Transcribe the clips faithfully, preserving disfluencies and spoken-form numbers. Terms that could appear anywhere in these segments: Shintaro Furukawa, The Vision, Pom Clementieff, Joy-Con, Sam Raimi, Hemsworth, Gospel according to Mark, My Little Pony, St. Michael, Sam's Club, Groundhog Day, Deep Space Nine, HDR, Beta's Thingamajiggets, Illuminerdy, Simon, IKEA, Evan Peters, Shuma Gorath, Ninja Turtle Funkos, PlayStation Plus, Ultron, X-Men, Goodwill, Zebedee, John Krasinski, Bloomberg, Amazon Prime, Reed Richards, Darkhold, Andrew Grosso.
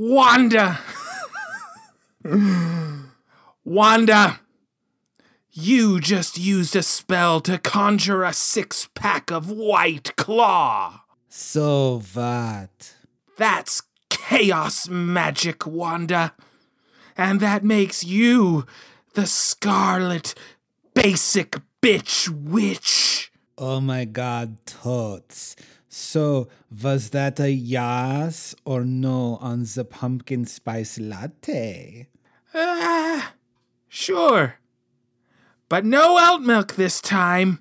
Wanda. Wanda, you just used a spell to conjure a six-pack of White Claw. So what? That's chaos magic, Wanda. And that makes you the Scarlet Basic Bitch Witch. Oh my god, Toots. So, was that a yes or no on the pumpkin spice latte? Ah, uh, sure. But no oat milk this time.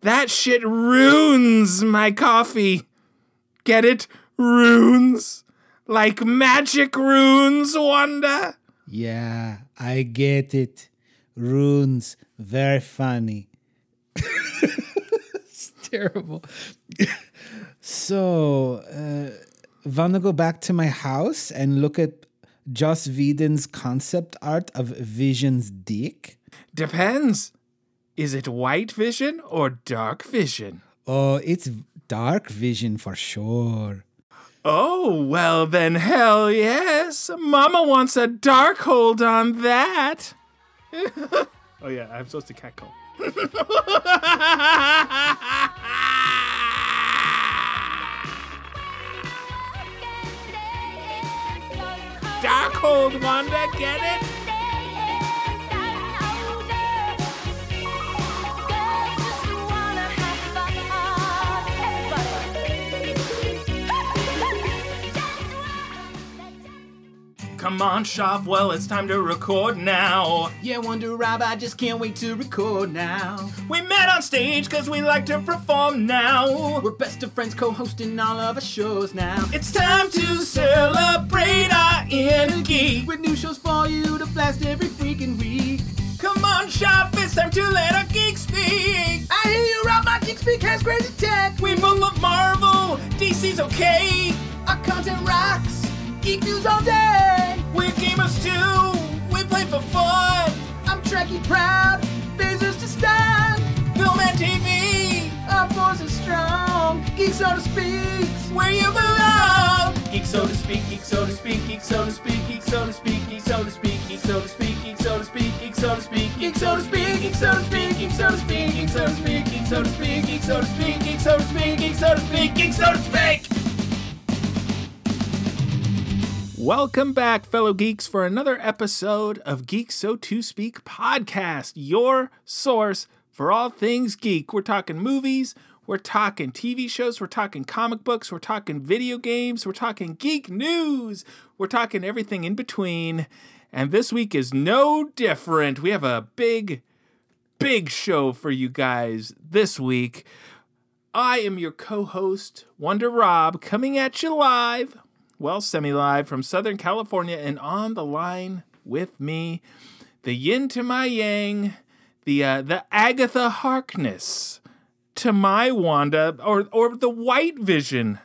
That shit ruins my coffee. Get it? Runes. Like magic runes, Wanda. Yeah, I get it. Runes. Very funny. It's terrible. So, uh, wanna go back to my house and look at Joss Whedon's concept art of Vision's dick? Depends. Is it White Vision or Dark Vision? Oh, it's Dark Vision for sure. Oh, well then, hell yes. Mama wants a dark hold on that. Oh yeah, I'm supposed to cackle. Dark hold, Wanda, get it? Come on, Shav, well, it's time to record now. Yeah, Wanda Rob, I just can't wait to record now. We met on stage cause we like to perform now. We're best of friends co-hosting all of our shows now. It's time to celebrate our inner geek with new shows for you to blast every freaking week. Come on, Shav, it's time to let our geek speak. I hear you, Rob, my geek speak has crazy tech. We full of Marvel, D C's okay. Our content rocks, geek news all day. We're gamers too, we play for fun. I'm Trekkie proud, phasers to stand. Film and T V, our force is strong. Geek So To Speak, where you belong. Geek So To Speak, Geek So To Speak, Geek So To Speak, Geek So To Speak, Geek So To Speak, Geek So To Speak, Geek So To Speak, Geek So To Speak, Geek So To Speak, Geek So To Speak, Geek So To Speak, Geek So To Speak, Geek So To Speak, Geek So To Speak, Geek So To Speak, Geek So To Speak, Geek So To Speak. Welcome back, fellow geeks, for another episode of Geek So To Speak podcast, your source for all things geek. We're talking movies, we're talking T V shows, we're talking comic books, we're talking video games, we're talking geek news, we're talking everything in between, and this week is no different. We have a big, big show for you guys this week. I am your co-host, Wanda Rob, coming at you live. Well, semi-live from Southern California, and on the line with me, the yin to my yang, the uh, the Agatha Harkness to my Wanda, or or the White Vision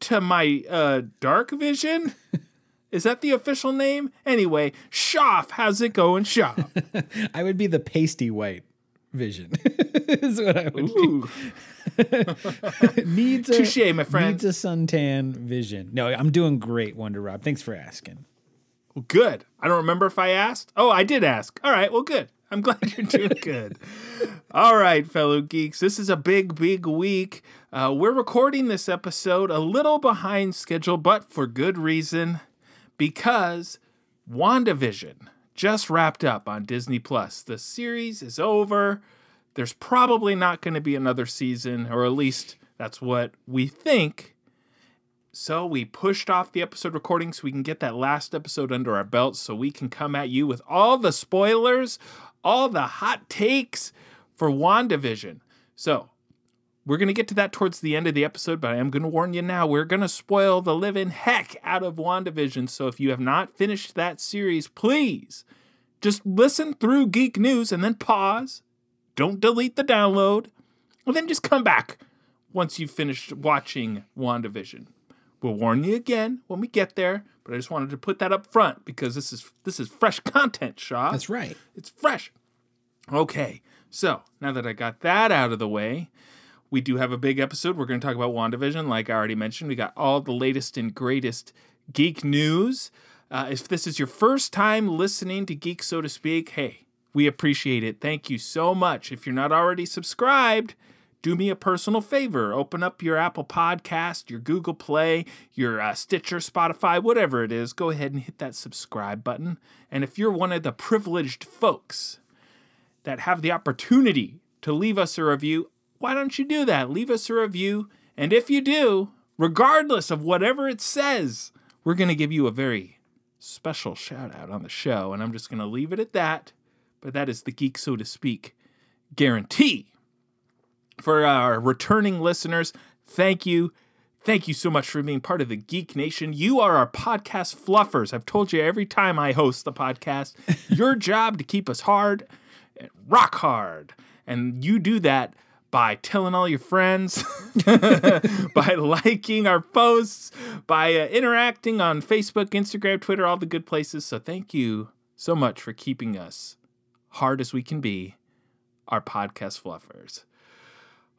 to my uh, Dark Vision? Is that the official name? Anyway, Shaff, how's it going, Shaff? I would be the pasty white vision, is what I would do. needs a Touché, my friend. Needs a suntan vision. No, I'm doing great, Wonder Rob. Thanks for asking. Well, good. I don't remember if I asked. Oh, I did ask. All right. Well, good. I'm glad you're doing good. All right, fellow geeks. This is a big, big week. Uh, we're recording this episode a little behind schedule, but for good reason, because WandaVision just wrapped up on Disney plus. The series is over. There's probably not going to be another season, or at least that's what we think. So we pushed off the episode recording so we can get that last episode under our belt so we can come at you with all the spoilers, all the hot takes for WandaVision. So we're going to get to that towards the end of the episode, but I am going to warn you now, we're going to spoil the living heck out of WandaVision. So if you have not finished that series, please just listen through Geek News and then pause. Don't delete the download. Well, then just come back once you've finished watching WandaVision. We'll warn you again when we get there, but I just wanted to put that up front because this is this is fresh content, Shaw. That's right. It's fresh. Okay, so now that I got that out of the way, we do have a big episode. We're going to talk about WandaVision, like I already mentioned. We got all the latest and greatest geek news. Uh, if this is your first time listening to Geek So To Speak, hey, we appreciate it. Thank you so much. If you're not already subscribed, do me a personal favor. Open up your Apple Podcast, your Google Play, your uh, Stitcher, Spotify, whatever it is. Go ahead and hit that subscribe button. And if you're one of the privileged folks that have the opportunity to leave us a review, why don't you do that? Leave us a review. And if you do, regardless of whatever it says, we're going to give you a very special shout out on the show. And I'm just going to leave it at that. But that is the Geek So To Speak guarantee. For our returning listeners, thank you. Thank you so much for being part of the Geek Nation. You are our podcast fluffers. I've told you every time I host the podcast, your job to keep us hard, rock hard. And you do that by telling all your friends, by liking our posts, by uh, interacting on Facebook, Instagram, Twitter, all the good places. So thank you so much for keeping us hard as we can be, our podcast fluffers.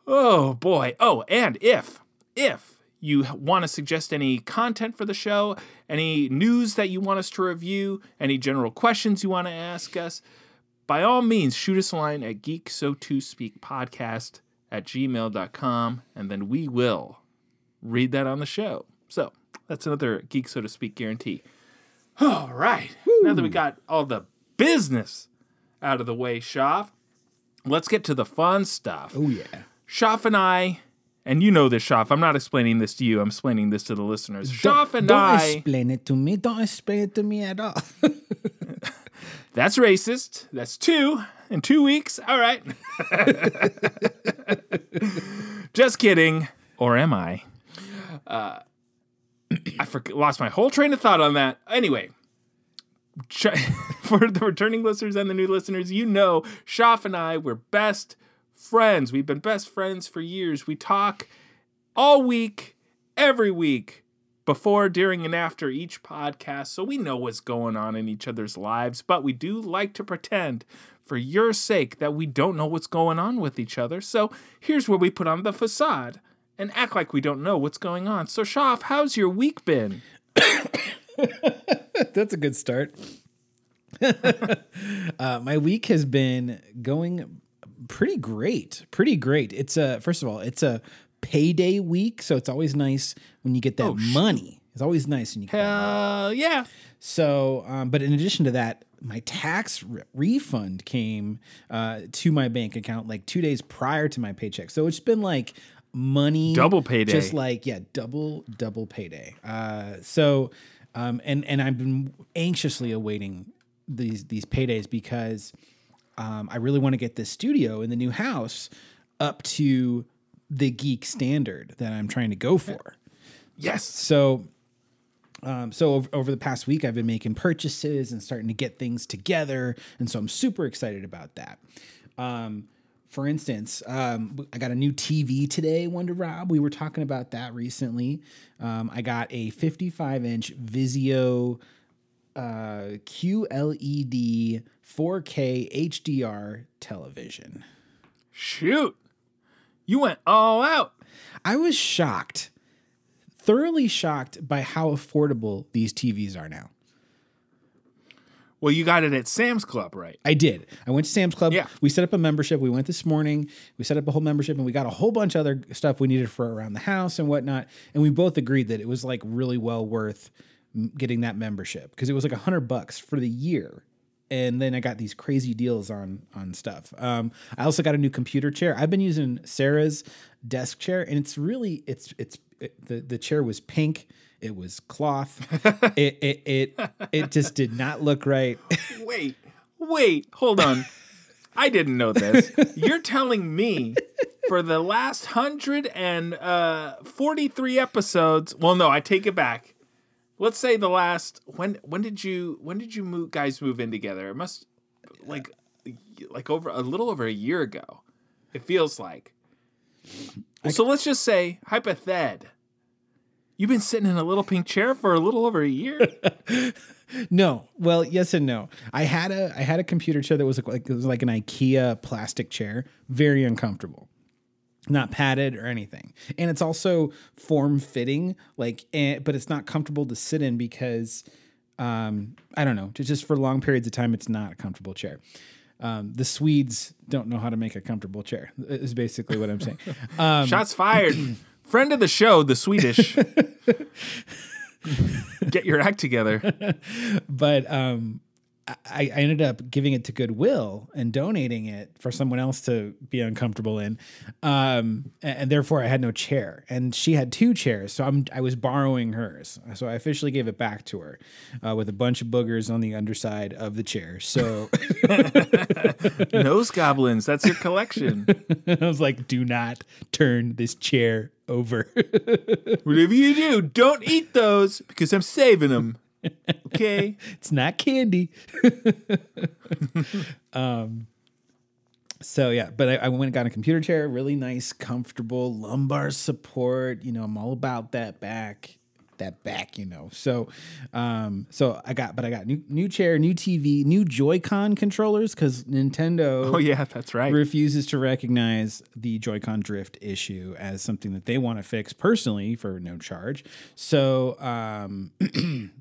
Oh, boy. Oh, and if, if you want to suggest any content for the show, any news that you want us to review, any general questions you want to ask us, by all means, shoot us a line at geek so to speak podcast at gmail dot com, and then we will read that on the show. So that's another Geek So To Speak guarantee. All right. Woo. Now that we got all the business out of the way, Shaf, let's get to the fun stuff. Oh, yeah. Shaf and I, and you know this, Shaf. I'm not explaining this to you. I'm explaining this to the listeners. Shaf and don't I... Don't explain it to me. Don't explain it to me at all. That's racist. That's two in two weeks. All right. Just kidding. Or am I? Uh, I for- lost my whole train of thought on that. Anyway, ch- for the returning listeners and the new listeners, you know Shaf and I, we're best friends. We've been best friends for years. We talk all week, every week, before, during, and after each podcast, so we know what's going on in each other's lives, but we do like to pretend, for your sake, that we don't know what's going on with each other. So here's where we put on the facade and act like we don't know what's going on. So, Shaf, how's your week been? That's a good start. uh, my week has been going pretty great, pretty great. It's a, first of all, it's a payday week, so it's always nice when you get that oh, money. It's always nice when you get Hell that money. yeah. So, um, but in addition to that, my tax re- refund came uh, to my bank account like two days prior to my paycheck. So it's been like money. Double payday. Just like, yeah, double, double payday. Uh, so, um, and, and I've been anxiously awaiting these, these paydays because um, I really want to get this studio in the new house up to the geek standard that I'm trying to go for. Yes. So, um, so over, over the past week, I've been making purchases and starting to get things together. And so I'm super excited about that. Um, for instance, um, I got a new T V today, Wonder Rob. We were talking about that recently. Um, I got a fifty-five inch Vizio uh, Q L E D four K H D R television. Shoot. You went all out. I was shocked, thoroughly shocked by how affordable these T Vs are now. Well, you got it at Sam's Club, right? I did. I went to Sam's Club. Yeah. We set up a membership. We went this morning. We set up a whole membership, and we got a whole bunch of other stuff we needed for around the house and whatnot. And we both agreed that it was like really well worth getting that membership because it was like a hundred bucks for the year. And then I got these crazy deals on on stuff. Um, I also got a new computer chair. I've been using Sarah's desk chair, and it's really it's it's it, the the chair was pink. It was cloth. it it it it just did not look right. wait, wait, hold on. I didn't know this. You're telling me for the last hundred and uh, forty-three episodes. Well, no, I take it back. Let's say the last when when did you when did you move, guys move in together? It must like like over a little over a year ago. It feels like. Well, so let's just say hypothet. You've been sitting in a little pink chair for a little over a year. No, well, yes and no. I had a I had a computer chair that was like it was like an IKEA plastic chair, very uncomfortable. not padded or anything. And it's also form fitting, like, and, but it's not comfortable to sit in because, um, I don't know, just for long periods of time, it's not a comfortable chair. Um, the Swedes don't know how to make a comfortable chair is basically what I'm saying. Um, Shots fired. Friend of the show, the Swedish. Get your act together. But, um, I, I ended up giving it to Goodwill and donating it for someone else to be uncomfortable in. Um, and, and therefore I had no chair, and she had two chairs. So I'm, I was borrowing hers. So I officially gave it back to her uh, with a bunch of boogers on the underside of the chair. So nose goblins, that's your collection. I was like, do not turn this chair over. Whatever you do, don't eat those because I'm saving them. Okay. It's not candy. um, so yeah, but I, I went and got a computer chair, really nice, comfortable, lumbar support. You know, I'm all about that back, that back, you know. So, um, so I got, but I got new, new chair, new T V, new Joy-Con controllers because Nintendo. Oh yeah, that's right. Refuses to recognize the Joy-Con drift issue as something that they want to fix personally for no charge. So, um,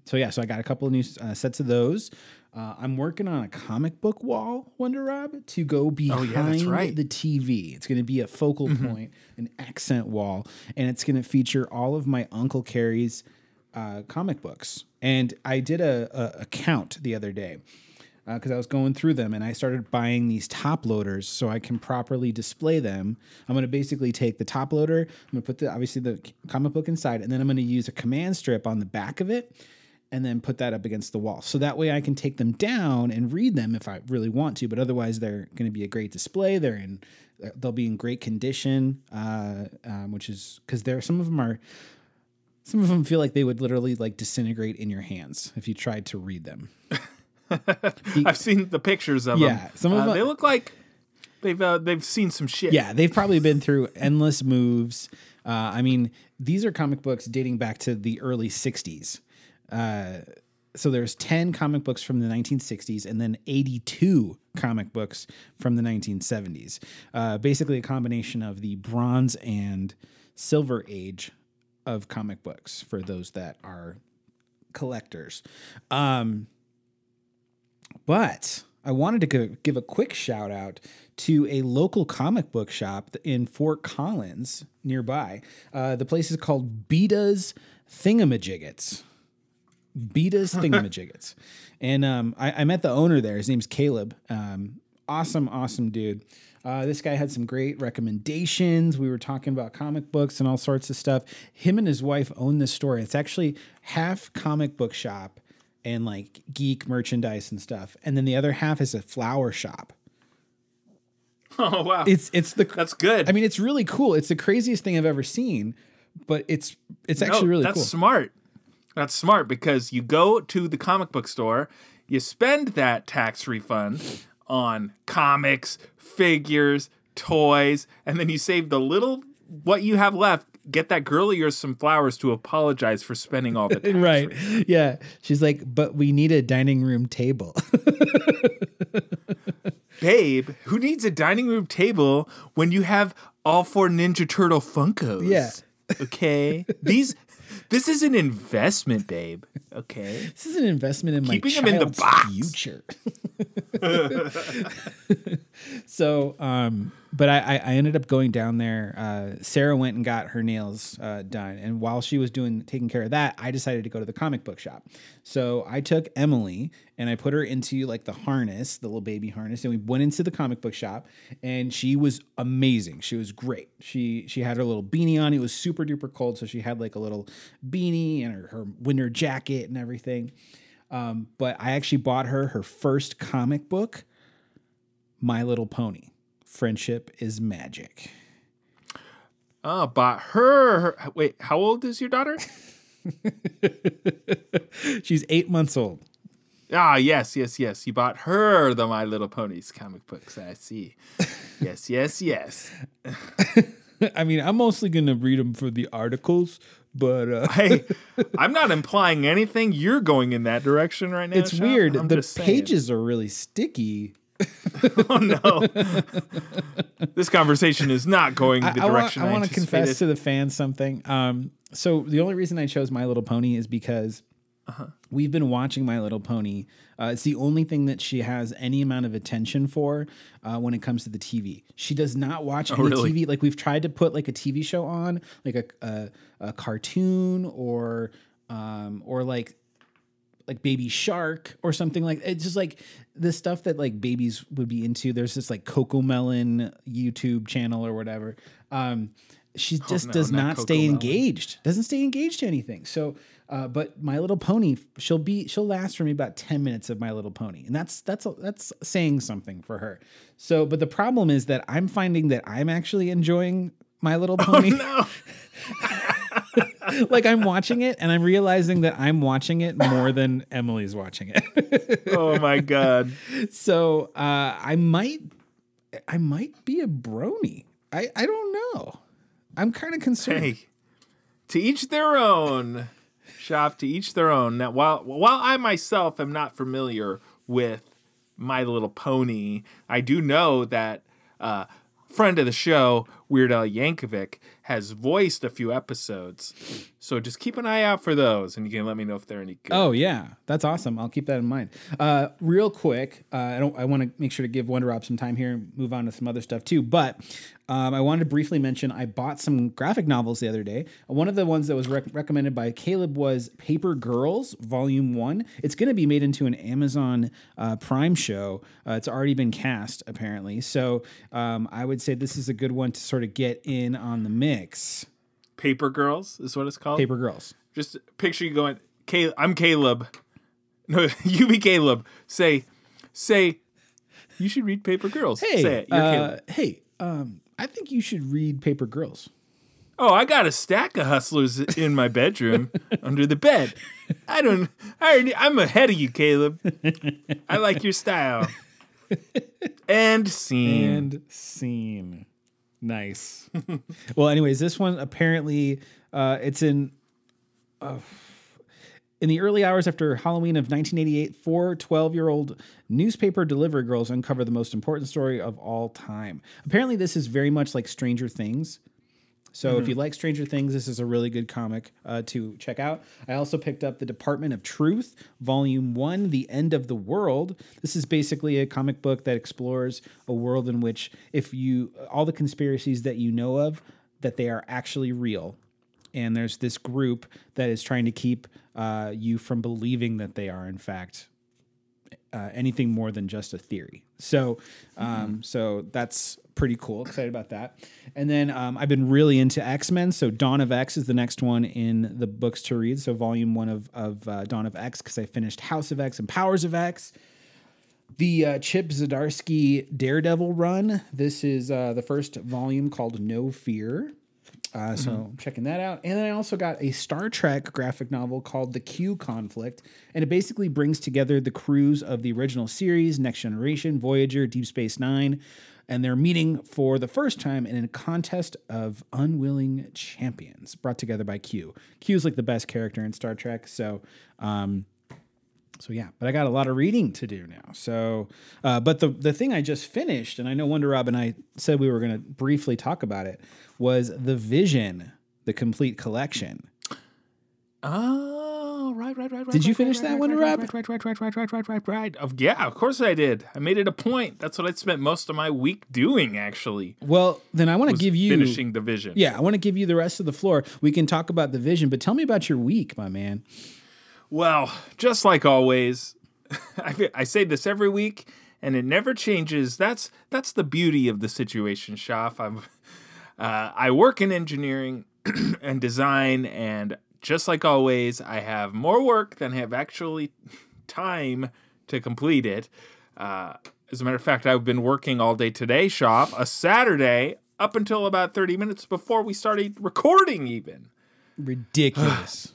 so yeah, so I got a couple of new uh, sets of those. Uh, I'm working on a comic book wall, Wonder Rob, to go behind oh, yeah, that's right. the T V. It's going to be a focal mm-hmm. point, an accent wall, and it's going to feature all of my Uncle Carrie's uh, comic books. And I did a, a, a count the other day because uh, I was going through them, and I started buying these top loaders so I can properly display them. I'm going to basically take the top loader, I'm going to put the obviously the comic book inside, and then I'm going to use a command strip on the back of it, and then put that up against the wall. So that way I can take them down and read them if I really want to, but otherwise they're going to be a great display. They're in, they'll be in great condition, uh, um, which is because there, some of them are, some of them feel like they would literally like disintegrate in your hands if you tried to read them. I've seen the pictures of yeah, them. Yeah, some of uh, them. They look like they've, uh, they've seen some shit. Yeah. They've probably been through endless moves. Uh, I mean, these are comic books dating back to the early sixties. Uh, so there's ten comic books from the nineteen sixties and then eighty-two comic books from the nineteen seventies. Uh, basically a combination of the Bronze and Silver Age of comic books for those that are collectors. Um, but I wanted to go, give a quick shout out to a local comic book shop in Fort Collins nearby. Uh, the place is called Beta's Thingamajiggets. Beta's Thingamajiggets. And um, I, I met the owner there. His name's Caleb. Um, awesome, awesome dude. Uh, this guy had some great recommendations. We were talking about comic books and all sorts of stuff. Him and his wife own this store. It's actually half comic book shop and like geek merchandise and stuff. And then the other half is a flower shop. Oh, wow. It's it's the That's good. I mean, it's really cool. It's the craziest thing I've ever seen, but it's it's actually no, really that's cool. That's smart. That's smart because you go to the comic book store, you spend that tax refund on comics, figures, toys, and then you save the little what you have left. Get that girl of yours some flowers to apologize for spending all the tax right. Refund. Yeah. She's like, but we need a dining room table. Babe, who needs a dining room table when you have all four Ninja Turtle Funkos? Yeah. Okay. These... This is an investment, babe. Okay. This is an investment in Keeping my child's future. So, um, but I, I ended up going down there. Uh, Sarah went and got her nails uh, done. And while she was doing taking care of that, I decided to go to the comic book shop. So I took Emily and I put her into like the harness, the little baby harness. And we went into the comic book shop and she was amazing. She was great. She she had her little beanie on. It was super duper cold. So she had like a little beanie and her, her winter jacket and everything. Um, but I actually bought her her first comic book, My Little Pony. Friendship is Magic. Oh, bought her, her. Wait, how old is your daughter? She's eight months old. Ah, yes, yes, yes. You bought her the My Little Ponies comic books. I see. Yes, yes, yes. I mean, I'm mostly going to read them for the articles. But uh, I, I'm not implying anything. You're going in that direction right now. It's Sean. Weird. I'm the pages are really sticky, Oh, no. This conversation is not going the I, direction I, I, I want to confess to the fans something. Um, so the only reason I chose My Little Pony is because uh-huh. we've been watching My Little Pony. Uh, it's the only thing that she has any amount of attention for uh, when it comes to the T V. She does not watch oh, any really? T V. Like, we've tried to put like a T V show on, like a a, a cartoon or um, or like like Baby Shark or something like that. It's just like the stuff that like babies would be into. There's this like Coco Melon YouTube channel or whatever. Um, she just oh, no, does not, not stay Melon. engaged, doesn't stay engaged to anything. So, uh, but My Little Pony, she'll be, she'll last for me about ten minutes of My Little Pony. And that's, that's, that's saying something for her. So, but the problem is that I'm finding that I'm actually enjoying My Little Pony. Oh, no. Like, I'm watching it and I'm realizing that I'm watching it more than Emily's watching it. Oh my God. So, uh, I might, I might be a brony. I, I don't know. I'm kind of concerned. Hey, to each their own. Shop, to each their own. Now, while, while I myself am not familiar with My Little Pony, I do know that, uh, friend of the show, Weird Al Yankovic, has voiced a few episodes. So just keep an eye out for those, and you can let me know if they're any good. Oh, yeah. That's awesome. I'll keep that in mind. Uh, real quick, uh, I don't. I want to make sure to give Wonder Rob some time here and move on to some other stuff, too. But um, I wanted to briefly mention I bought some graphic novels the other day. One of the ones that was rec- recommended by Caleb was Paper Girls, Volume one. It's going to be made into an Amazon uh, Prime show. Uh, it's already been cast, apparently. So um, I would say this is a good one to sort of get in on the mix. Paper Girls is what it's called. Paper Girls. Just picture you going, I'm Caleb. No, you be Caleb. Say, say, you should read Paper Girls. Hey, say it. You're uh, Caleb. Hey, um, I think you should read Paper Girls. Oh, I got a stack of Hustlers in my bedroom under the bed. I don't, I already, I'm ahead of you, Caleb. I like your style. And scene. And scene. Nice. Well, anyways, this one apparently uh, it's in uh, in the early hours after Halloween of nineteen eighty-eight. Four twelve-year-old newspaper delivery girls uncover the most important story of all time. Apparently, this is very much like Stranger Things. So mm-hmm. if you like Stranger Things, this is a really good comic uh, to check out. I also picked up The Department of Truth, Volume one, The End of the World. This is basically a comic book that explores a world in which if you all the conspiracies that you know of, that they are actually real. And there's this group that is trying to keep uh, you from believing that they are, in fact, uh, anything more than just a theory. So, um, mm-hmm. so that's... pretty cool. Excited about that. And then um, I've been really into X-Men. So Dawn of X is the next one in the books to read. So volume one of, of uh, Dawn of X, because I finished House of X and Powers of X. The uh, Chip Zdarsky Daredevil run. This is uh, the first volume called No Fear. Uh, so mm-hmm. checking that out. And then I also got a Star Trek graphic novel called The Q Conflict. And it basically brings together the crews of the original series, Next Generation, Voyager, Deep Space Nine. And they're meeting for the first time in a contest of unwilling champions brought together by Q. Q is like the best character in Star Trek. So, um, so yeah, but I got a lot of reading to do now. So, uh, but the, the thing I just finished, and I know Wonder Rob and I said we were going to briefly talk about it, was The Vision, the complete collection. Oh, right, right, right, right. Did you finish that Wonder Rob? Right, right, right, right, right, right, right, right, right. Of yeah, of course I did. I made it a point. That's what I spent most of my week doing, actually. Well, then I want to give you finishing The Vision. Yeah, I want to give you the rest of the floor. We can talk about The Vision, but tell me about your week, my man. Well, just like always, I feel, I say this every week, and it never changes. That's that's the beauty of the situation, Shaf. I'm uh, I work in engineering and design and. Just like always, I have more work than I have actually time to complete it. Uh, as a matter of fact, I've been working all day today, Shop, a Saturday, up until about thirty minutes before we started recording even. Ridiculous.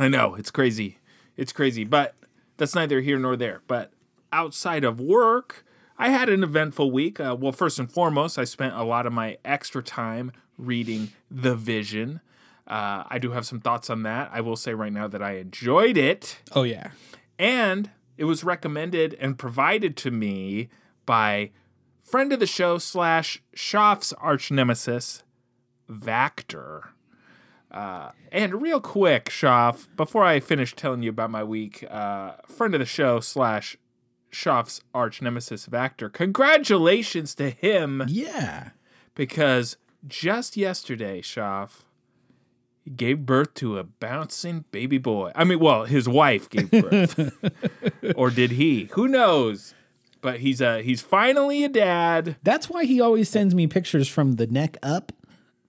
I know, it's crazy. It's crazy, but that's neither here nor there. But outside of work, I had an eventful week. Uh, well, first and foremost, I spent a lot of my extra time reading The Vision. Uh, I do have some thoughts on that. I will say right now that I enjoyed it. Oh, yeah. And it was recommended and provided to me by friend of the show slash Schaaf's arch nemesis, Vactor. Uh, and real quick, Schaaf, before I finish telling you about my week, uh, friend of the show slash Schaaf's arch nemesis, Vactor, congratulations to him. Yeah. Because just yesterday, Schaaf, he gave birth to a bouncing baby boy. I mean, well, his wife gave birth. Or did he? Who knows? But he's a, he's finally a dad. That's why he always sends me pictures from the neck up,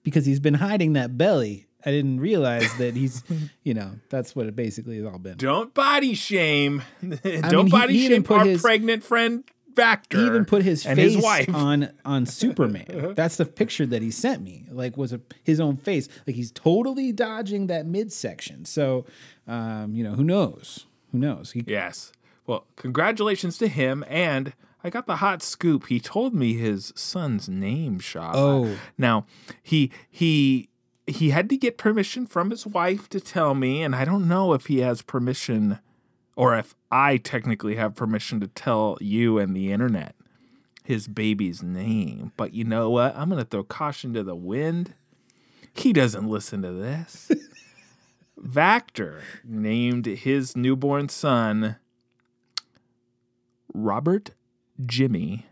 because he's been hiding that belly. I didn't realize that he's, you know, that's what it basically has all been. Don't body shame. Don't mean, body he, he shame our his, pregnant friend Vactor. He even put his and face his wife. on on Superman. That's the picture that he sent me. Like, was a, his own face. Like, he's totally dodging that midsection. So, um, you know, who knows? Who knows? He, yes. Well, congratulations to him, and I got the hot scoop. He told me his son's name, Schaaf. Oh. Now, he he... He had to get permission from his wife to tell me, and I don't know if he has permission or if I technically have permission to tell you and the internet his baby's name. But you know what? I'm going to throw caution to the wind. He doesn't listen to this. Vactor named his newborn son Robert Jimmy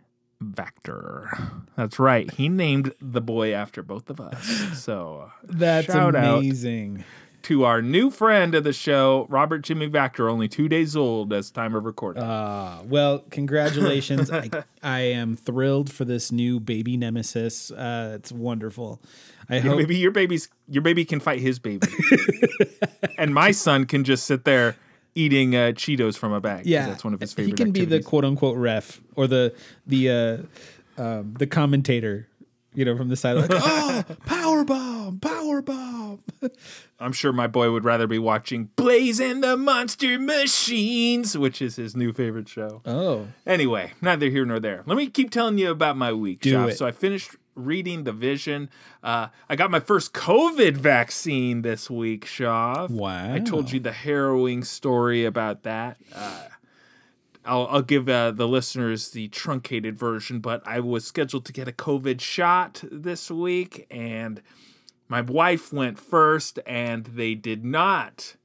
Vactor. That's right. He named the boy after both of us. So that's shout amazing. Out to our new friend of the show, Robert Jimmy Vactor, only two days old as time of recording. Uh, well, congratulations. I, I am thrilled for this new baby nemesis. Uh, it's wonderful. I yeah, hope maybe your baby's your baby can fight his baby. And my son can just sit there eating uh, Cheetos from a bag. Yeah, that's one of his favorite. He can activities. Be the quote unquote ref or the the uh, um, the commentator, you know, from the side, like, oh, power bomb, power bomb. I'm sure my boy would rather be watching Blaze and the Monster Machines, which is his new favorite show. Oh, anyway, neither here nor there. Let me keep telling you about my week. Do Schaaf. It. So I finished reading The Vision. Uh, I got my first COVID vaccine this week, Schaaf. Wow. I told you the harrowing story about that. Uh, I'll, I'll give uh, the listeners the truncated version, but I was scheduled to get a COVID shot this week, and my wife went first, and they did not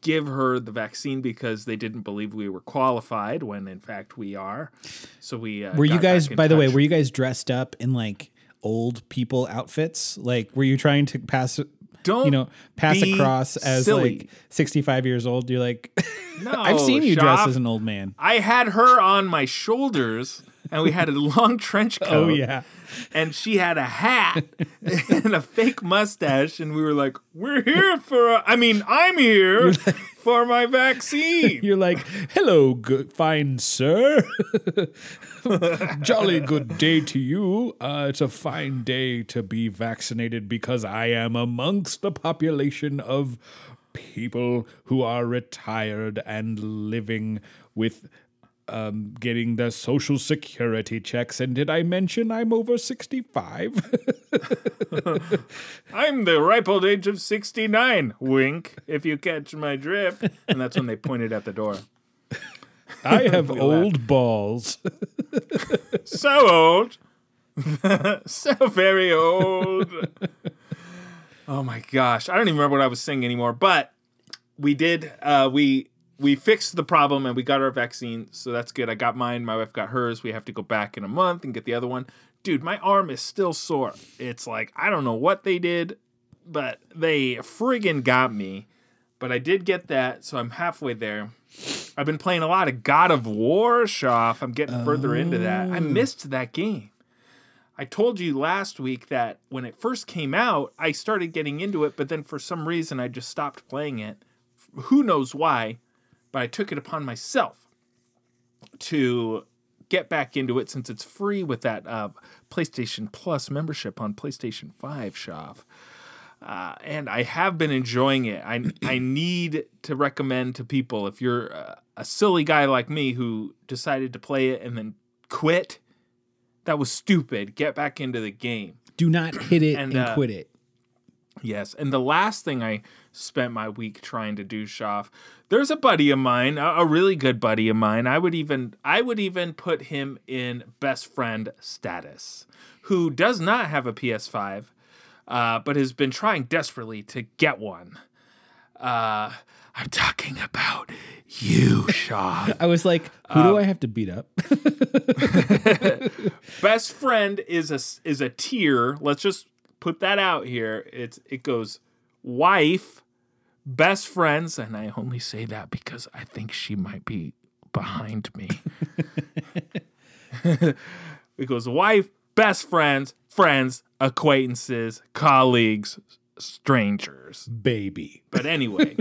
give her the vaccine because they didn't believe we were qualified when, in fact, we are. So we uh, were you guys, by the way, were you guys dressed up in like old people outfits? Like, were you trying to pass, don't you know, pass across as silly. Like sixty-five years old? You're like, no, I've seen you Schaaf, dressed as an old man. I had her on my shoulders and we had a long trench coat. Oh, yeah. And she had a hat and a fake mustache. And we were like, we're here for, a, I mean, I'm here for my vaccine. You're like, hello, good, fine sir. Jolly good day to you. Uh, it's a fine day to be vaccinated because I am amongst the population of people who are retired and living with Um, getting the social security checks. And did I mention I'm over sixty-five? I'm the ripe old age of sixty-nine. Wink, if you catch my drift. And that's when they pointed at the door. I have old laugh. balls. So old. So very old. Oh my gosh. I don't even remember what I was saying anymore, but we did, uh, we... We fixed the problem and we got our vaccine, so that's good. I got mine. My wife got hers. We have to go back in a month and get the other one. Dude, my arm is still sore. It's like, I don't know what they did, but they friggin' got me. But I did get that, so I'm halfway there. I've been playing a lot of God of War, Schaaf. I'm getting oh. further into that. I missed that game. I told you last week that when it first came out, I started getting into it, but then for some reason I just stopped playing it. Who knows why? But I took it upon myself to get back into it since it's free with that uh, PlayStation Plus membership on PlayStation five, Schaaf. Uh, and I have been enjoying it. I I need to recommend to people, if you're uh, a silly guy like me who decided to play it and then quit, that was stupid. Get back into the game. Do not hit it and, and uh, quit it. Yes. And the last thing I spent my week trying to do Schaff. There's a buddy of mine, a really good buddy of mine. I would even I would even put him in best friend status, who does not have a P S five, uh, but has been trying desperately to get one. Uh, I'm talking about you, Schaff. I was like, who um, do I have to beat up? Best friend is a is a tier. Let's just put that out here. It's it goes wife, best friends, and I only say that because I think she might be behind me. It goes wife, best friends, friends, acquaintances, colleagues, strangers, baby. But anyway,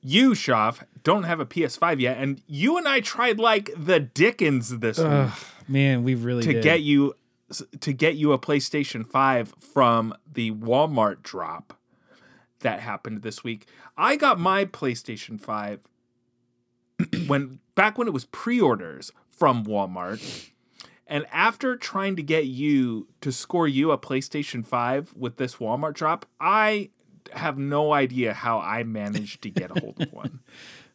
you, Schaff, don't have a P S five yet, and you and I tried like the Dickens this Ugh, week. Man, we really to did. get you. to get you a PlayStation five from the Walmart drop that happened this week. I got my PlayStation five when back when it was pre-orders from Walmart. And after trying to get you to score you a PlayStation five with this Walmart drop, I have no idea how I managed to get a hold of one.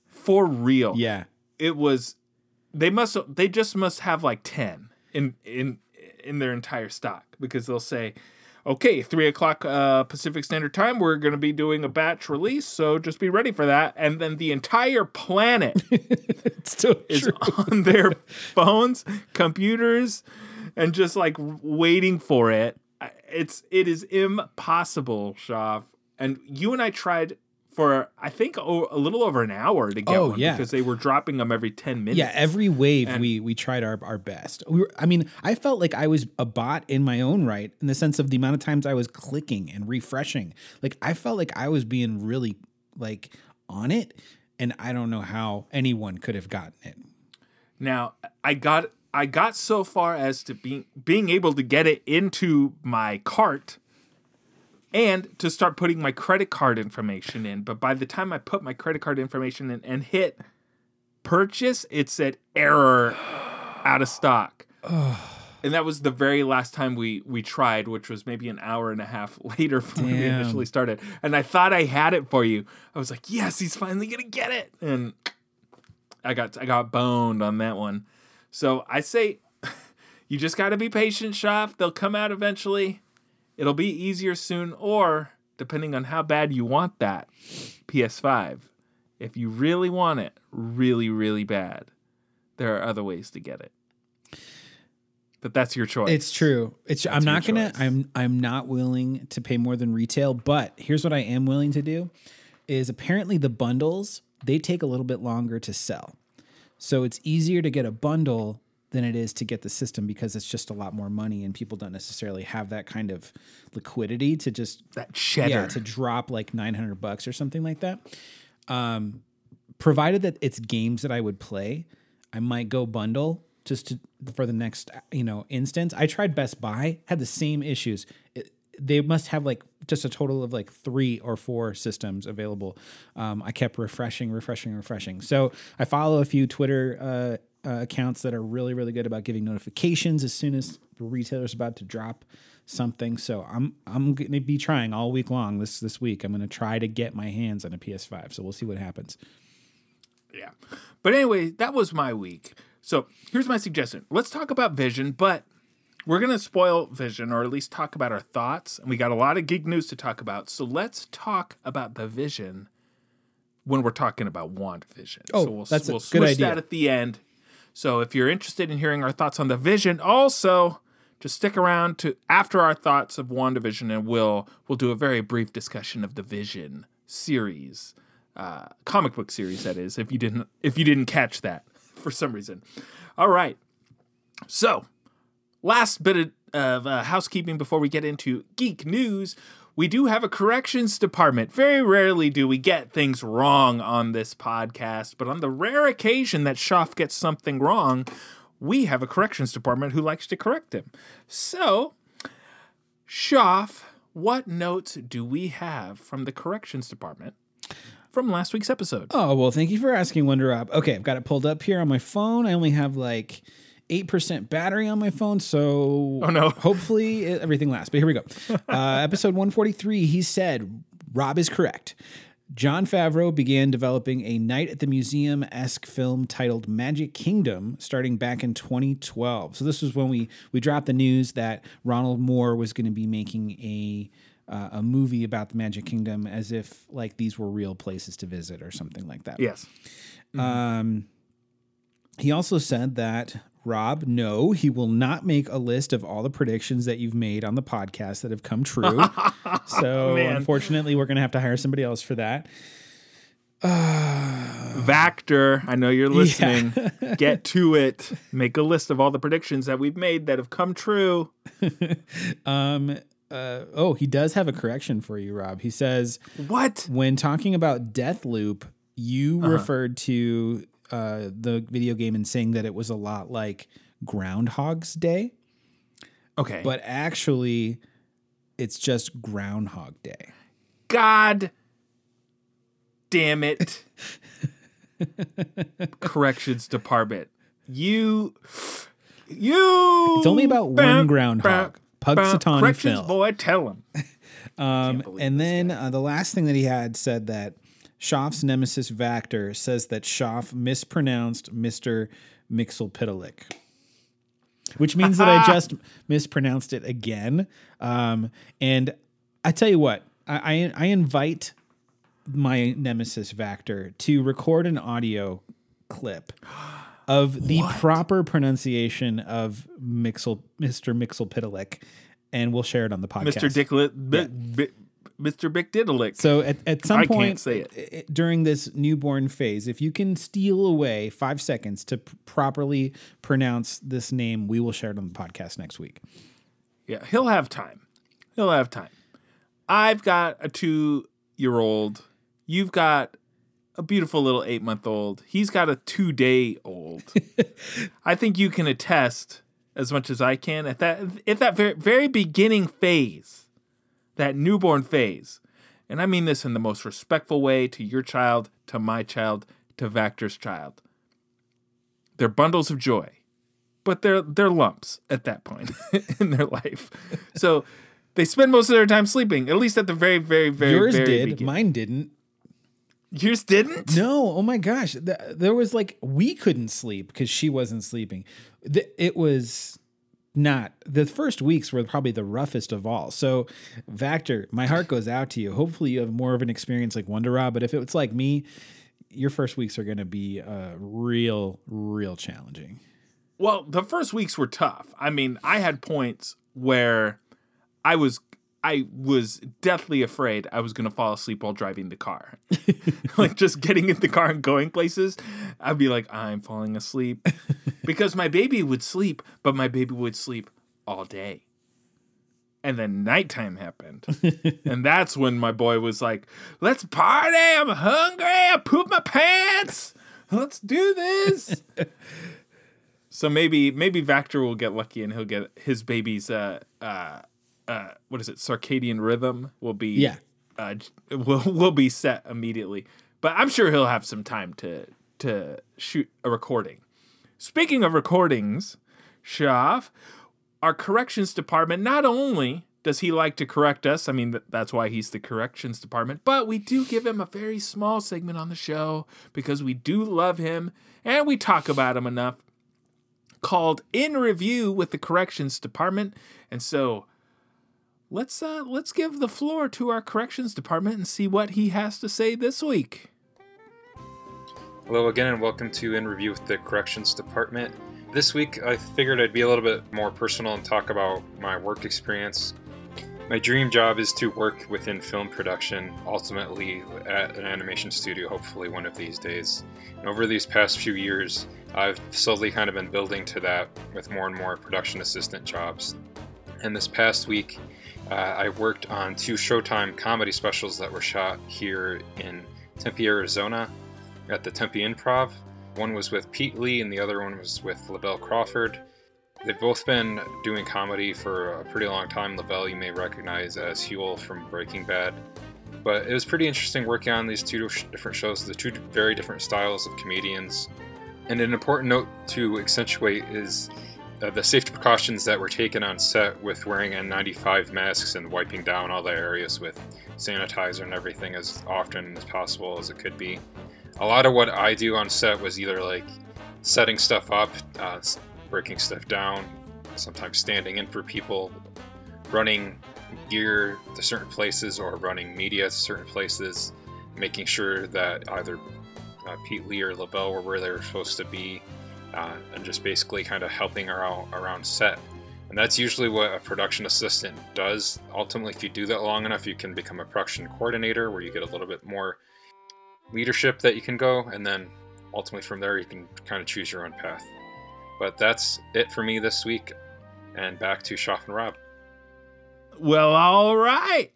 For real. Yeah. It was they must they just must have like ten in in in their entire stock, because they'll say, okay, three o'clock uh, Pacific Standard Time, we're going to be doing a batch release, so just be ready for that. And then the entire planet it's so is true. on their phones, computers, and just like waiting for it. It's, it is impossible, Schaff. And you and I tried for, I think, oh, a little over an hour to get oh, one yeah. because they were dropping them every ten minutes. Yeah, every wave and we we tried our, our best. We were, I mean, I felt like I was a bot in my own right in the sense of the amount of times I was clicking and refreshing. Like, I felt like I was being really, like, on it, and I don't know how anyone could have gotten it. Now, I got I got so far as to being being able to get it into my cart and to start putting my credit card information in. But by the time I put my credit card information in and hit purchase, it said error, out of stock. And that was the very last time we we tried, which was maybe an hour and a half later from Damn. when we initially started. And I thought I had it for you. I was like, yes, he's finally going to get it. And I got I got boned on that one. So I say, you just got to be patient, Schaff. They'll come out eventually. It'll be easier soon, or depending on how bad you want that P S five, if you really want it really, really bad, there are other ways to get it. But that's your choice. It's true. It's that's I'm not gonna choice. I'm I'm not willing to pay more than retail, but here's what I am willing to do is apparently the bundles, they take a little bit longer to sell. So it's easier to get a bundle than it is to get the system, because it's just a lot more money and people don't necessarily have that kind of liquidity to just that cheddar yeah, to drop like nine hundred bucks or something like that. Um, provided that it's games that I would play, I might go bundle just to, for the next, you know, instance. I tried Best Buy, had the same issues. It, they must have like just a total of like three or four systems available. Um, I kept refreshing, refreshing, refreshing. So I follow a few Twitter, uh, Uh, accounts that are really, really good about giving notifications as soon as the retailer's about to drop something. So I'm I'm going to be trying all week long this this week. I'm going to try to get my hands on a P S five. So we'll see what happens. Yeah. But anyway, that was my week. So here's my suggestion. Let's talk about Vision, but we're going to spoil Vision, or at least talk about our thoughts. And we got a lot of geek news to talk about. So let's talk about the Vision when we're talking about WandaVision. Oh, so we'll, that's a we'll good idea. Switch that at the end. So if you're interested in hearing our thoughts on The Vision, also just stick around to after our thoughts of WandaVision, and we'll we'll do a very brief discussion of the Vision series, uh, comic book series that is. If you didn't if you didn't catch that for some reason, all right. So last bit of, of uh, housekeeping before we get into geek news. We do have a corrections department. Very rarely do we get things wrong on this podcast, but on the rare occasion that Schaff gets something wrong, we have a corrections department who likes to correct him. So, Schaff, what notes do we have from the corrections department from last week's episode? Oh, well, thank you for asking, Wonder Rob. Okay, I've got it pulled up here on my phone. I only have like eight percent battery on my phone, so oh, no. hopefully everything lasts. But here we go. Uh, episode one forty-three, he said, Rob is correct. Jon Favreau began developing a Night at the Museum-esque film titled Magic Kingdom starting back in twenty twelve. So this was when we, we dropped the news that Ronald Moore was going to be making a uh, a movie about the Magic Kingdom as if like these were real places to visit or something like that. Yes. Mm-hmm. Um, he also said that Rob, no, he will not make a list of all the predictions that you've made on the podcast that have come true. So Man. Unfortunately, we're going to have to hire somebody else for that. Uh, Vactor, I know you're listening. Yeah. Get to it. Make a list of all the predictions that we've made that have come true. um. Uh, oh, he does have a correction for you, Rob. He says, what? When talking about Deathloop, you uh-huh. referred to... Uh, the video game and saying that it was a lot like Groundhog's Day. Okay. But actually, it's just Groundhog Day. God damn it. Corrections department. You. You. It's only about bah, one groundhog. Bah, Pugsatani Corrections film. Boy, tell him. um, and then uh, the last thing that he had said that Schaaf's nemesis Vactor says that Schaaf mispronounced Mister Mxyzptlk, which means that I just mispronounced it again. Um, and I tell you what, I, I I invite my nemesis Vactor to record an audio clip of the what? proper pronunciation of Mixel, Mister Mxyzptlk, and we'll share it on the podcast. Mister Dicklet. Yeah. B- B- Mister Mxyzptlk. So at, at some I point can't say it. It, during this newborn phase, if you can steal away five seconds to p- properly pronounce this name, we will share it on the podcast next week. Yeah, he'll have time. He'll have time. I've got a two-year-old. You've got a beautiful little eight-month-old. He's got a two-day-old. I think you can attest as much as I can at that at that very, very beginning phase. That newborn phase. And I mean this in the most respectful way to your child, to my child, to Vactor's child. They're bundles of joy, but they're they're lumps at that point in their life. So they spend most of their time sleeping, at least at the very, very, very, Yours very did. Beginning. Mine didn't. Yours didn't? No. Oh my gosh. There was like, we couldn't sleep because she wasn't sleeping. It was... Not the first weeks were probably the roughest of all. So, Vactor, my heart goes out to you. Hopefully, you have more of an experience like Wonder Rob. But if it's like me, your first weeks are going to be uh, real, real challenging. Well, the first weeks were tough. I mean, I had points where I was, I was deathly afraid I was going to fall asleep while driving the car. Like just getting in the car and going places, I'd be like, I'm falling asleep. Because my baby would sleep, but my baby would sleep all day. And then nighttime happened. And that's when my boy was like, let's party. I'm hungry. I pooped my pants. Let's do this. So maybe maybe Vactor will get lucky and he'll get his baby's, uh, uh, uh, what is it, circadian rhythm will be yeah. uh, will, will be set immediately. But I'm sure he'll have some time to to shoot a recording. Speaking of recordings, Schaaf, our corrections department, not only does he like to correct us, I mean, that's why he's the corrections department, but we do give him a very small segment on the show because we do love him and we talk about him enough, called In Review with the Corrections Department. And so let's uh, let's give the floor to our corrections department and see what he has to say this week. Hello again, and welcome to In Review with the Corrections Department. This week, I figured I'd be a little bit more personal and talk about my work experience. My dream job is to work within film production, ultimately at an animation studio, hopefully one of these days. And over these past few years, I've slowly kind of been building to that with more and more production assistant jobs. And this past week, uh, I worked on two Showtime comedy specials that were shot here in Tempe, Arizona, at the Tempe Improv. One was with Pete Lee and the other one was with LaBelle Crawford. They've both been doing comedy for a pretty long time. LaBelle you may recognize as Huel from Breaking Bad. But it was pretty interesting working on these two different shows, the two very different styles of comedians. And an important note to accentuate is uh, the safety precautions that were taken on set with wearing N ninety-five masks and wiping down all the areas with sanitizer and everything as often as possible as it could be. A lot of what I do on set was either like setting stuff up, uh, breaking stuff down, sometimes standing in for people, running gear to certain places or running media to certain places, making sure that either uh, Pete Lee or LaBelle were where they were supposed to be, uh, and just basically kind of helping her out around set. And that's usually what a production assistant does. Ultimately, if you do that long enough, you can become a production coordinator where you get a little bit more leadership that you can go, and then ultimately from there you can kind of choose your own path. But that's it for me this week, and back to Shoff and Rob. Well, all right.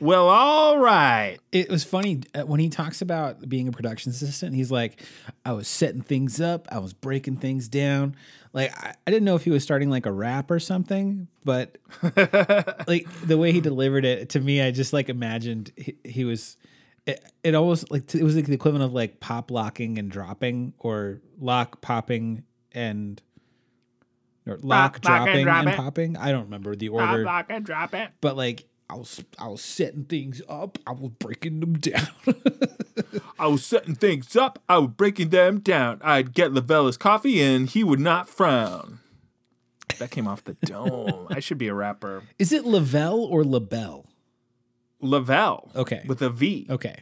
well, all right. It was funny when he talks about being a production assistant, he's like, I was setting things up. I was breaking things down. Like, I, I didn't know if he was starting like a rap or something, but like the way he delivered it to me, I just like imagined he, he was, it, it almost like, it was like the equivalent of like pop locking and dropping, or lock popping and Or lock, lock dropping, and, drop and popping. I don't remember the order. Lock, lock and drop it. But like, I was, I was setting things up. I was breaking them down. I was setting things up. I was breaking them down. I'd get LaBella's coffee, and he would not frown. That came off the dome. I should be a rapper. Is it LaBelle or LaBelle? LaBelle. Okay. With a V. Okay.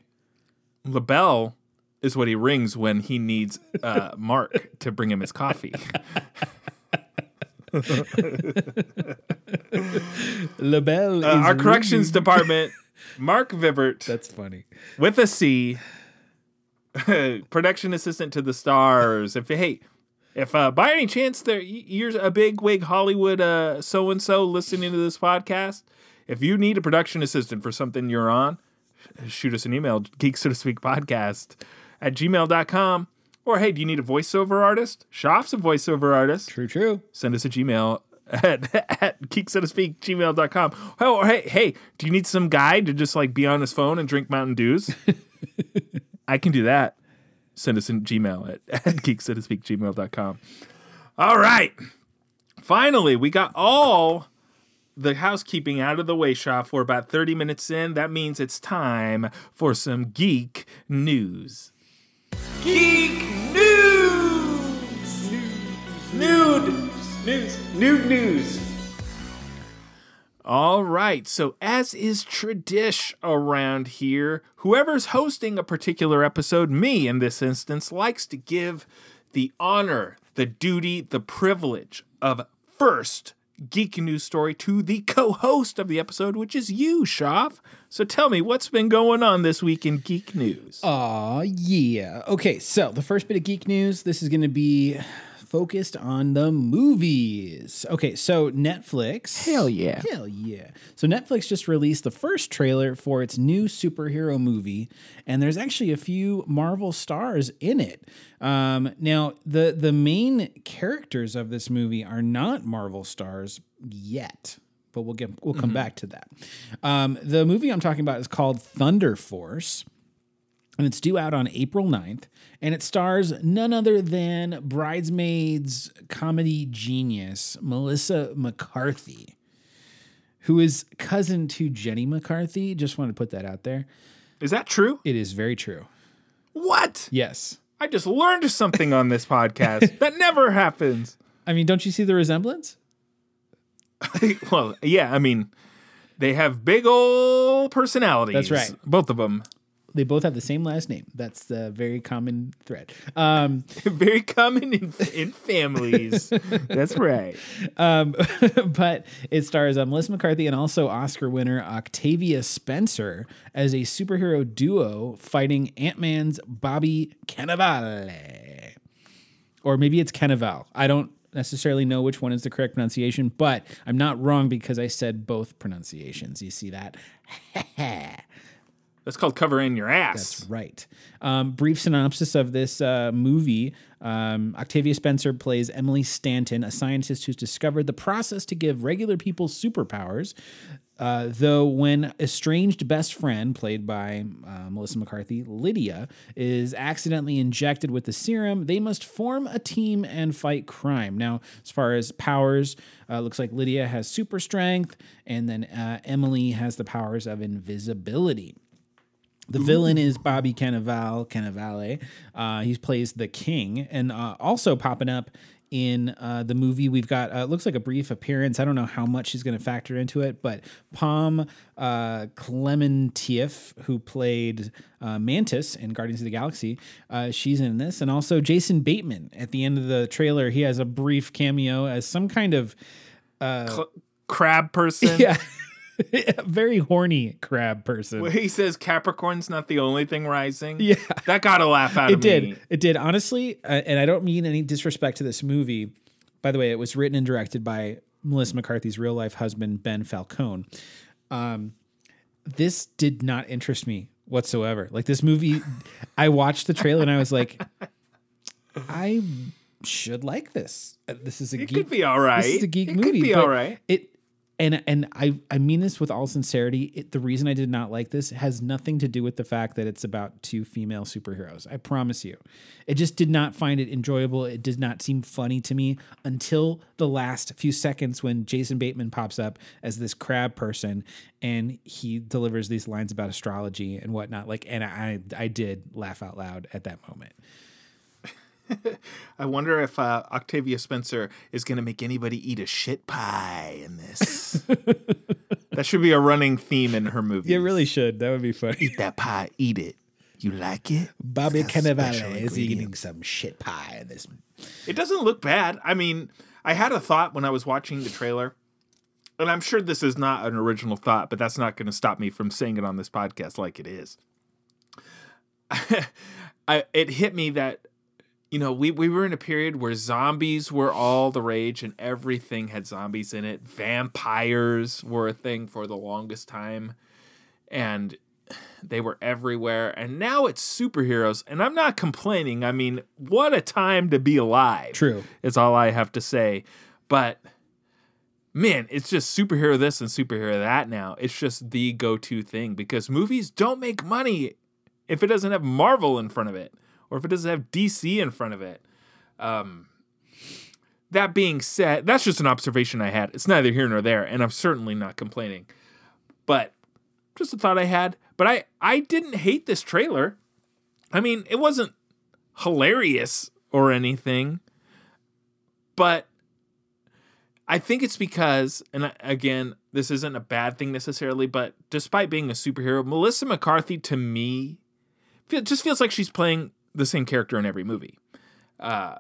LaBelle is what he rings when he needs uh, Mark to bring him his coffee. LaBelle. Uh, our reading. Corrections department, Mark Vibert. That's funny. With a C, production assistant to the stars. If hey, if uh, by any chance there you're a big wig Hollywood uh, so and so listening to this podcast, if you need a production assistant for something you're on, shoot us an email, Geek So To Speak podcast at gmail dot com. Or, hey, do you need a voiceover artist? Shoff's a voiceover artist. True, true. Send us a Gmail at, at geek so to speak gmail dot com. Oh, or, hey, hey, do you need some guy to just, like, be on his phone and drink Mountain Dews? I can do that. Send us a Gmail at, at geek so to speak gmail dot com. All right. Finally, we got all the housekeeping out of the way, Shoff. We're about thirty minutes in. That means it's time for some geek news. Geek news! Nude news! Nude news! All right, so as is tradition around here, whoever's hosting a particular episode, me in this instance, likes to give the honor, the duty, the privilege of first geek news story to the co-host of the episode, which is you, Shoff. So tell me, what's been going on this week in geek news? Aw, yeah. Okay, so the first bit of geek news, this is going to be focused on the movies. Okay, so Netflix. Hell yeah. Hell yeah. So Netflix just released the first trailer for its new superhero movie, and there's actually a few Marvel stars in it. Um, now, the, the main characters of this movie are not Marvel stars yet, but we'll get we'll come mm-hmm. back to that. Um, the movie I'm talking about is called Thunder Force, and it's due out on April ninth, and it stars none other than Bridesmaids comedy genius Melissa McCarthy, who is cousin to Jenny McCarthy. Just wanted to put that out there. Is that true? It is very true. What? Yes. I just learned something on this podcast. That never happens. I mean, don't you see the resemblance? Well, yeah, I mean, they have big old personalities. That's right. Both of them. They both have the same last name. That's the very common thread. Um, very common in, in families. That's right. Um, but it stars um, Melissa McCarthy and also Oscar winner Octavia Spencer as a superhero duo fighting Ant-Man's Bobby Cannavale. Or maybe it's Cannavale. I don't necessarily know which one is the correct pronunciation, but I'm not wrong because I said both pronunciations. You see that? That's called covering your ass. That's right. Um, brief synopsis of this uh, movie. Um, Octavia Spencer plays Emily Stanton, a scientist who's discovered the process to give regular people superpowers. Uh, though when estranged best friend, played by uh, Melissa McCarthy, Lydia, is accidentally injected with the serum, they must form a team and fight crime. Now, as far as powers, uh, looks like Lydia has super strength, and then uh, Emily has the powers of invisibility. The villain is Bobby Cannavale. Cannavale. Uh, he plays the king, and uh, also popping up in uh, the movie, we've got uh, looks like a brief appearance. I don't know how much he's going to factor into it, but Pom uh, Clementieff, who played uh, Mantis in Guardians of the Galaxy, uh, she's in this, and also Jason Bateman. At the end of the trailer, he has a brief cameo as some kind of uh, Cl- crab person. Yeah. Very horny crab person. Where he says Capricorn's not the only thing rising. Yeah, that got a laugh out it of did. me. It did. It did. Honestly, uh, and I don't mean any disrespect to this movie. By the way, it was written and directed by Melissa McCarthy's real life husband, Ben Falcone. Um, this did not interest me whatsoever. Like this movie, I watched the trailer and I was like, I should like this. This is a it geek. It could be all right. This is a geek it movie. It could be all right. It. And and I, I mean this with all sincerity, it, the reason I did not like this has nothing to do with the fact that it's about two female superheroes. I promise you. It just did not find it enjoyable. It did not seem funny to me until the last few seconds when Jason Bateman pops up as this crab person and he delivers these lines about astrology and whatnot. Like, and I, I did laugh out loud at that moment. I wonder if uh, Octavia Spencer is going to make anybody eat a shit pie in this. That should be a running theme in her movie. It really should. That would be funny. Eat that pie. Eat it. You like it? Bobby Cannavale is eating some shit pie in this. It doesn't look bad. I mean, I had a thought when I was watching the trailer, and I'm sure this is not an original thought, but that's not going to stop me from saying it on this podcast like it is. I, it hit me that You know, we, we were in a period where zombies were all the rage and everything had zombies in it. Vampires were a thing for the longest time, and they were everywhere. And now it's superheroes, and I'm not complaining. I mean, what a time to be alive. True. Is all I have to say. But, man, it's just superhero this and superhero that now. It's just the go-to thing because movies don't make money if it doesn't have Marvel in front of it. Or if it doesn't have D C in front of it. Um, that being said, that's just an observation I had. It's neither here nor there, and I'm certainly not complaining. But just a thought I had. But I, I didn't hate this trailer. I mean, it wasn't hilarious or anything. But I think it's because, and again, this isn't a bad thing necessarily, but despite being a superhero, Melissa McCarthy, to me, just feels like she's playing the same character in every movie. Uh,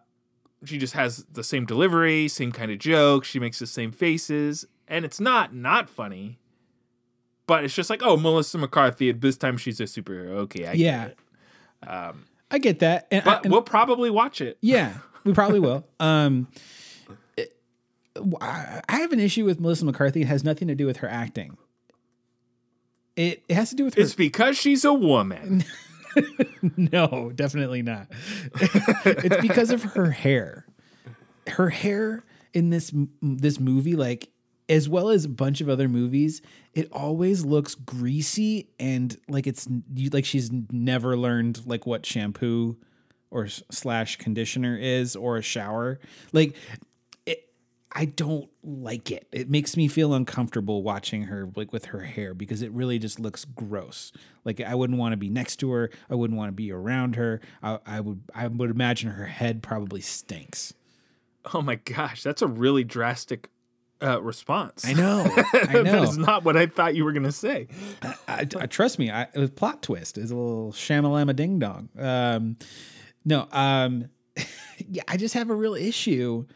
she just has the same delivery, same kind of joke. She makes the same faces. And it's not not funny. But it's just like, oh, Melissa McCarthy, this time she's a superhero. Okay, I yeah. get it. Um, I get that. And but I, and we'll probably watch it. Yeah, we probably will. Um, it, I have an issue with Melissa McCarthy. It has nothing to do with her acting. It, it has to do with her. It's because she's a woman. No, definitely not. It's because of her hair. Her hair in this this movie, like as well as a bunch of other movies, it always looks greasy and like it's like she's never learned like what shampoo or slash conditioner is or a shower. Like it, I don't like it. It makes me feel uncomfortable watching her like with her hair because it really just looks gross. Like I wouldn't want to be next to her. I wouldn't want to be around her. I, I would I would imagine her head probably stinks. Oh my gosh, that's a really drastic uh, response. I know. I know. That is not what I thought you were going to say. I, I, I, trust me, I, it was plot twist. It's a little shamalama ding dong. Um, no, um, yeah, I just have a real issue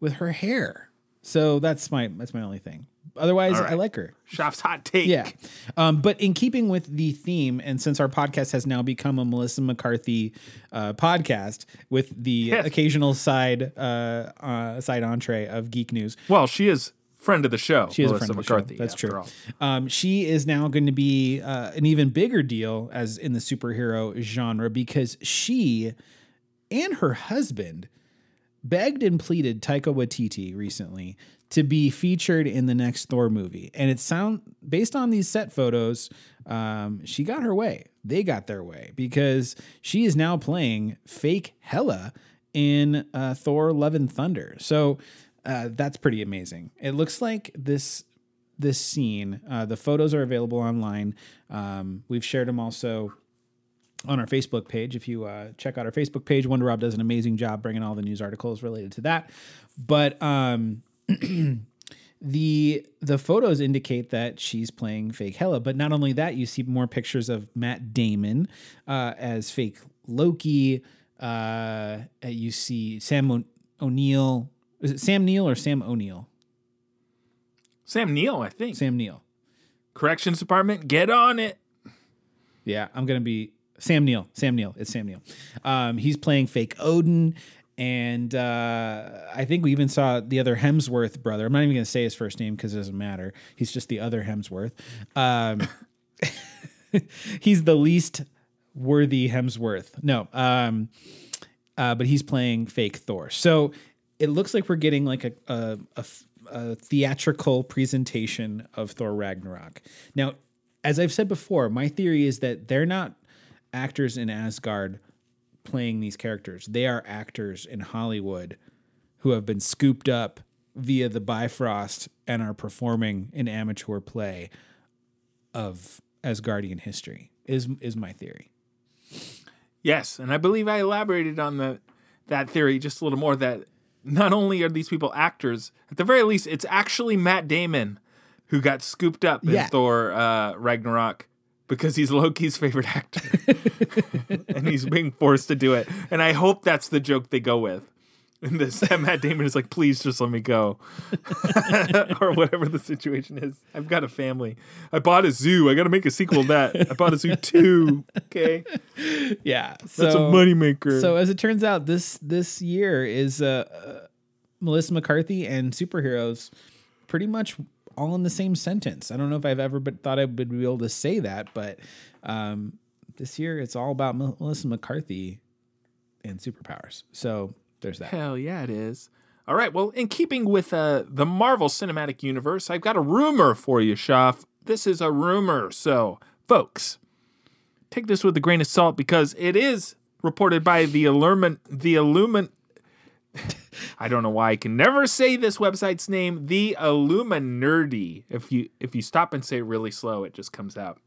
with her hair. So that's my that's my only thing. Otherwise, right. I like her. Shop's hot take. Yeah. Um, but in keeping with the theme, and since our podcast has now become a Melissa McCarthy uh, podcast with the occasional side uh, uh, side entree of geek news. Well, she is friend of the show. She is Melissa a friend McCarthy, of the show. That's true. Um, she is now going to be uh, an even bigger deal as in the superhero genre because she and her husband begged and pleaded Taika Waititi recently to be featured in the next Thor movie. And it sound based on these set photos, um, she got her way. They got their way because she is now playing fake Hela in uh, Thor Love and Thunder. So uh, that's pretty amazing. It looks like this this scene, uh, the photos are available online. Um, we've shared them also on our Facebook page. If you uh, check out our Facebook page, Wonder Rob does an amazing job bringing all the news articles related to that. But um, the the photos indicate that she's playing fake Hela. But not only that, you see more pictures of Matt Damon uh, as fake Loki. Uh, you see Sam o- O'Neill. Is it Sam Neill or Sam O'Neill? Sam Neill, I think. Sam Neill. Corrections Department, get on it. Yeah, I'm going to be... Sam Neill. Sam Neill. It's Sam Neill. Um, he's playing fake Odin. And uh, I think we even saw the other Hemsworth brother. I'm not even going to say his first name because it doesn't matter. He's just the other Hemsworth. Um, he's the least worthy Hemsworth. No. Um, uh, but he's playing fake Thor. So it looks like we're getting like a a, a, a theatrical presentation of Thor Ragnarok. Now, as I've said before, my theory is that they're not actors in Asgard playing these characters. They are actors in Hollywood who have been scooped up via the Bifrost and are performing an amateur play of Asgardian history is, is my theory. Yes. And I believe I elaborated on the, that theory just a little more, that not only are these people actors, at the very least, it's actually Matt Damon who got scooped up yeah. in Thor uh, Ragnarok. Because he's Loki's favorite actor. And he's being forced to do it. And I hope that's the joke they go with. And this, that Matt Damon is like, please just let me go. Or whatever the situation is. I've got a family. I bought a zoo. I got to make a sequel to that. I bought a zoo too. Okay. Yeah. So, that's a moneymaker. So as it turns out, this this year is uh, uh, Melissa McCarthy and superheroes pretty much all in the same sentence. I don't know if I've ever but thought I would be able to say that, but um, this year it's all about Melissa McCarthy and superpowers. So there's that. Hell yeah, it is. All right. Well, in keeping with uh, the Marvel Cinematic Universe, I've got a rumor for you, Shaf. This is a rumor. So folks, take this with a grain of salt because it is reported by the Illumin... The Illumin... I don't know why I can never say this website's name, the Illuminerdy. If you if you stop and say it really slow, it just comes out.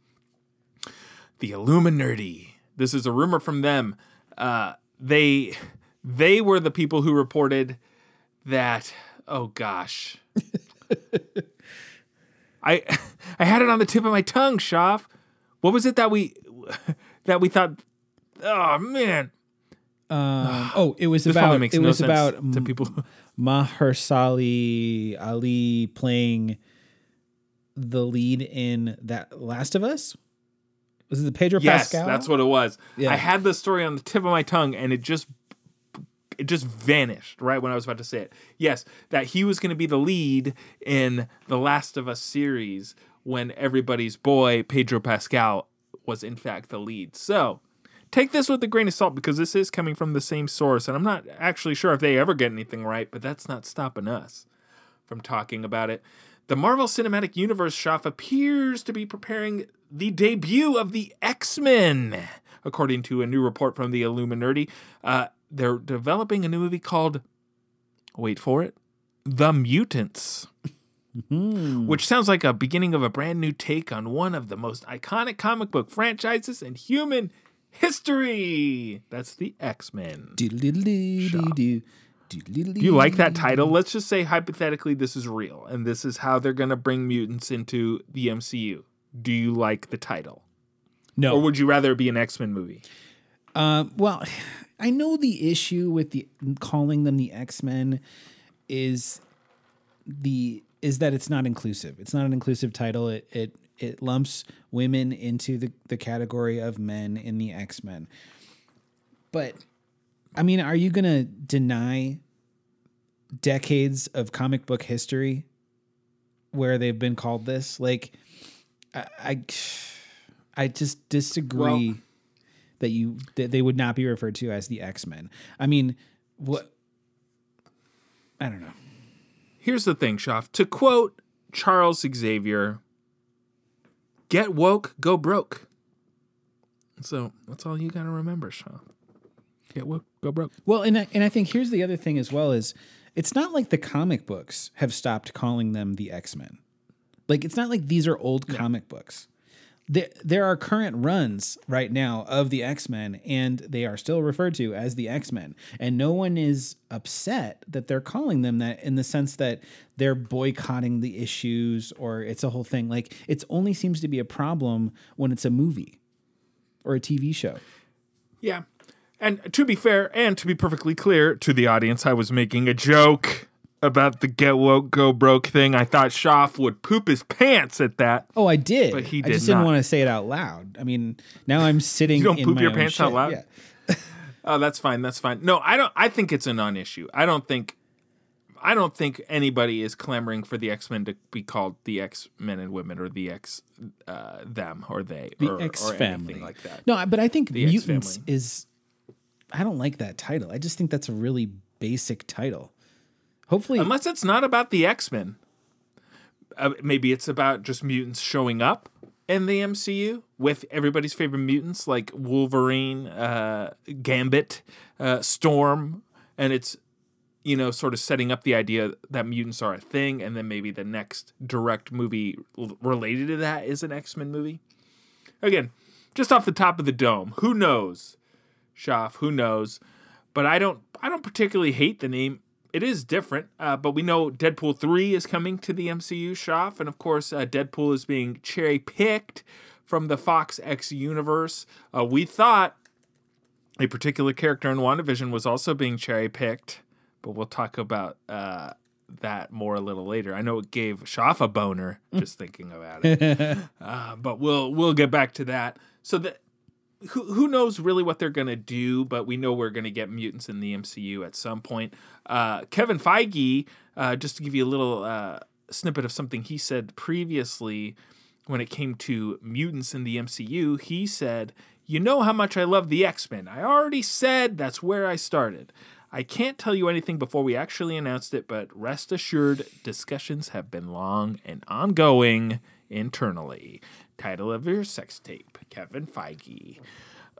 The Illuminerdy. This is a rumor from them. Uh, they they were the people who reported that. Oh gosh, I I had it on the tip of my tongue, Shaf. What was it that we that we thought? Oh man. Um, oh, it was this about makes it no was sense about to people. Mahershala Ali playing the lead in that Last of Us. Was it the Pedro yes, Pascal? Yes, that's what it was. Yeah. I had the story on the tip of my tongue, and it just it just vanished right when I was about to say it. Yes, that he was going to be the lead in the Last of Us series when everybody's boy Pedro Pascal was in fact the lead. So. Take this with a grain of salt because this is coming from the same source, and I'm not actually sure if they ever get anything right, but that's not stopping us from talking about it. The Marvel Cinematic Universe, Shaf, appears to be preparing the debut of the X-Men, according to a new report from the Illuminerdy. Uh, they're developing a new movie called, wait for it, The Mutants, mm-hmm. which sounds like a beginning of a brand new take on one of the most iconic comic book franchises and human history. That's the X-Men. Do you like that title? Let's just say hypothetically this is real and this is how they're going to bring mutants into the M C U. Do you like the title? No. Or would you rather be an X-Men movie? Uh, well, I know the issue with the calling them the X-Men is the is that it's not inclusive. It's not an inclusive title. It it It lumps women into the, the category of men in the X-Men. But, I mean, are you going to deny decades of comic book history where they've been called this? Like, I I, I just disagree well, that you that they would not be referred to as the X-Men. I mean, what I don't know. Here's the thing, Schaff. To quote Charles Xavier, get woke, go broke. So that's all you got to remember, Schaff. Get woke, go broke. Well, and I, and I think here's the other thing as well is it's not like the comic books have stopped calling them the X-Men. Like, it's not like these are old yeah. comic books. There, there are current runs right now of the X-Men, and they are still referred to as the X-Men. And no one is upset that they're calling them that in the sense that they're boycotting the issues or it's a whole thing. Like, it only seems to be a problem when it's a movie or a T V show. Yeah. And to be fair and to be perfectly clear to the audience, I was making a joke about the get woke, go broke thing. I thought Schaff would poop his pants at that. Oh, I did. But he did I just not. didn't want to say it out loud. I mean, now I'm sitting in my own shit. You don't poop your pants shit. out loud? Yeah. Oh, that's fine. That's fine. No, I don't. I think it's a non-issue. I don't think I don't think anybody is clamoring for the X-Men to be called the X-Men and women or the X, uh, them or they. The or, X or family. Anything like that. No, but I think the mutants is, I don't like that title. I just think that's a really basic title. Hopefully, unless it's not about the X-Men. Uh, maybe it's about just mutants showing up in the M C U with everybody's favorite mutants like Wolverine, uh, Gambit, uh, Storm. And it's, you know, sort of setting up the idea that mutants are a thing. And then maybe the next direct movie related to that is an X-Men movie. Again, just off the top of the dome. Who knows, Schaff? Who knows? But I don't, I don't particularly hate the name. It is different, uh, but we know Deadpool three is coming to the M C U, Schaff, and of course, uh, Deadpool is being cherry-picked from the Fox X universe. Uh, we thought a particular character in WandaVision was also being cherry-picked, but we'll talk about uh, that more a little later. I know it gave Schaff a boner just thinking about it, uh, but we'll we'll get back to that. So the, who who knows really what they're going to do, but we know we're going to get mutants in the M C U at some point. Uh, Kevin Feige, uh, just to give you a little uh, snippet of something he said previously when it came to mutants in the M C U, he said, "You know how much I love the X-Men. I already said that's where I started. I can't tell you anything before we actually announced it, but rest assured, discussions have been long and ongoing internally." Title of your sex tape, Kevin Feige.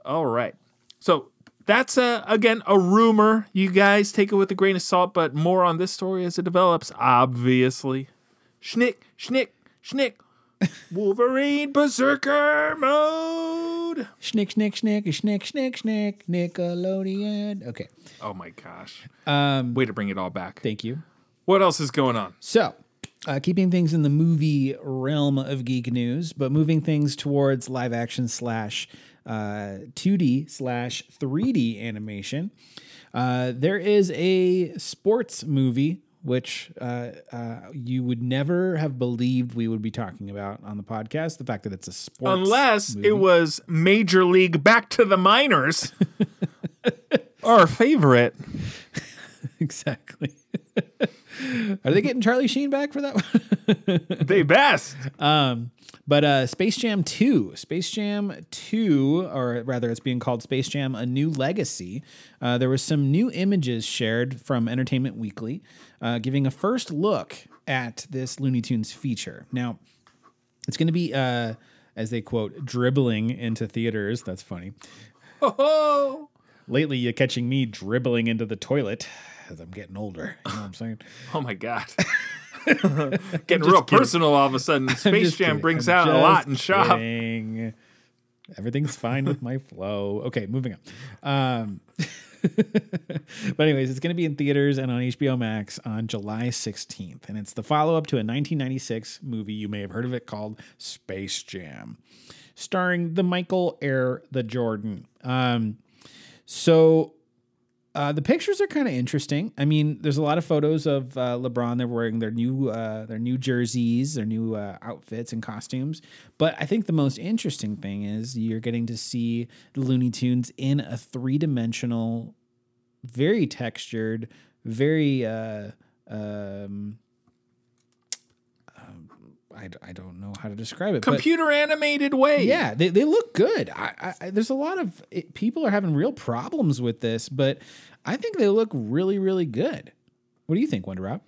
All right. So that's, a, again, a rumor. You guys take it with a grain of salt, but more on this story as it develops, obviously. Schnick, schnick, schnick. Wolverine Berserker mode. Schnick, schnick, schnick, schnick, schnick, schnick. Nickelodeon. Okay. Oh, my gosh. Um, Way to bring it all back. Thank you. What else is going on? So. Uh, keeping things in the movie realm of geek news, but moving things towards live action slash uh, two D slash three D animation. Uh, there is a sports movie, which uh, uh, you would never have believed we would be talking about on the podcast. The fact that it's a sports Unless movie. It was Major League Back to the Minors, our favorite. Exactly. Are they getting Charlie Sheen back for that one? They best. Um, but uh, Space Jam two. Space Jam two, or rather it's being called Space Jam A New Legacy. Uh, there was some new images shared from Entertainment Weekly uh, giving a first look at this Looney Tunes feature. Now, it's going to be, uh, as they quote, dribbling into theaters. That's funny. Oh-ho! Lately, you're catching me dribbling into the toilet. As I'm getting older, you know what I'm saying? Oh my god, getting real kidding. personal all of a sudden. Space Jam kidding. brings I'm out a lot in shop. Everything's fine with my flow. Okay, moving on. Um, but anyways, it's going to be in theaters and on H B O Max on July sixteenth, and it's the follow-up to a nineteen ninety-six movie you may have heard of it called Space Jam, starring the Michael Air, the Jordan. Um, so. Uh, the pictures are kind of interesting. I mean, there's a lot of photos of uh, LeBron. They're wearing their new uh, their new jerseys, their new uh, outfits and costumes. But I think the most interesting thing is you're getting to see the Looney Tunes in a three-dimensional, very textured, very... Uh, um, I, I don't know how to describe it. Computer but, animated way. Yeah, they, they look good. I, I, there's a lot of it, people are having real problems with this, but I think they look really, really good. What do you think, Wonder Rob?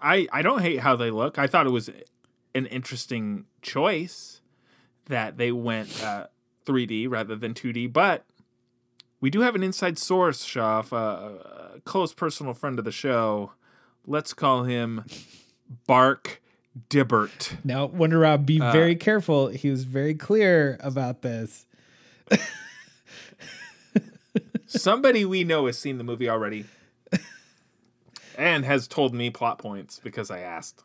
I, I don't hate how they look. I thought it was an interesting choice that they went uh, three D rather than two D. But we do have an inside source, Shaf, uh, a close personal friend of the show. Let's call him Bark Dibbert. Now, Wonder Rob, be uh, very careful. He was very clear about this. Somebody we know has seen the movie already and has told me plot points because I asked.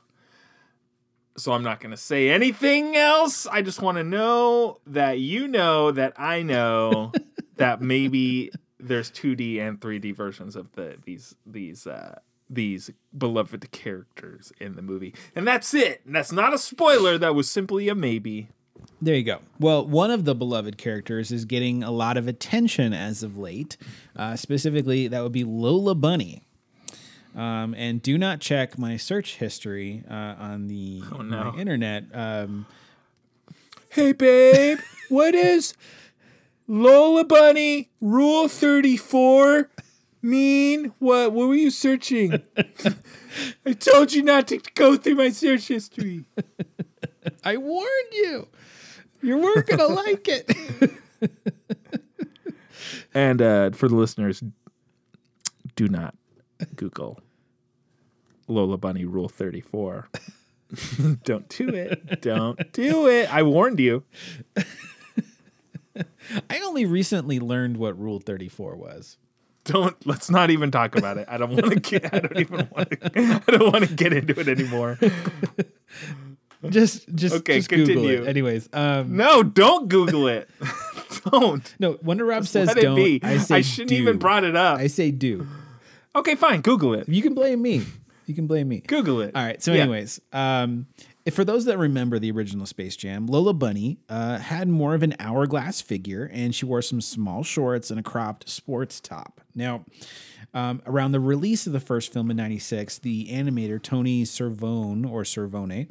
So I'm not going to say anything else. I just want to know that you know that I know that maybe there's two D and three D versions of the these these uh, these beloved characters in the movie. And that's it. And that's not a spoiler. That was simply a maybe. There you go. Well, one of the beloved characters is getting a lot of attention as of late. Uh, specifically, that would be Lola Bunny. Um, and do not check my search history uh, on the oh, no. internet. Um, hey, babe, what is Lola Bunny Rule thirty-four mean? What, what were you searching? I told you not to go through my search history. I warned you. You weren't going to like it. And uh, for the listeners, do not Google Lola Bunny Rule thirty-four. Don't do it. Don't do it. I warned you. I only recently learned what Rule thirty-four was. Don't let's not even talk about it. I don't want to get I don't even want to I don't want to get into it anymore. Just just, okay, just continue. Google it. Anyways, um, no, don't Google it. Don't. No, Wonder Rob just says let don't. It be. I, say I shouldn't do. Even brought it up. I say do. Okay, fine. Google it. You can blame me. You can blame me. Google it. All right. So anyways, yeah. um, if for those that remember the original Space Jam, Lola Bunny uh, had more of an hourglass figure, and she wore some small shorts and a cropped sports top. Now, um, around the release of the first film in ninety-six, the animator Tony Cervone or Cervone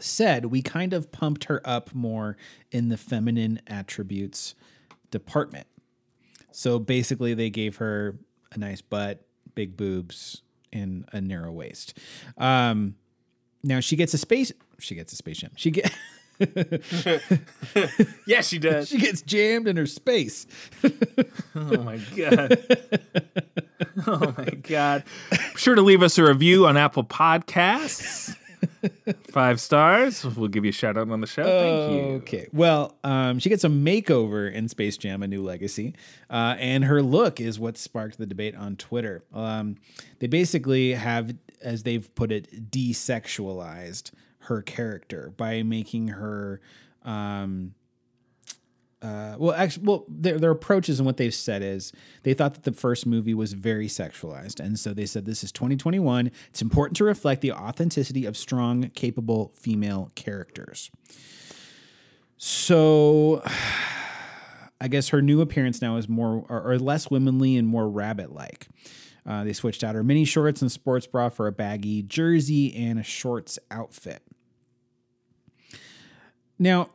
said, "We kind of pumped her up more in the feminine attributes department." So basically they gave her a nice butt, big boobs, and a narrow waist. Um, now she gets a space. She gets a space jam. She get. Yeah, she does. She gets jammed in her space. Oh my god. Oh my god. Be sure to leave us a review on Apple Podcasts. Five stars. We'll give you a shout out on the show. Thank you. Okay. Well, um, she gets a makeover in Space Jam: A New Legacy, uh, and her look is what sparked the debate on Twitter. Um, they basically have, as they've put it, desexualized her character by making her. Um, uh, well, actually, well, their their approaches and what they've said is they thought that the first movie was very sexualized, and so they said this is twenty twenty-one. It's important to reflect the authenticity of strong, capable female characters. So, I guess her new appearance now is more or, or less womanly and more rabbit-like. Uh, they switched out her mini shorts and sports bra for a baggy jersey and a shorts outfit. Now,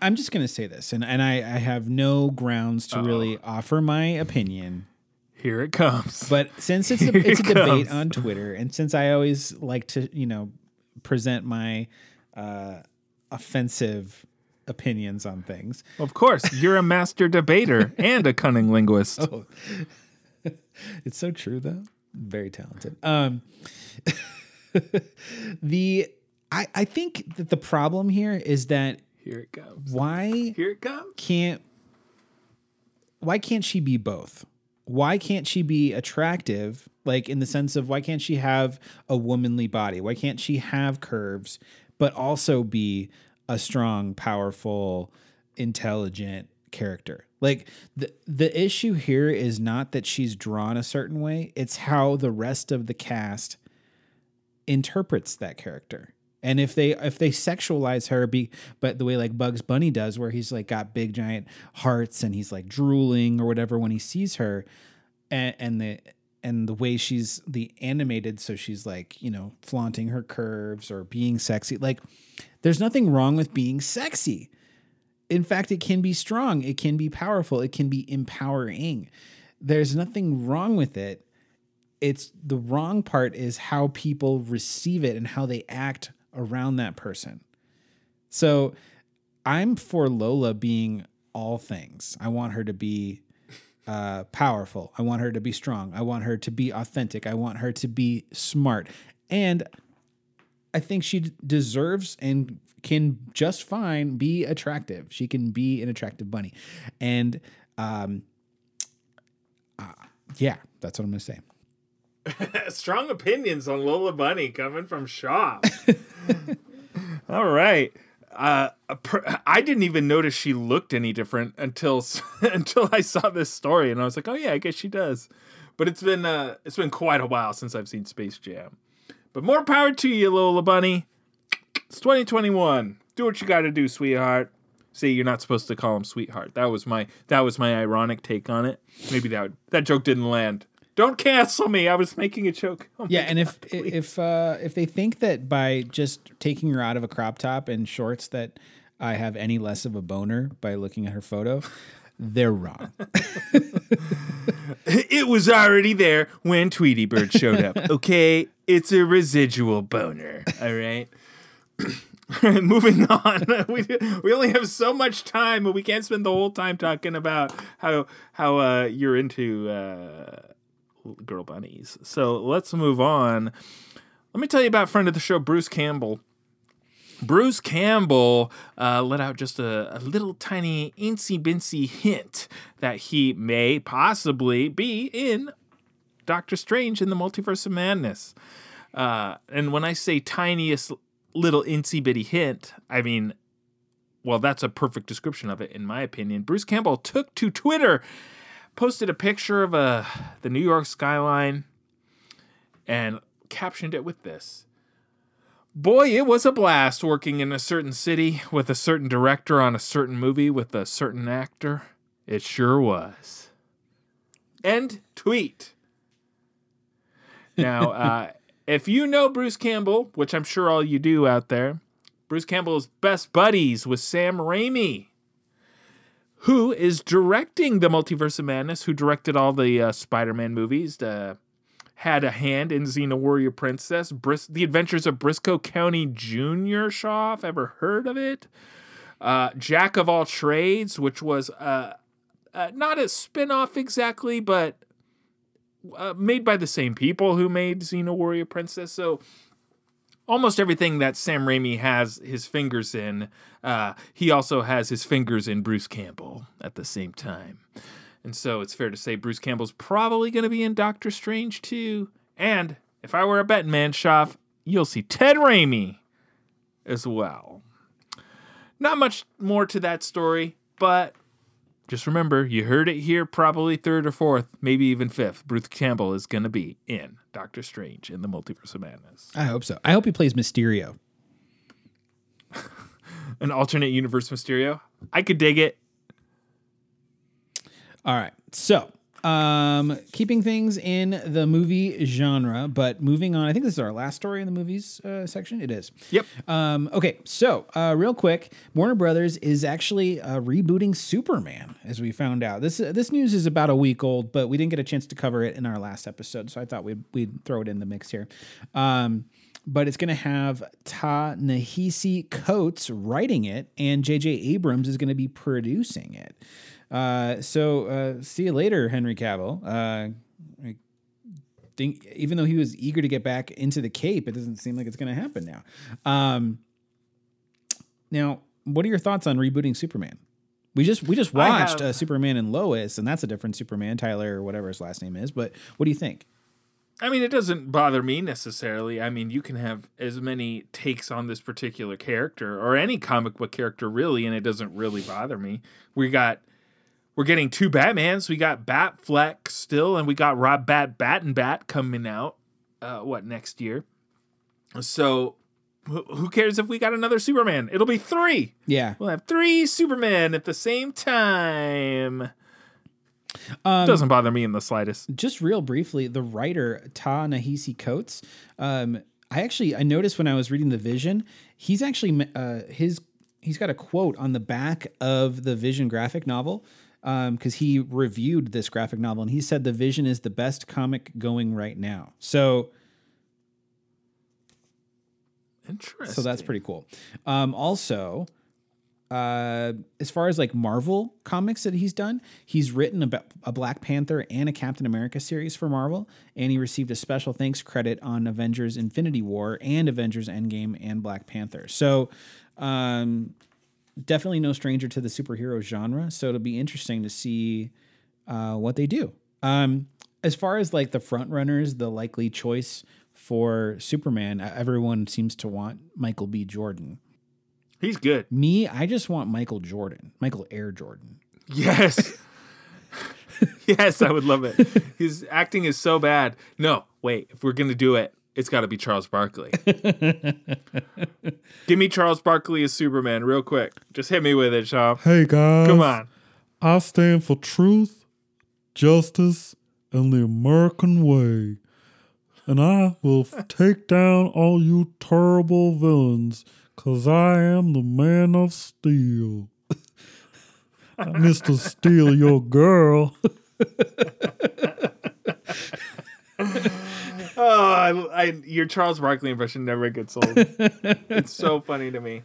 I'm just going to say this, and, and I, I have no grounds to Uh-oh. really offer my opinion. Here it comes. But since it's a, it's a debate on Twitter, and since I always like to, you know, present my uh, offensive opinions on things. Of course. You're a master debater and a cunning linguist. Oh. It's so true, though. Very talented. Um, the I, I think that the problem here is that Here it comes. Why Here it comes. Can't why can't she be both? Why can't she be attractive? Like in the sense of why can't she have a womanly body? Why can't she have curves, but also be a strong, powerful, intelligent character? Like the the issue here is not that she's drawn a certain way. It's how the rest of the cast interprets that character. And if they if they sexualize her, be, but the way like Bugs Bunny does, where he's like got big giant hearts and he's like drooling or whatever when he sees her, and, and the and the way she's the animated, so she's like, you know, flaunting her curves or being sexy. Like, there's nothing wrong with being sexy. In fact, it can be strong, it can be powerful, it can be empowering. There's nothing wrong with it. it's the wrong part is how people receive it and how they act around that person. So I'm for Lola being all things. I want her to be uh, powerful. I want her to be strong. I want her to be authentic. I want her to be smart. And I think she deserves and can just fine be attractive. She can be an attractive bunny. And um, uh, yeah, that's what I'm going to say. Strong opinions on Lola Bunny coming from Shaw. All right. Uh, I didn't even notice she looked any different until until I saw this story, and I was like, "Oh yeah, I guess she does." But it's been uh, it's been quite a while since I've seen Space Jam. But more power to you, Lola Bunny. It's twenty twenty-one. Do what you got to do, sweetheart. See, you're not supposed to call him sweetheart. That was my that was my ironic take on it. Maybe that would, that joke didn't land. Don't cancel me. I was making a joke. Oh yeah, and God, if please. if uh, if they think that by just taking her out of a crop top and shorts that I have any less of a boner by looking at her photo, they're wrong. It was already there when Tweety Bird showed up. Okay, it's a residual boner. All right. All right, moving on. We we only have so much time, but we can't spend the whole time talking about how how uh, you're into. Uh, girl bunnies. So let's move on. Let me tell you about friend of the show, Bruce Campbell. Bruce Campbell uh, let out just a, a little tiny incy-bincy hint that he may possibly be in Doctor Strange in the Multiverse of Madness. Uh, and when I say tiniest little incy-bitty hint, I mean, well, that's a perfect description of it, in my opinion. Bruce Campbell took to Twitter, posted a picture of uh, the New York skyline and captioned it with this. Boy, it was a blast working in a certain city with a certain director on a certain movie with a certain actor. It sure was. End tweet. Now, uh, if you know Bruce Campbell, which I'm sure all you do out there, Bruce Campbell is best buddies with Sam Raimi, who is directing the Multiverse of Madness, who directed all the uh, Spider-Man movies, uh, had a hand in Xena Warrior Princess, Bris- The Adventures of Briscoe County Junior Shaw, if ever heard of it, uh, Jack of All Trades, which was uh, uh, not a spinoff exactly, but uh, made by the same people who made Xena Warrior Princess. So almost everything that Sam Raimi has his fingers in, uh, he also has his fingers in Bruce Campbell at the same time. And so it's fair to say Bruce Campbell's probably going to be in Doctor Strange too. And if I were a betting man, Shaff, you'll see Ted Raimi as well. Not much more to that story, but just remember, you heard it here probably third or fourth, maybe even fifth. Bruce Campbell is going to be in Doctor Strange in the Multiverse of Madness. I hope so. I hope he plays Mysterio. An alternate universe Mysterio? I could dig it. All right. So, um, keeping things in the movie genre, but moving on. I think this is our last story in the movies uh, section. It is. Yep. Um, okay. So, uh, real quick, Warner Brothers is actually uh, rebooting Superman, as we found out. This uh, this news is about a week old, but we didn't get a chance to cover it in our last episode, so I thought we'd we'd throw it in the mix here. Um, but it's going to have Ta-Nehisi Coates writing it, and J J Abrams is going to be producing it. Uh, so, uh, see you later, Henry Cavill. Uh, I think even though he was eager to get back into the Cape, it doesn't seem like it's going to happen now. Um, now, what are your thoughts on rebooting Superman? We just, we just watched have, uh, Superman and Lois, and that's a different Superman, Tyler or whatever his last name is. But what do you think? I mean, it doesn't bother me necessarily. I mean, you can have as many takes on this particular character or any comic book character really, and it doesn't really bother me. We got, We're getting two Batmans. We got Batfleck still, and we got Rob Bat Bat and Bat coming out, uh, what, next year? So who cares if we got another Superman? It'll be three. Yeah. We'll have three Supermen at the same time. Um, Doesn't bother me in the slightest. Just real briefly, the writer, Ta-Nehisi Coates, um, I actually, I noticed when I was reading The Vision, he's actually, uh, his he's got a quote on the back of the Vision graphic novel. um, because he reviewed this graphic novel, and he said The Vision is the best comic going right now. So. Interesting. So that's pretty cool. Um, also, uh, as far as like Marvel comics that he's done, he's written about a Black Panther and a Captain America series for Marvel, and he received a special thanks credit on Avengers Infinity War and Avengers Endgame and Black Panther. So um, definitely no stranger to the superhero genre. So it'll be interesting to see uh, what they do. Um, as far as like the front runners, the likely choice for Superman, everyone seems to want Michael B. Jordan. He's good. Me, I just want Michael Jordan. Michael Air Jordan. Yes. Yes, I would love it. His acting is so bad. No, wait. If we're going to do it, it's got to be Charles Barkley. Give me Charles Barkley as Superman real quick. Just hit me with it, Sean. Hey, guys. Come on. I stand for truth, justice, and the American way. And I will take down all you terrible villains, because I am the man of steel. Mister Steal Your Girl. oh, I, I, your Charles Barkley impression never gets old. It's so funny to me.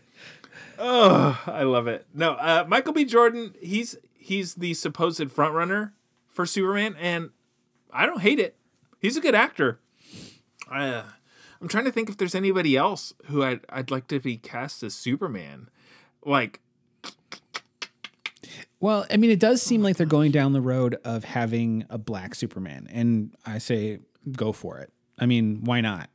Oh, I love it. No, uh, Michael B. Jordan, he's he's the supposed frontrunner for Superman, and I don't hate it. He's a good actor. Uh, I'm trying to think if there's anybody else who I'd, I'd like to be cast as Superman. Like, well, I mean, it does seem like they're going down the road of having a black Superman, and I say go for it. I mean, why not?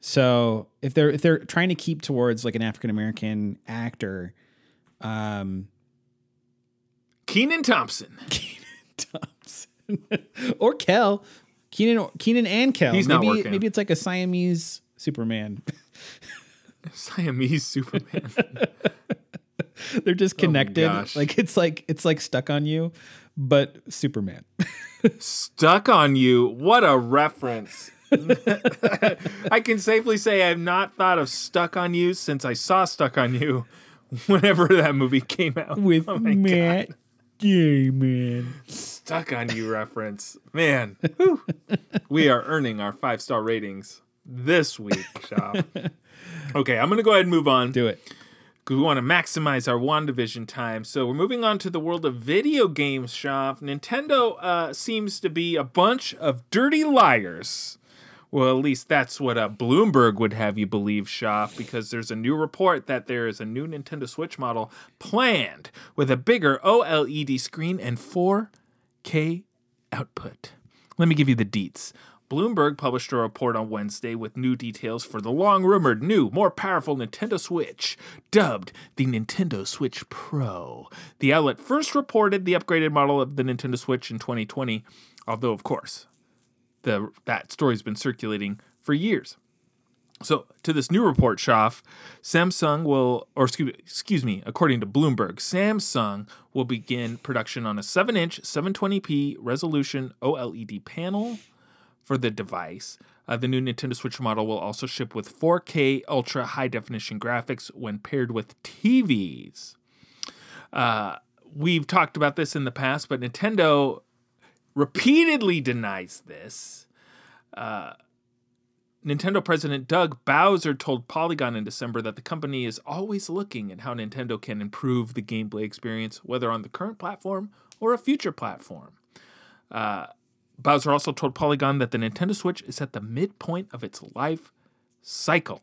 So if they're if they're trying to keep towards like an African American actor, um, Kenan Thompson, Kenan Thompson, or Kel. Kenan, Kenan and Kel. He's maybe, not working. Maybe it's like a Siamese Superman. Siamese Superman. They're just connected. Oh like it's like it's like Stuck on You, but Superman. Stuck on You. What a reference! I can safely say I've not thought of Stuck on You since I saw Stuck on You, whenever that movie came out with oh my Matt God. Damon. Stuck on You reference. Man, whew. We are earning our five-star ratings this week, Shop. Okay, I'm going to go ahead and move on. Do it. We want to maximize our WandaVision time. So we're moving on to the world of video games, Shop. Nintendo uh, seems to be a bunch of dirty liars. Well, at least that's what uh, Bloomberg would have you believe, Shaf, because there's a new report that there is a new Nintendo Switch model planned with a bigger OLED screen and four K output. Let me give you the deets. Bloomberg published a report on Wednesday with new details for the long-rumored new, more powerful Nintendo Switch, dubbed the Nintendo Switch Pro. The outlet first reported the upgraded model of the Nintendo Switch in twenty twenty, although, of course... The, that story's been circulating for years. So to this new report, Schaff, Samsung will, or excuse, excuse me, according to Bloomberg, Samsung will begin production on a seven-inch, seven twenty p resolution OLED panel for the device. Uh, the new Nintendo Switch model will also ship with four K ultra high-definition graphics when paired with T Vs. Uh, we've talked about this in the past, but Nintendo... repeatedly denies this. Uh, Nintendo president Doug Bowser told Polygon in December that the company is always looking at how Nintendo can improve the gameplay experience, whether on the current platform or a future platform. Uh, Bowser also told Polygon that the Nintendo Switch is at the midpoint of its life cycle.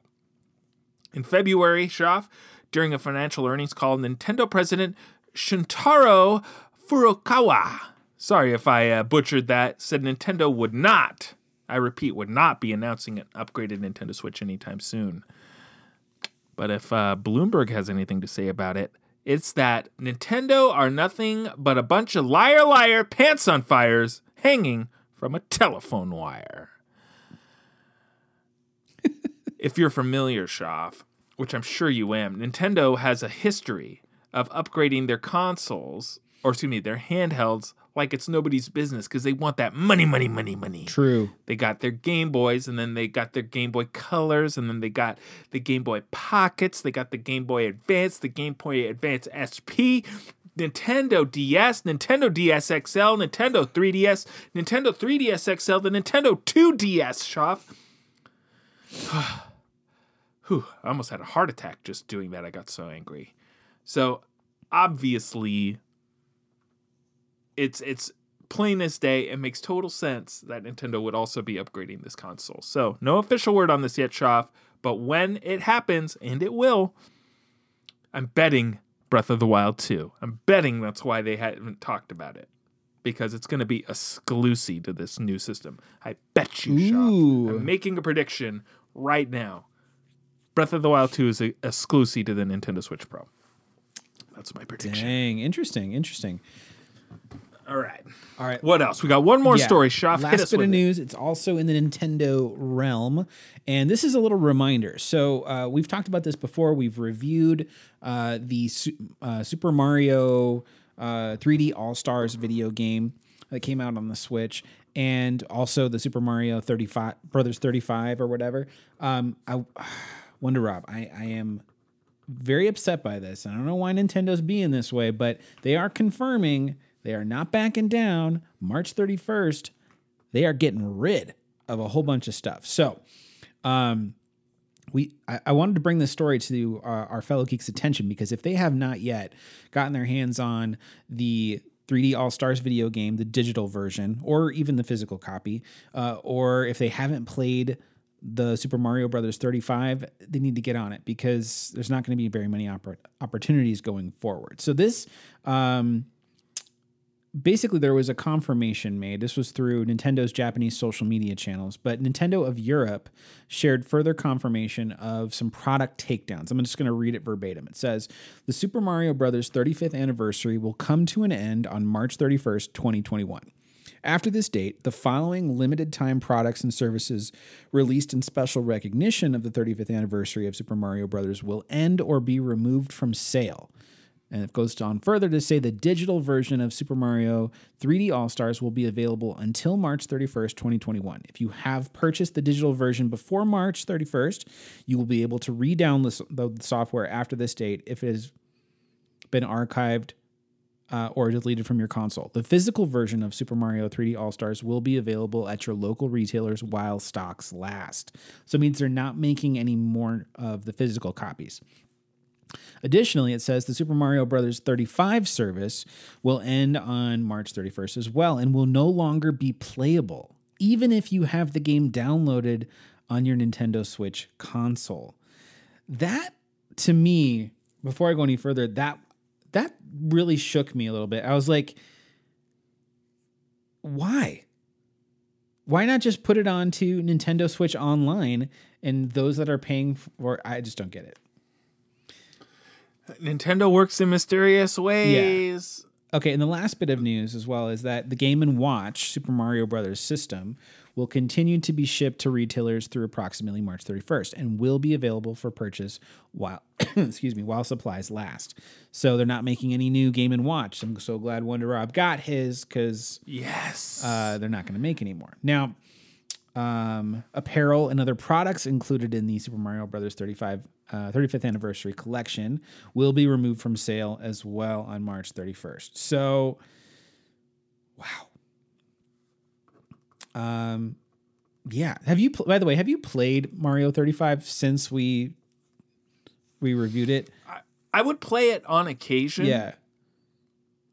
In February, Schaff, during a financial earnings call, Nintendo president Shintaro Furukawa Sorry if I uh, butchered that. Said Nintendo would not, I repeat, would not be announcing an upgraded Nintendo Switch anytime soon. But if uh, Bloomberg has anything to say about it, it's that Nintendo are nothing but a bunch of liar, liar, pants on fires hanging from a telephone wire. If you're familiar, Schaff, which I'm sure you am, Nintendo has a history of upgrading their consoles, or excuse me, their handhelds, like it's nobody's business because they want that money, money, money, money. True. They got their Game Boys, and then they got their Game Boy Colors, and then they got the Game Boy Pockets. They got the Game Boy Advance, the Game Boy Advance S P. Nintendo D S, Nintendo D S X L, Nintendo three D S, Nintendo three D S X L, the Nintendo two D S shop. Whew, I almost had a heart attack just doing that. I got so angry. So obviously, it's it's plain as day. It makes total sense that Nintendo would also be upgrading this console. So no official word on this yet, Shav, but when it happens, and it will, I'm betting Breath of the Wild two. I'm betting that's why they haven't talked about it, because it's going to be exclusive to this new system. I bet you, Shav. I'm making a prediction right now. Breath of the Wild two is exclusive to the Nintendo Switch Pro. That's my prediction. Dang, interesting, interesting. All right. All right. What else? We got one more yeah. story, Shav. Last bit of news. It. It's also in the Nintendo realm. And this is a little reminder. So uh, we've talked about this before. We've reviewed uh, the uh, Super Mario uh, three D All-Stars video game that came out on the Switch. And also the Super Mario thirty-five Brothers thirty-five or whatever. Um, I wonder, Rob, I, I am... very upset by this. I don't know why Nintendo's being this way, but they are confirming they are not backing down. March thirty-first, they are getting rid of a whole bunch of stuff. So um, we, I, I wanted to bring this story to uh, our fellow geeks' attention, because if they have not yet gotten their hands on the three D All-Stars video game, the digital version, or even the physical copy, uh, or if they haven't played the Super Mario Brothers thirty-five, they need to get on it, because there's not going to be very many oppor- opportunities going forward. So this, um, basically there was a confirmation made. This was through Nintendo's Japanese social media channels, but Nintendo of Europe shared further confirmation of some product takedowns. I'm just going to read it verbatim. It says, the Super Mario Brothers thirty-fifth anniversary will come to an end on March thirty-first, twenty twenty-one. After this date, the following limited time products and services released in special recognition of the thirty-fifth anniversary of Super Mario Bros. Will end or be removed from sale. And it goes on further to say the digital version of Super Mario three D All-Stars will be available until March thirty-first, twenty twenty-one. If you have purchased the digital version before March thirty-first, you will be able to re-download the software after this date if it has been archived Uh, or deleted from your console. The physical version of Super Mario three D All-Stars will be available at your local retailers while stocks last. So it means they're not making any more of the physical copies. Additionally, it says the Super Mario Bros. thirty-five service will end on March thirty-first as well, and will no longer be playable, even if you have the game downloaded on your Nintendo Switch console. That, to me, before I go any further, that That really shook me a little bit. I was like, why? Why not just put it on to Nintendo Switch Online and those that are paying for it? I just don't get it. Nintendo works in mysterious ways. Yeah. Okay, and the last bit of news as well is that the Game and Watch Super Mario Bros. System will continue to be shipped to retailers through approximately March thirty-first and will be available for purchase while excuse me, while supplies last. So they're not making any new Game and Watch. I'm so glad Wonder Rob got his, because yes, uh, they're not going to make any more. Now, um, apparel and other products included in the Super Mario Bros. thirty-five, uh, thirty-fifth Anniversary Collection will be removed from sale as well on March thirty-first. So, wow. Um, yeah. Have you, pl- by the way, have you played Mario thirty-five since we, we reviewed it? I, I would play it on occasion. Yeah.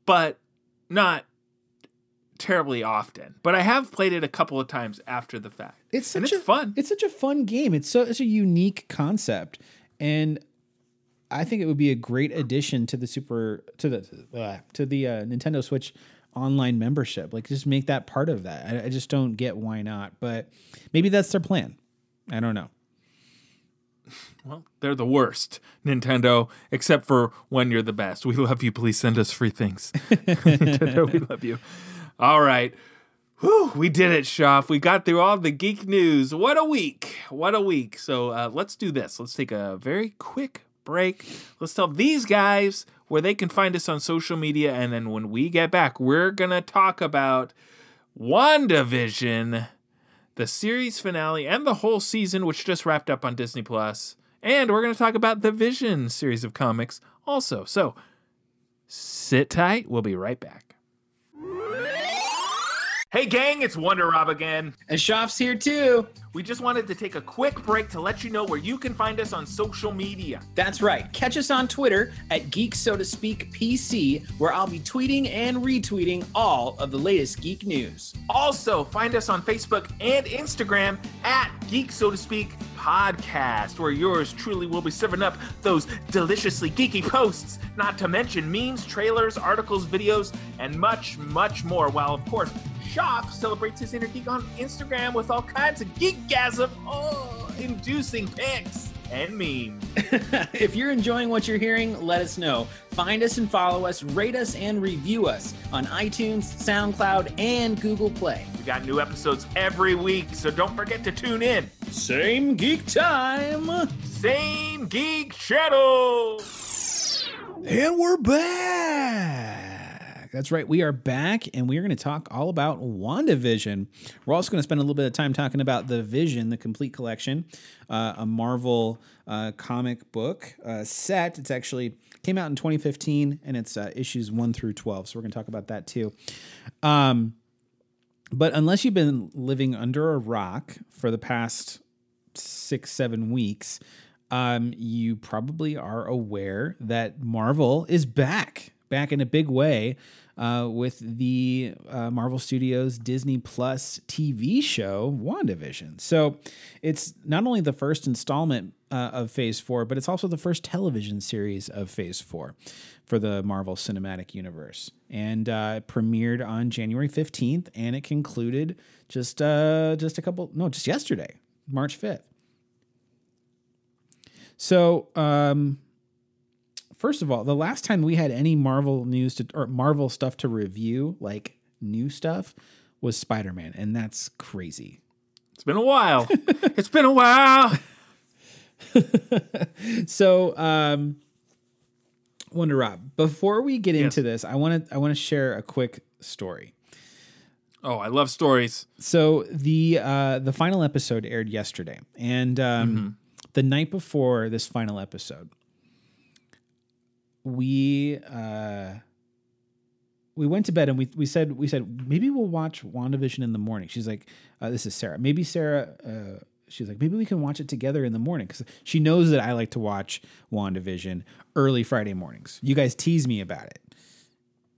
But not terribly often, but I have played it a couple of times after the fact. It's such and it's a, fun. It's such a fun game. It's so, it's a unique concept. And I think it would be a great addition to the super, to the, to the, uh, to the uh, Nintendo Switch Online membership. Like, just make that part of that. I, I just don't get why not, but maybe that's their plan. I don't know. Well, they're the worst, Nintendo, except for when you're the best. We love you. Please send us free things. Nintendo, we love you. All right. Whew, we did it, Shav. We got through all the geek news. What a week. What a week. So uh, let's do this. Let's take a very quick break. Let's tell these guys where they can find us on social media. And then when we get back, we're going to talk about WandaVision, the series finale and the whole season, which just wrapped up on Disney plus. And we're going to talk about The Vision series of comics also. So Sit tight. We'll be right back. Hey gang, it's Wonder Rob again. And Shoff's here too. We just wanted to take a quick break to let you know where you can find us on social media. That's right. Catch us on Twitter at Geek So To Speak P C, where I'll be tweeting and retweeting all of the latest geek news. Also, find us on Facebook and Instagram at Geek So To Speak Podcast, where yours truly will be serving up those deliciously geeky posts, not to mention memes, trailers, articles, videos, and much, much more. While, of course, Shoff celebrates his inner geek on Instagram with all kinds of geekgasm, oh, inducing pics and memes. If you're enjoying what you're hearing, let us know. Find us and follow us, rate us and review us on iTunes, SoundCloud, and Google Play. We got new episodes every week, so don't forget to tune in. Same geek time, same geek channel. And we're back. That's right. We are back, and we are going to talk all about WandaVision. We're also going to spend a little bit of time talking about The Vision, the complete collection, uh, a Marvel uh, comic book uh, set. It's actually came out in twenty fifteen, and it's uh, issues one through twelve, so we're going to talk about that too. Um, but unless you've been living under a rock for the past six, seven weeks, um, you probably are aware that Marvel is back. Back in a big way uh, with the uh, Marvel Studios Disney Plus T V show WandaVision. So it's not only the first installment uh, of Phase Four, but it's also the first television series of Phase Four for the Marvel Cinematic Universe. And uh, it premiered on January fifteenth, and it concluded just uh, just a couple no just yesterday, March fifth. So. Um, First of all, the last time we had any Marvel news to, or Marvel stuff to review, like new stuff, was Spider-Man, and that's crazy. It's been a while. It's been a while. So, um, Wonder Rob, before we get yes. into this, I want to I want to share a quick story. Oh, I love stories. So the uh, the final episode aired yesterday, and um, mm-hmm. the night before this final episode. We uh, we went to bed and we we said we said maybe we'll watch WandaVision in the morning. She's like, uh, this is Sarah. Maybe Sarah. Uh, she's like, maybe we can watch it together in the morning because she knows that I like to watch WandaVision early Friday mornings. You guys tease me about it.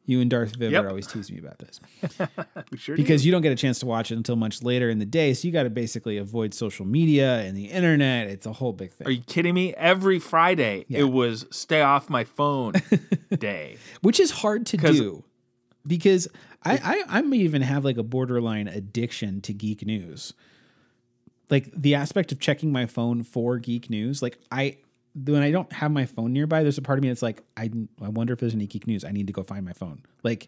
You and Darth Viver yep. always tease me about this. We sure because do. You don't get a chance to watch it until much later in the day. So you got to basically avoid social media and the internet. It's a whole big thing. Are you kidding me? Every Friday yeah. it was stay off my phone day, which is hard to do because I, I, I may even have like a borderline addiction to geek news. Like the aspect of checking my phone for geek news. Like I, When I don't have my phone nearby, there's a part of me that's like, I, I wonder if there's any geek news. I need to go find my phone. Like,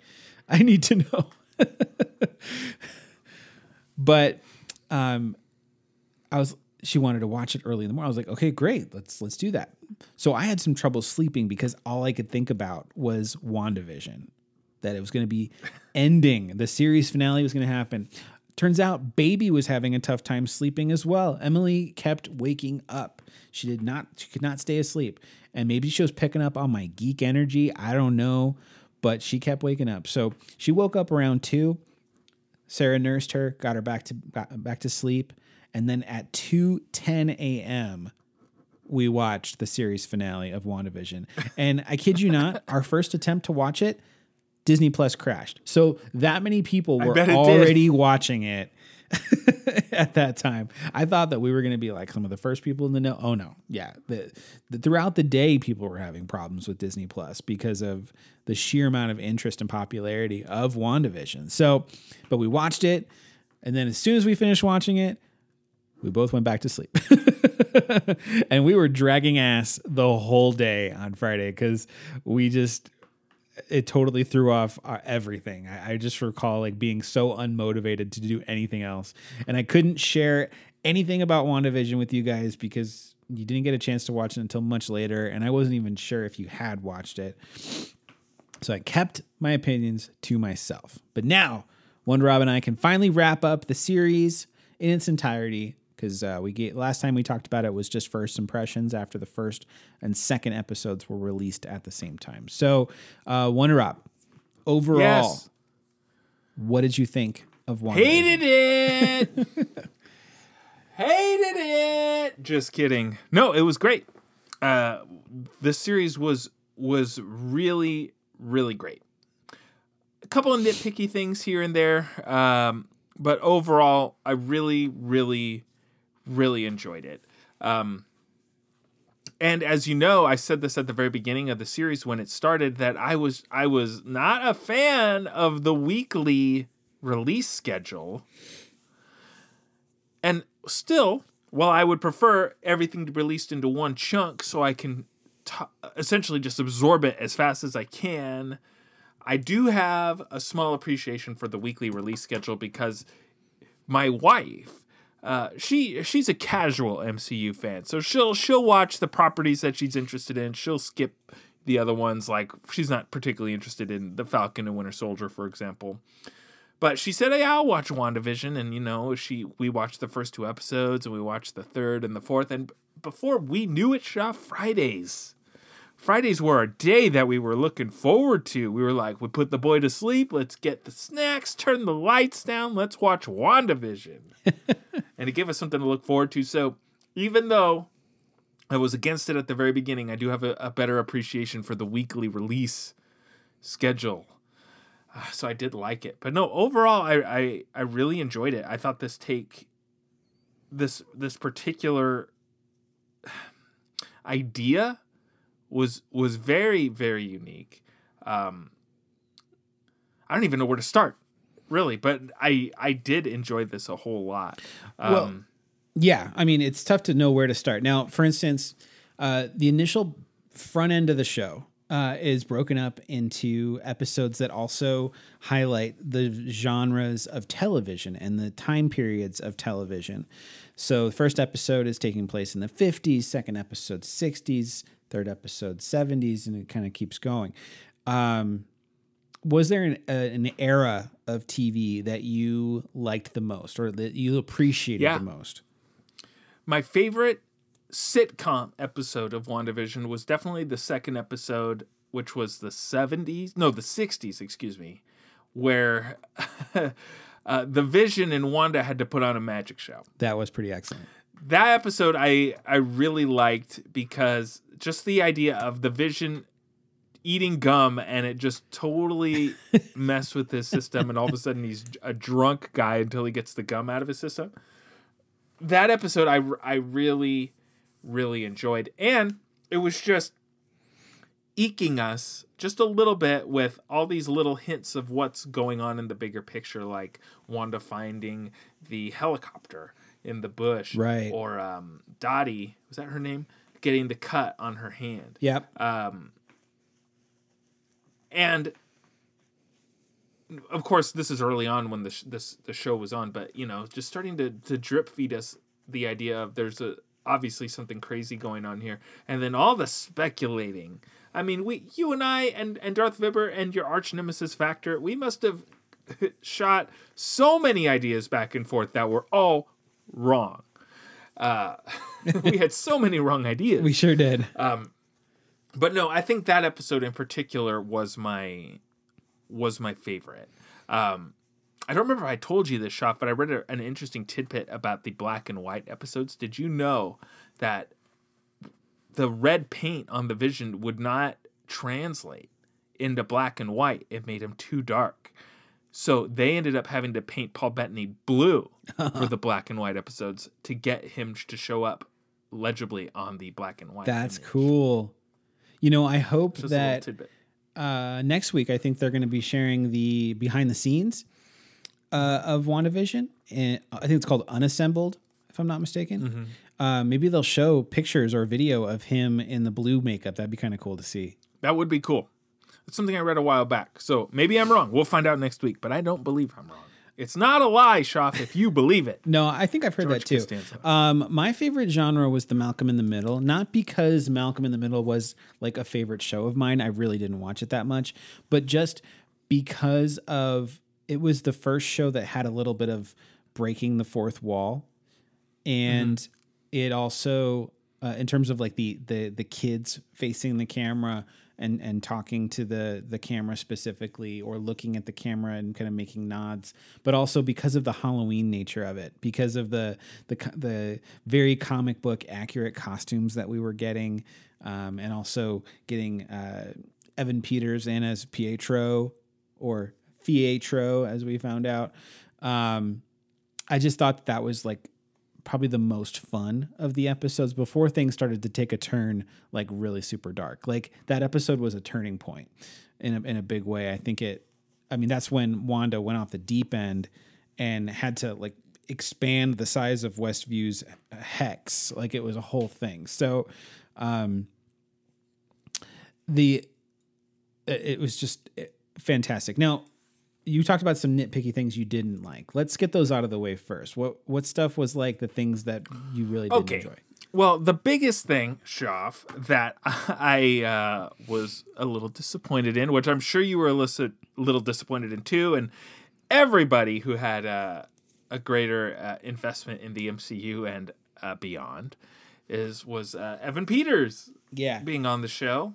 I need to know. But um, I was she wanted to watch it early in the morning. I was like, okay, great. Let's let's do that. So I had some trouble sleeping because all I could think about was WandaVision, that it was going to be ending. The series finale was going to happen. Turns out baby was having a tough time sleeping as well. Emily kept waking up. She did not, she could not stay asleep. And maybe she was picking up on my geek energy. I don't know, but she kept waking up. So she woke up around two. Sarah nursed her, got her back to got back to sleep. And then at two ten a.m., we watched the series finale of WandaVision. And I kid you not, our first attempt to watch it, Disney Plus crashed. So that many people were already did. watching it at that time. I thought that we were going to be like some of the first people in the know. Oh no. Yeah. The, the, throughout the day, people were having problems with Disney Plus because of the sheer amount of interest and popularity of WandaVision. So, but we watched it. And then as soon as we finished watching it, we both went back to sleep and we were dragging ass the whole day on Friday. Cause we just, it totally threw off our, everything. I, I just recall like being so unmotivated to do anything else. And I couldn't share anything about WandaVision with you guys because you didn't get a chance to watch it until much later. And I wasn't even sure if you had watched it. So I kept my opinions to myself, but now Wonder Rob and I can finally wrap up the series in its entirety. because uh, we get, last time we talked about it was just first impressions after the first and second episodes were released at the same time. So, uh, Wonder Up, overall, yes. What did you think of WandaVision? Hated it! Hated it! Just kidding. No, it was great. Uh, this series was was really, really great. A couple of nitpicky things here and there, um, but overall, I really, really, really enjoyed it. Um, and as you know, I said this at the very beginning of the series when it started, that I was I was not a fan of the weekly release schedule. And still, while I would prefer everything to be released into one chunk so I can t- essentially just absorb it as fast as I can, I do have a small appreciation for the weekly release schedule because my wife, uh, she she's a casual M C U fan, so she'll she'll watch the properties that she's interested in. She'll skip the other ones, like she's not particularly interested in the Falcon and Winter Soldier, for example. But she said, "Hey, I'll watch WandaVision," and you know, she we watched the first two episodes, and we watched the third and the fourth, and before we knew it, shot Fridays. Fridays were a day that we were looking forward to. We were like, we put the boy to sleep. Let's get the snacks, turn the lights down. Let's watch WandaVision. And it gave us something to look forward to. So even though I was against it at the very beginning, I do have a, a better appreciation for the weekly release schedule. Uh, so I did like it. But no, overall, I, I, I really enjoyed it. I thought this take, this this particular idea was was very, very unique. Um, I don't even know where to start, really, but I, I did enjoy this a whole lot. Um, well, yeah, I mean, it's tough to know where to start. Now, for instance, uh, the initial front end of the show uh, is broken up into episodes that also highlight the genres of television and the time periods of television. So the first episode is taking place in the fifties, second episode sixties, third episode seventies, and it kind of keeps going. Um, was there an, uh, an era of T V that you liked the most or that you appreciated yeah. the most? My favorite sitcom episode of WandaVision was definitely the second episode, which was the seventies. No, the sixties, excuse me, where uh, The Vision and Wanda had to put on a magic show. That was pretty excellent. That episode I, I really liked because just the idea of the Vision eating gum and it just totally messed with his system. And all of a sudden he's a drunk guy until he gets the gum out of his system. That episode I, I really, really enjoyed. And it was just eking us just a little bit with all these little hints of what's going on in the bigger picture, like Wanda finding the helicopter in the bush, right? Or um, Dottie, was that her name? Getting the cut on her hand. Yep. Um, and of course, this is early on when the sh- this the show was on, but you know, just starting to to drip feed us the idea of there's a obviously something crazy going on here, and then all the speculating. I mean, we, you and I, and and Darth Vibber and your arch nemesis Factor, we must have shot so many ideas back and forth that were all wrong. Uh, we had so many wrong ideas. We sure did. Um, but no, I think that episode in particular was my was my favorite. Um, I don't remember if I told you this, Shaf, but I read a, an interesting tidbit about the black and white episodes. Did you know that the red paint on the Vision would not translate into black and white? It made him too dark. So they ended up having to paint Paul Bettany blue for the black and white episodes to get him to show up legibly on the black and white. That's image. Cool. You know, I hope Just that uh, next week, I think they're going to be sharing the behind the scenes uh, of WandaVision. And I think it's called Unassembled, if I'm not mistaken. Mm-hmm. Uh, maybe they'll show pictures or video of him in the blue makeup. That'd be kind of cool to see. That would be cool. It's something I read a while back, so maybe I'm wrong. We'll find out next week, but I don't believe I'm wrong. It's not a lie, Shaf, if you believe it. No, I think I've heard George that too. Um, my favorite genre was the Malcolm in the Middle, not because Malcolm in the Middle was like a favorite show of mine. I really didn't watch it that much, but just because of it was the first show that had a little bit of breaking the fourth wall and mm-hmm. it also uh, in terms of like the the the kids facing the camera and and talking to the the camera specifically, or looking at the camera and kind of making nods, but also because of the Halloween nature of it, because of the the the very comic book accurate costumes that we were getting, um, and also getting uh, Evan Peters in as Pietro, or Fietro, as we found out. Um, I just thought that, that was like probably the most fun of the episodes before things started to take a turn, like really super dark. Like that episode was a turning point in a, in a big way. I think it, I mean, that's when Wanda went off the deep end and had to like expand the size of Westview's hex. Like it was a whole thing. So, um, the, it was just fantastic. Now, you talked about some nitpicky things you didn't like. Let's get those out of the way first. What what stuff was like the things that you really didn't okay. enjoy? Well, the biggest thing, Shoff, that I uh, was a little disappointed in, which I'm sure you were a little disappointed in too, and everybody who had uh, a greater uh, investment in the M C U and uh, beyond, is was uh, Evan Peters yeah. being on the show.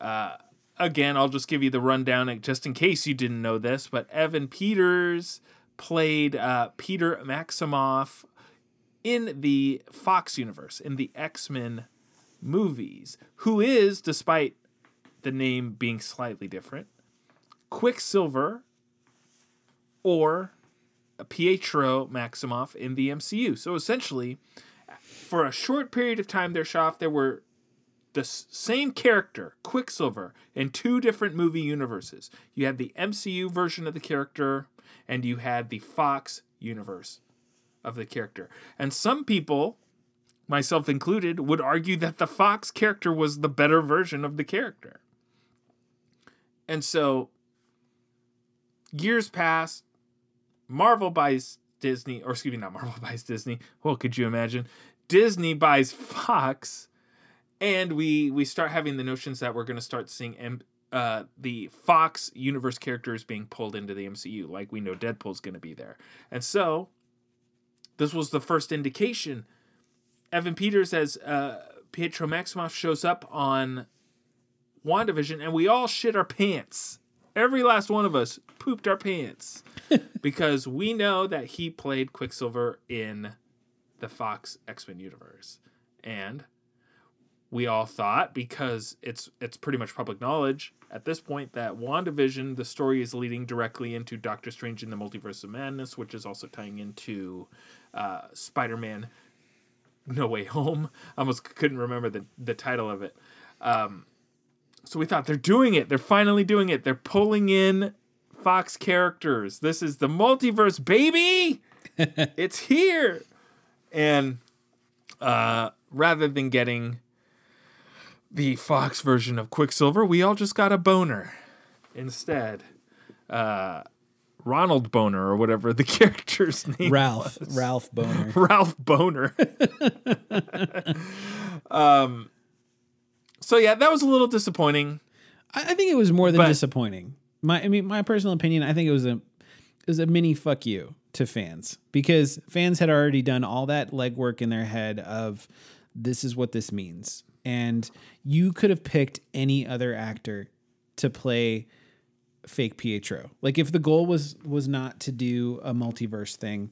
Uh Again, I'll just give you the rundown just in case you didn't know this, but Evan Peters played uh, Peter Maximoff in the Fox universe, in the X-Men movies, who is, despite the name being slightly different, Quicksilver or Pietro Maximoff in the M C U. So essentially, for a short period of time there, Shoff, there were the same character, Quicksilver, in two different movie universes. You had the M C U version of the character, and you had the Fox universe of the character. And some people, myself included, would argue that the Fox character was the better version of the character. And so, years pass, Marvel buys Disney, or excuse me, not Marvel buys Disney. Well, could you imagine? Disney buys Fox. And we, we start having the notions that we're going to start seeing M- uh, the Fox universe characters being pulled into the M C U. Like, we know Deadpool's going to be there. And so, this was the first indication. Evan Peters as uh, Pietro Maximoff shows up on WandaVision, and we all shit our pants. Every last one of us pooped our pants. Because we know that he played Quicksilver in the Fox X-Men universe. And we all thought, because it's it's pretty much public knowledge at this point, that WandaVision, the story is leading directly into Doctor Strange in the Multiverse of Madness, which is also tying into uh, Spider-Man No Way Home. I almost couldn't remember the, the title of it. Um, so we thought, they're doing it. They're finally doing it. They're pulling in Fox characters. This is the multiverse, baby! It's here! And uh, rather than getting the Fox version of Quicksilver, we all just got a boner instead. Uh, Ronald Boner, or whatever the character's name Ralph. Was. Ralph Boner. Ralph Boner. um, so, yeah, that was a little disappointing. I, I think it was more than but, disappointing. My, I mean, my personal opinion, I think it was a, it was a mini fuck you to fans. Because fans had already done all that legwork in their head of, this is what this means. And you could have picked any other actor to play fake Pietro. Like, if the goal was was not to do a multiverse thing,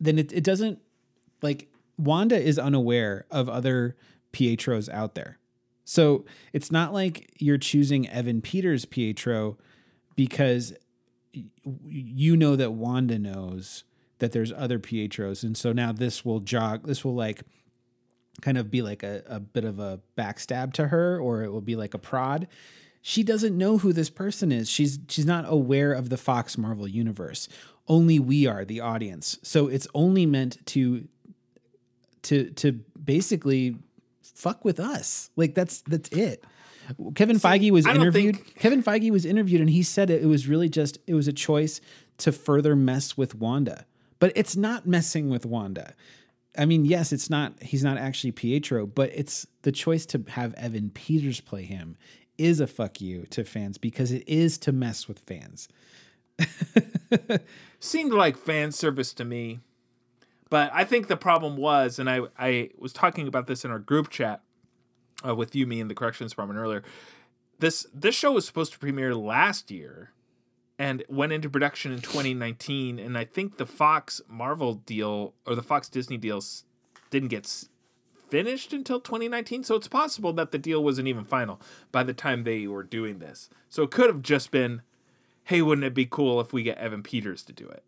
then it, it doesn't, like, Wanda is unaware of other Pietros out there. So it's not like you're choosing Evan Peters' Pietro because you know that Wanda knows that there's other Pietros. And so now this will jog, this will, like, kind of be like a, a bit of a backstab to her, or it will be like a prod. She doesn't know who this person is. She's, she's not aware of the Fox Marvel universe. Only we are, the audience. So it's only meant to, to, to basically fuck with us. Like that's, that's it. Kevin so, Feige was interviewed. Think... Kevin Feige was interviewed and he said it, it was really just, it was a choice to further mess with Wanda, but it's not messing with Wanda. I mean, yes, it's not, he's not actually Pietro, but it's the choice to have Evan Peters play him is a fuck you to fans because it is to mess with fans. Seemed like fan service to me, But I think the problem was, and I, I was talking about this in our group chat uh, with you, me, and the corrections department earlier. This this show was supposed to premiere last year and went into production in twenty nineteen. And I think the Fox Marvel deal or the Fox Disney deals didn't get finished until twenty nineteen. So it's possible that the deal wasn't even final by the time they were doing this. So it could have just been, hey, wouldn't it be cool if we get Evan Peters to do it?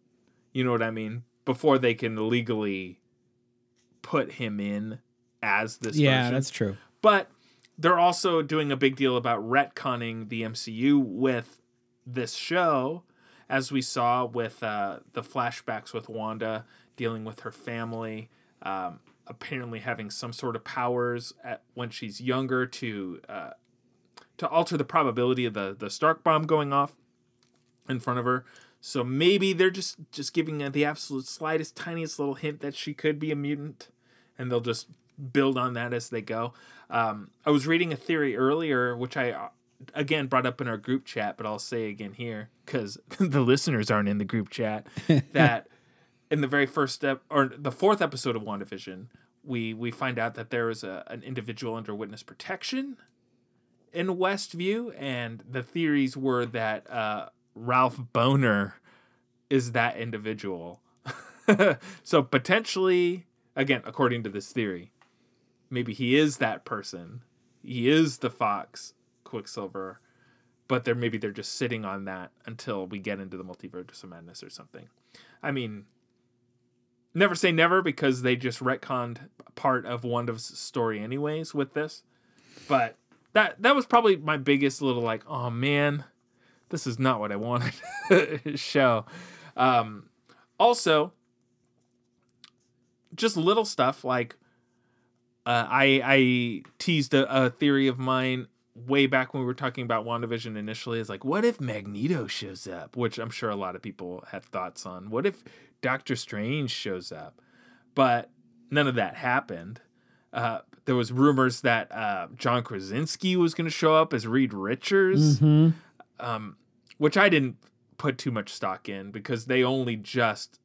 You know what I mean? Before they can legally put him in as this yeah, version. That's true. But they're also doing a big deal about retconning the M C U with this show, as we saw with uh, the flashbacks with Wanda dealing with her family, um, apparently having some sort of powers at, when she's younger to uh, to alter the probability of the, the Stark bomb going off in front of her. So maybe they're just, just giving the absolute slightest, tiniest little hint that she could be a mutant, and they'll just build on that as they go. Um, I was reading a theory earlier, which I, again, brought up in our group chat, but I'll say again here, because the listeners aren't in the group chat, that in the very first step, or the fourth episode of WandaVision, we, we find out that there is a, an individual under witness protection in Westview, and the theories were that... Uh, Ralph Boner is that individual. So potentially, again, according to this theory, maybe he is that person. He is the Fox Quicksilver, but they're maybe they're just sitting on that until we get into the Multiverse of Madness or something. I mean, never say never, because they just retconned part of Wanda's story anyways with this. But that that was probably my biggest little like, oh man, this is not what I wanted show. Um, also, just little stuff like uh, I, I teased a, a theory of mine way back when we were talking about WandaVision initially. Is like, what if Magneto shows up? Which I'm sure a lot of people had thoughts on. What if Doctor Strange shows up? But none of that happened. Uh, there was rumors that uh, John Krasinski was going to show up as Reed Richards. Mm-hmm. Um, which I didn't put too much stock in, because they only just,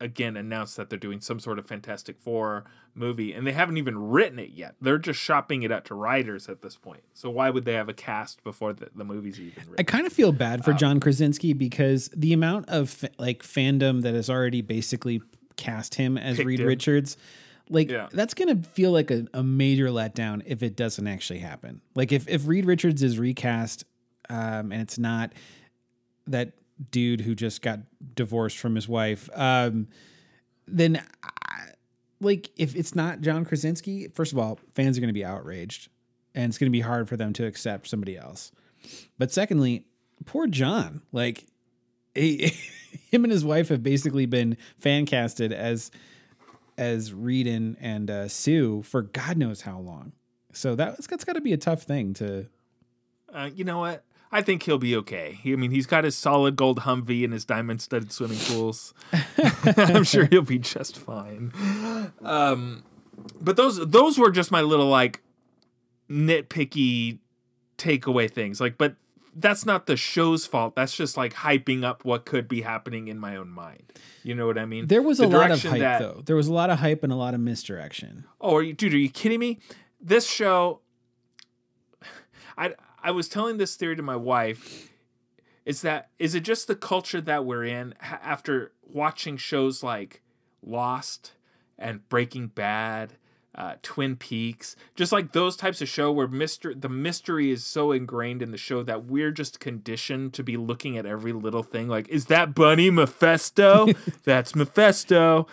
again, announced that they're doing some sort of Fantastic Four movie, and they haven't even written it yet. They're just shopping it out to writers at this point. So why would they have a cast before the, the movie's even written? I kind of feel bad for um, John Krasinski, because the amount of like fandom that has already basically cast him as Reed him. Richards... Like, yeah. That's going to feel like a, a major letdown if it doesn't actually happen. Like, if, if Reed Richards is recast um, and it's not that dude who just got divorced from his wife, um, then, I, like, if it's not John Krasinski, first of all, fans are going to be outraged, and it's going to be hard for them to accept somebody else. But secondly, poor John. Like, he, him and his wife have basically been fan casted as... as Reed and, and uh, Sue for God knows how long. So that, that's, that's got to be a tough thing to... Uh, you know what? I think he'll be okay. He, I mean, he's got his solid gold Humvee and his diamond-studded swimming pools. I'm sure he'll be just fine. Um, but those those were just my little, like, nitpicky takeaway things. Like, but that's not the show's fault. That's just, like, hyping up what could be happening in my own mind. You know what I mean? There was the a lot of hype, that, though. There was a lot of hype and a lot of misdirection. Oh, are you, dude, are you kidding me? This show, I, I was telling this theory to my wife, is that, is it just the culture that we're in after watching shows like Lost and Breaking Bad, Uh, Twin Peaks, just like those types of show where mystery, the mystery is so ingrained in the show that we're just conditioned to be looking at every little thing like, is that Bunny Mephisto? That's Mephisto.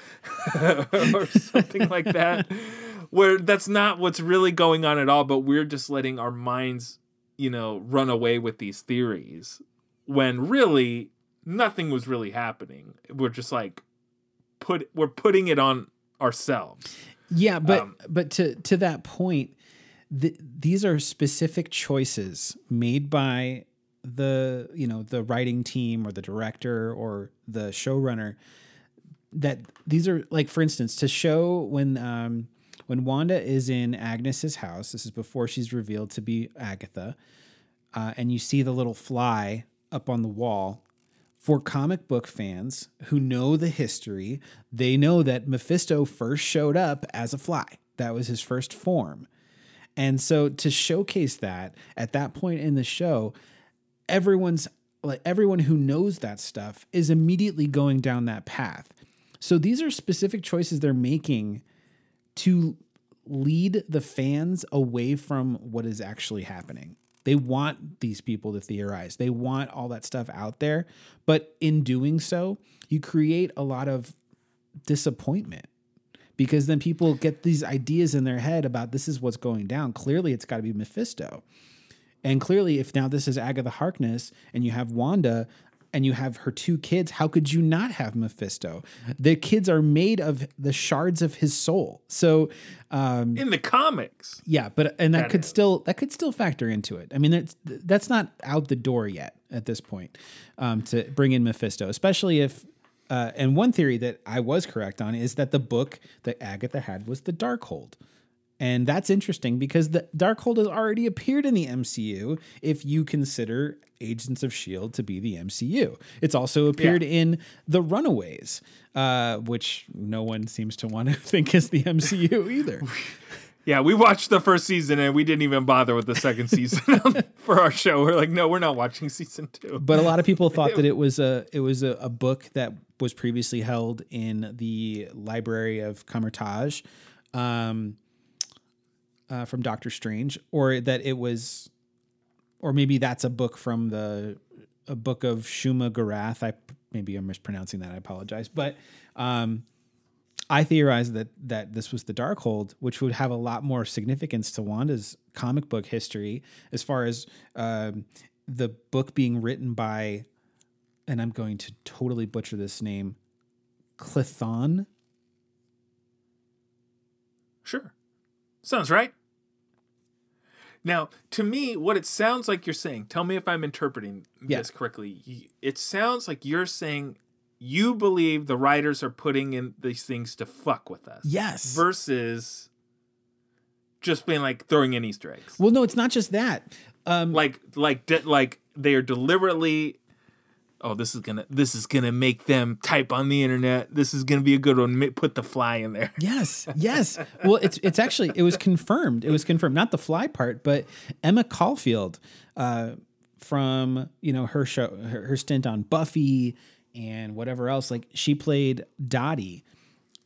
Or something like that, where that's not what's really going on at all, but we're just letting our minds, you know, run away with these theories when really nothing was really happening. We're just like, put we're putting it on ourselves. Yeah, but um, but to, to that point, th- these are specific choices made by the, you know, the writing team or the director or the showrunner, that these are like, for instance, to show when um, when Wanda is in Agnes's house, this is before she's revealed to be Agatha, uh, and you see the little fly up on the wall. for comic book fans who know the history, they know that Mephisto first showed up as a fly. That was his first form. And so to showcase that at that point in the show, everyone's like everyone who knows that stuff is immediately going down that path. So these are specific choices they're making to lead the fans away from what is actually happening. They want these people to theorize. They want all that stuff out there. But in doing so, you create a lot of disappointment because then people get these ideas in their head about this is what's going down. Clearly, it's got to be Mephisto. And clearly, if now this is Agatha Harkness and you have Wanda and you have her two kids, how could you not have Mephisto? The kids are made of the shards of his soul. So um, in the comics. Yeah, but and that, that could is. still that could still factor into it. I mean, that's that's not out the door yet at this point um, to bring in Mephisto, especially if. Uh, and one theory that I was correct on is that the book that Agatha had was the Darkhold. And that's interesting because the Darkhold has already appeared in the M C U if you consider Agents of S H I E L D to be the M C U. It's also appeared yeah. in The Runaways, uh, which no one seems to want to think is the M C U either. Yeah, we watched the first season and we didn't even bother with the second season for our show. We're like, no, we're not watching season two. But a lot of people thought that it was a it was a, a book that was previously held in the Library of Commertage. Um Uh, from Doctor Strange, or that it was, or maybe that's a book from the a book of Shuma Gorath. I maybe I'm mispronouncing that. I apologize, but um, I theorized that that this was the Darkhold, which would have a lot more significance to Wanda's comic book history as far as um, the book being written by, and I'm going to totally butcher this name, Clithon. Sure. Sounds right. Now, to me, what it sounds like you're saying, tell me if I'm interpreting yeah. this correctly. It sounds like you're saying you believe the writers are putting in these things to fuck with us. Yes. Versus just being like throwing in Easter eggs. Well, no, it's not just that. Um, like, like, de- like they are deliberately. Oh, this is gonna this is gonna make them type on the internet. This is gonna be a good one. Put the fly in there. Yes, yes. Well, it's it's actually it was confirmed. It was confirmed. Not the fly part, but Emma Caulfield uh, from you know her show, her, her stint on Buffy and whatever else. Like she played Dottie,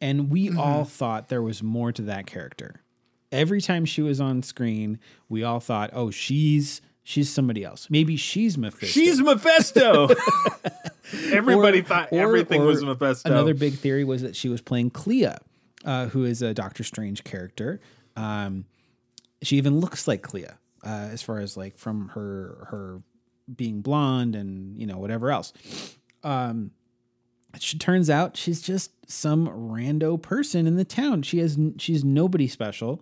and we mm-hmm. all thought there was more to that character. Every time she was on screen, we all thought, oh, she's. She's somebody else. Maybe she's Mephisto. She's Mephisto. Everybody or, thought or, everything or was Mephisto. Another big theory was that she was playing Clea, uh, who is a Doctor Strange character. Um, she even looks like Clea, uh, as far as like from her her being blonde and you know whatever else. Um, she turns out she's just some rando person in the town. She has she's nobody special.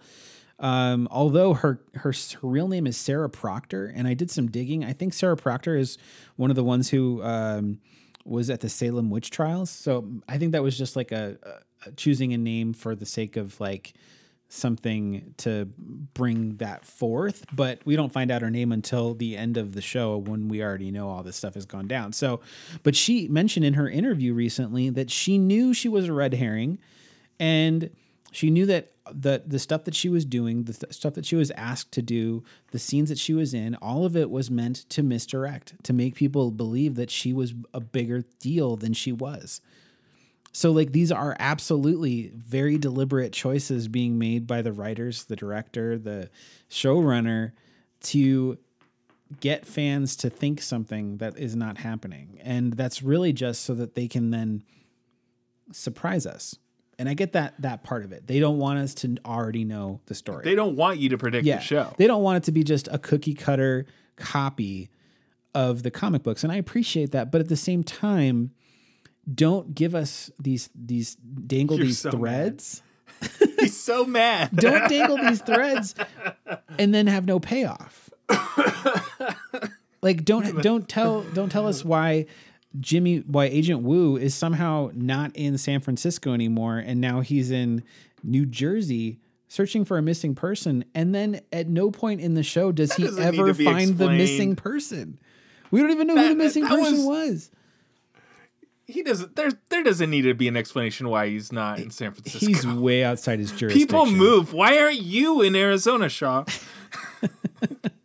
Um, although her, her, her real name is Sarah Proctor, and I did some digging. I think Sarah Proctor is one of the ones who um, was at the Salem witch trials. So I think that was just like a, a choosing a name for the sake of like something to bring that forth. But we don't find out her name until the end of the show when we already know all this stuff has gone down. So, but she mentioned in her interview recently that she knew she was a red herring, and she knew that the, the stuff that she was doing, the th- stuff that she was asked to do, the scenes that she was in, all of it was meant to misdirect, to make people believe that she was a bigger deal than she was. So like these are absolutely very deliberate choices being made by the writers, the director, the showrunner to get fans to think something that is not happening. And that's really just so that they can then surprise us. And I get that that part of it. They don't want us to already know the story. They don't want you to predict yeah. the show. They don't want it to be just a cookie cutter copy of the comic books. And I appreciate that. But at the same time, don't give us these, these dangle You're these so threads. Mad. He's so mad. Don't dangle these threads and then have no payoff. Like don't, don't tell, don't tell us why Jimmy, why Agent Wu is somehow not in San Francisco anymore, and now he's in New Jersey searching for a missing person. And then at no point in the show does he ever find explained. the missing person. We don't even know that, who the missing that, that person was, was. doesn't. There, there doesn't need to be an explanation why he's not in San Francisco. He's way outside his jurisdiction. People move. Why aren't you in Arizona, Shaw?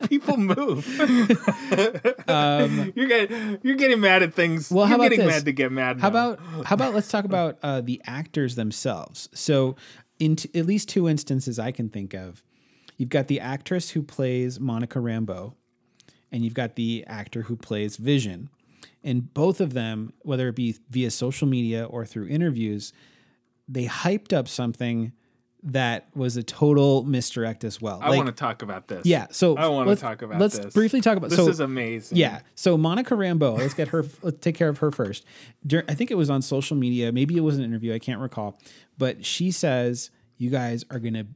People move. um, you're getting you're getting mad at things. Well, how you're about getting this? mad to get mad. How now. about how about let's talk about uh, the actors themselves. So, in t- at least two instances I can think of, you've got the actress who plays Monica Rambeau, and you've got the actor who plays Vision. And both of them, whether it be via social media or through interviews, they hyped up something that was a total misdirect as well. I like, want to talk about this. Yeah. So I want to talk about let's this. Let's briefly talk about this. This so, is amazing. Yeah. So Monica Rambeau, let's get her, let's take care of her first. Dur- I think it was on social media. Maybe it was an interview. I can't recall. But she says, you guys are going to,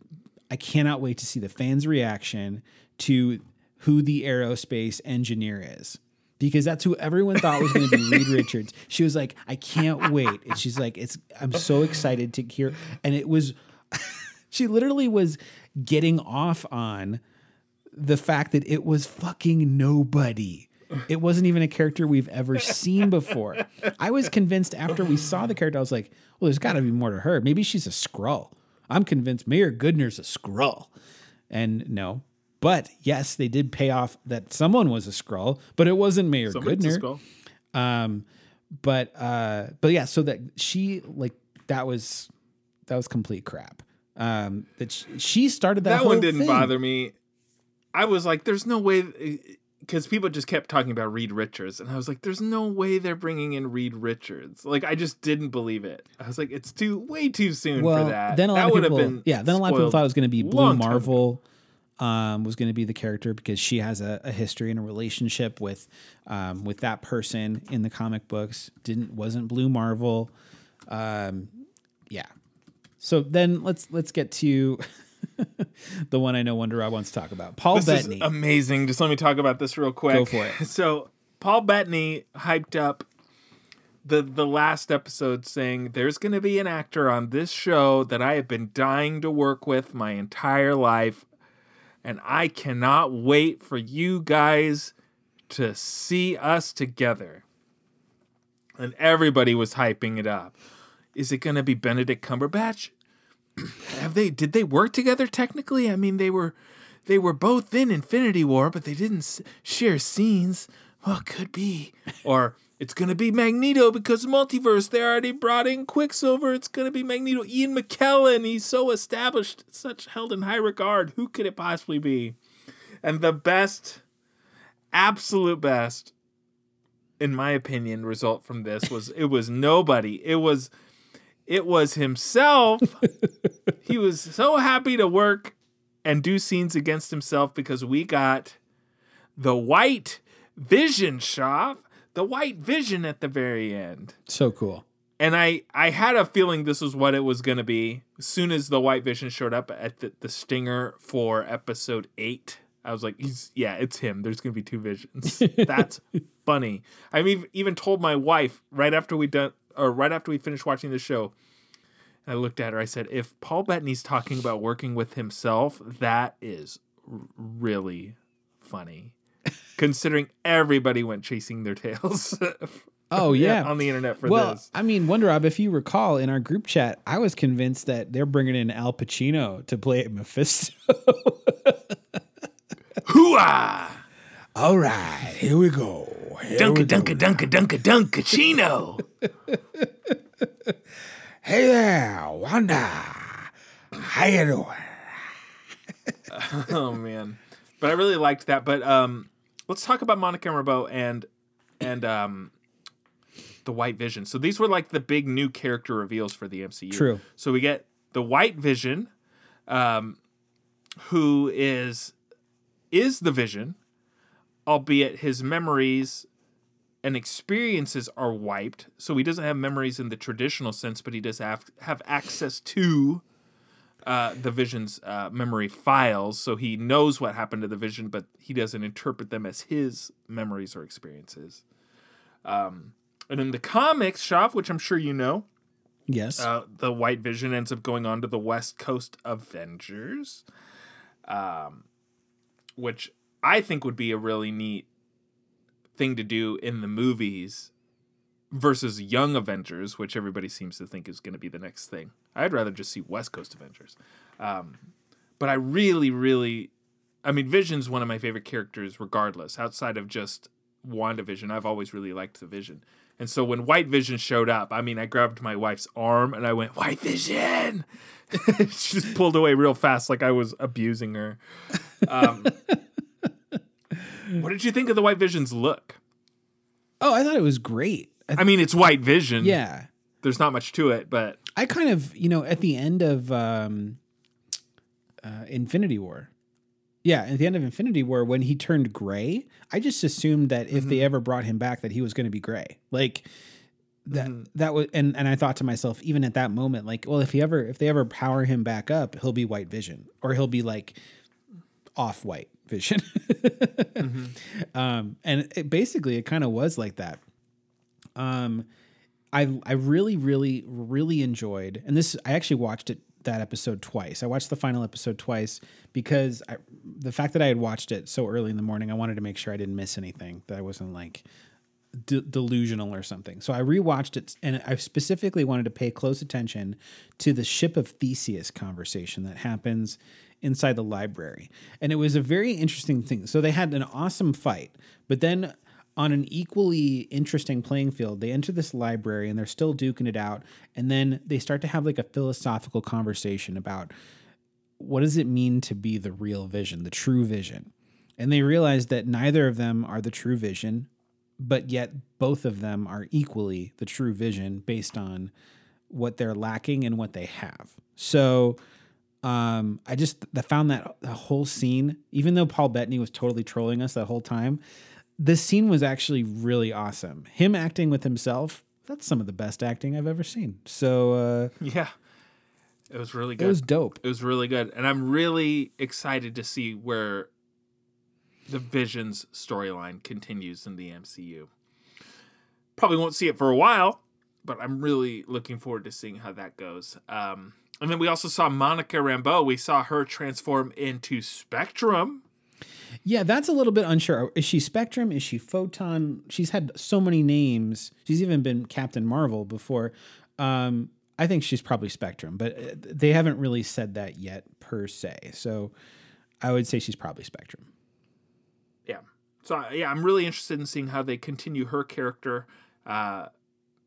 I cannot wait to see the fans' reaction to who the aerospace engineer is. Because that's who everyone thought was going to be Reed Richards. She was like, I can't wait. And she's like, "It's I'm so excited to hear." And it was, she literally was getting off on the fact that it was fucking nobody. It wasn't even a character we've ever seen before. I was convinced after we saw the character, I was like, well, there's got to be more to her. Maybe she's a Skrull. I'm convinced Mayor Goodner's a Skrull. And no. But yes, they did pay off that someone was a Skrull, but it wasn't Mayor Someone's Goodner. A um, but uh, but yeah, so that she like that was that was complete crap. Um, that she, she started that. That whole one didn't thing. bother me. I was like, there's no way, because people just kept talking about Reed Richards, and I was like, there's no way they're bringing in Reed Richards. Like, I just didn't believe it. I was like, it's too way too soon well, for that. Then a lot that of people, been yeah. Then a lot of people thought it was going to be Blue Marvel. Um, was going to be the character because she has a, a history and a relationship with, um, with that person in the comic books. Didn't wasn't Blue Marvel, um, yeah. So then let's let's get to the one I know Wonder Rob wants to talk about. Paul this Bettany, is amazing. Just let me talk about this real quick. Go for it. So Paul Bettany hyped up the the last episode saying there's going to be an actor on this show that I have been dying to work with my entire life. And I cannot wait for you guys to see us together. And everybody was hyping it up. Is it going to be Benedict Cumberbatch? Have they? Did they work together technically? I mean, they were, they were both in Infinity War, but they didn't share scenes. Well, it could be. Or it's going to be Magneto because multiverse. They already brought in Quicksilver. It's going to be Magneto. Ian McKellen, he's so established, such held in high regard. Who could it possibly be? And the best, absolute best, in my opinion, result from this was it was nobody. It was, it was himself. He was so happy to work and do scenes against himself because we got the White Vision shop. The White Vision at the very end. So cool. And I, I had a feeling this was what it was going to be. As soon as the White Vision showed up at the, the stinger for episode eight, I was like, he's, yeah, it's him. There's going to be two Visions. That's funny. I mean, even told my wife right after we done, or right after we finished watching the show, and I looked at her, I said, if Paul Bettany's talking about working with himself, that is r- really funny. Considering everybody went chasing their tails. Oh yeah, on the internet for well, this. Well, I mean, Wonder Rob, if you recall in our group chat, I was convinced that they're bringing in Al Pacino to play Mephisto. Hooah! All right, here we go. Here dunka, we dunka, go dunka, dunka, dunka, dunka, Chino. Hey there, Wanda. How you doing? Oh man, but I really liked that. But um. Let's talk about Monica Rambeau and and um, the White Vision. So these were like the big new character reveals for the M C U. True. So we get the White Vision, um, who is is the Vision, albeit his memories and experiences are wiped. So he doesn't have memories in the traditional sense, but he does have have access to Uh, the Vision's uh, memory files, so he knows what happened to the Vision, but he doesn't interpret them as his memories or experiences. Um, and in the comics, Shav, which I'm sure you know, yes, uh, the White Vision ends up going on to the West Coast Avengers, um, which I think would be a really neat thing to do in the movies versus Young Avengers, which everybody seems to think is going to be the next thing. I'd rather just see West Coast Avengers. Um, but I really, really... I mean, Vision's one of my favorite characters regardless. Outside of just WandaVision, I've always really liked the Vision. And so when White Vision showed up, I mean, I grabbed my wife's arm and I went, "White Vision!" She just pulled away real fast like I was abusing her. Um, what did you think of the White Vision's look? Oh, I thought it was great. I, th- I mean, it's White Vision. Yeah. There's not much to it, but... I kind of, you know, at the end of um, uh, Infinity War... Yeah, at the end of Infinity War, when he turned gray, I just assumed that if mm-hmm. they ever brought him back, that he was going to be gray. Like that—that mm-hmm. that was, and, and I thought to myself, even at that moment, like, well, if he ever, if they ever power him back up, he'll be White Vision, or he'll be like off-white Vision. mm-hmm. um, and it, basically, it kind of was like that. Um, I I really, really, really enjoyed, and this I actually watched it. that episode twice. I watched the final episode twice because I, the fact that I had watched it so early in the morning, I wanted to make sure I didn't miss anything, that I wasn't like de- delusional or something. So I rewatched it, and I specifically wanted to pay close attention to the Ship of Theseus conversation that happens inside the library. And it was a very interesting thing. So they had an awesome fight, but then on an equally interesting playing field, they enter this library and they're still duking it out. And then they start to have like a philosophical conversation about what does it mean to be the real Vision, the true Vision. And they realize that neither of them are the true Vision, but yet both of them are equally the true Vision based on what they're lacking and what they have. So um, I just I found that the whole scene, even though Paul Bettany was totally trolling us that whole time, this scene was actually really awesome. Him acting with himself, that's some of the best acting I've ever seen. So, uh, yeah, it was really good. It was dope. It was really good. And I'm really excited to see where the Vision's storyline continues in the M C U. Probably won't see it for a while, but I'm really looking forward to seeing how that goes. Um, and then we also saw Monica Rambeau. We saw her transform into Spectrum. Yeah, that's a little bit unsure. Is she Spectrum? Is she Photon? She's had so many names. She's even been Captain Marvel before. Um, I think she's probably Spectrum, but they haven't really said that yet per se. So I would say she's probably Spectrum. Yeah. So, yeah, I'm really interested in seeing how they continue her character. Uh,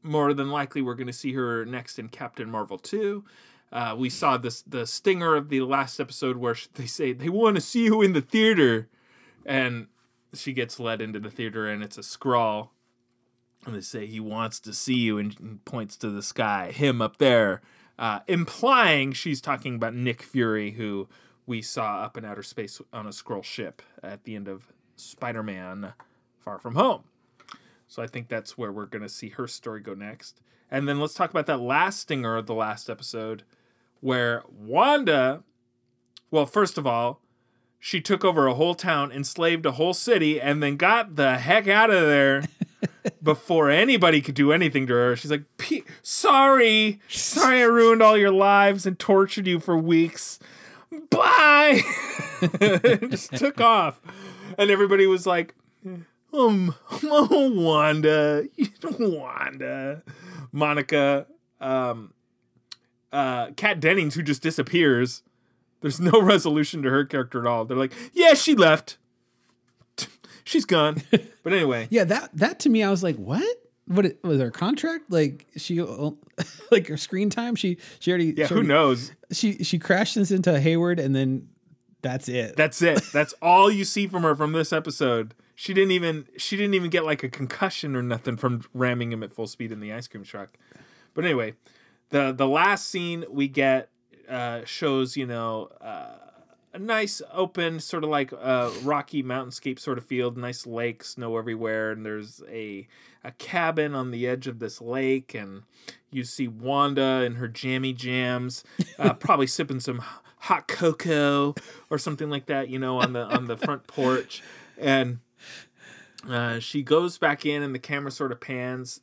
more than likely, we're going to see her next in Captain Marvel two. Uh, we saw this, the stinger of the last episode where they say they want to see you in the theater. And she gets led into the theater, and it's a Skrull. And they say, he wants to see you, and, and points to the sky, him up there, uh, implying she's talking about Nick Fury, who we saw up in outer space on a Skrull ship at the end of Spider-Man Far From Home. So I think that's where we're going to see her story go next. And then let's talk about that last stinger of the last episode, where Wanda, well, first of all, she took over a whole town, enslaved a whole city, and then got the heck out of there before anybody could do anything to her. She's like, P- sorry, sorry I ruined all your lives and tortured you for weeks. Bye! Just took off. And everybody was like, um, oh, Wanda, Wanda, Monica, um, uh, Kat Dennings, who just disappears. There's no resolution to her character at all. They're like, yeah, she left. She's gone. But anyway. Yeah, that that to me, I was like, what? What was her contract? Like she, like her screen time? She she already. Yeah, she already, who knows? She she crashes into Hayward, and then that's it. That's it. That's all you see from her from this episode. She didn't even she didn't even get like a concussion or nothing from ramming him at full speed in the ice cream truck. But anyway, the the last scene we get. Uh, shows, you know, uh, a nice open sort of like uh, rocky mountainscape sort of field, nice lake, snow everywhere. And there's a, a cabin on the edge of this lake. And you see Wanda in her jammy jams, uh, probably sipping some hot cocoa or something like that, you know, on the, on the front porch. And uh, she goes back in, and the camera sort of pans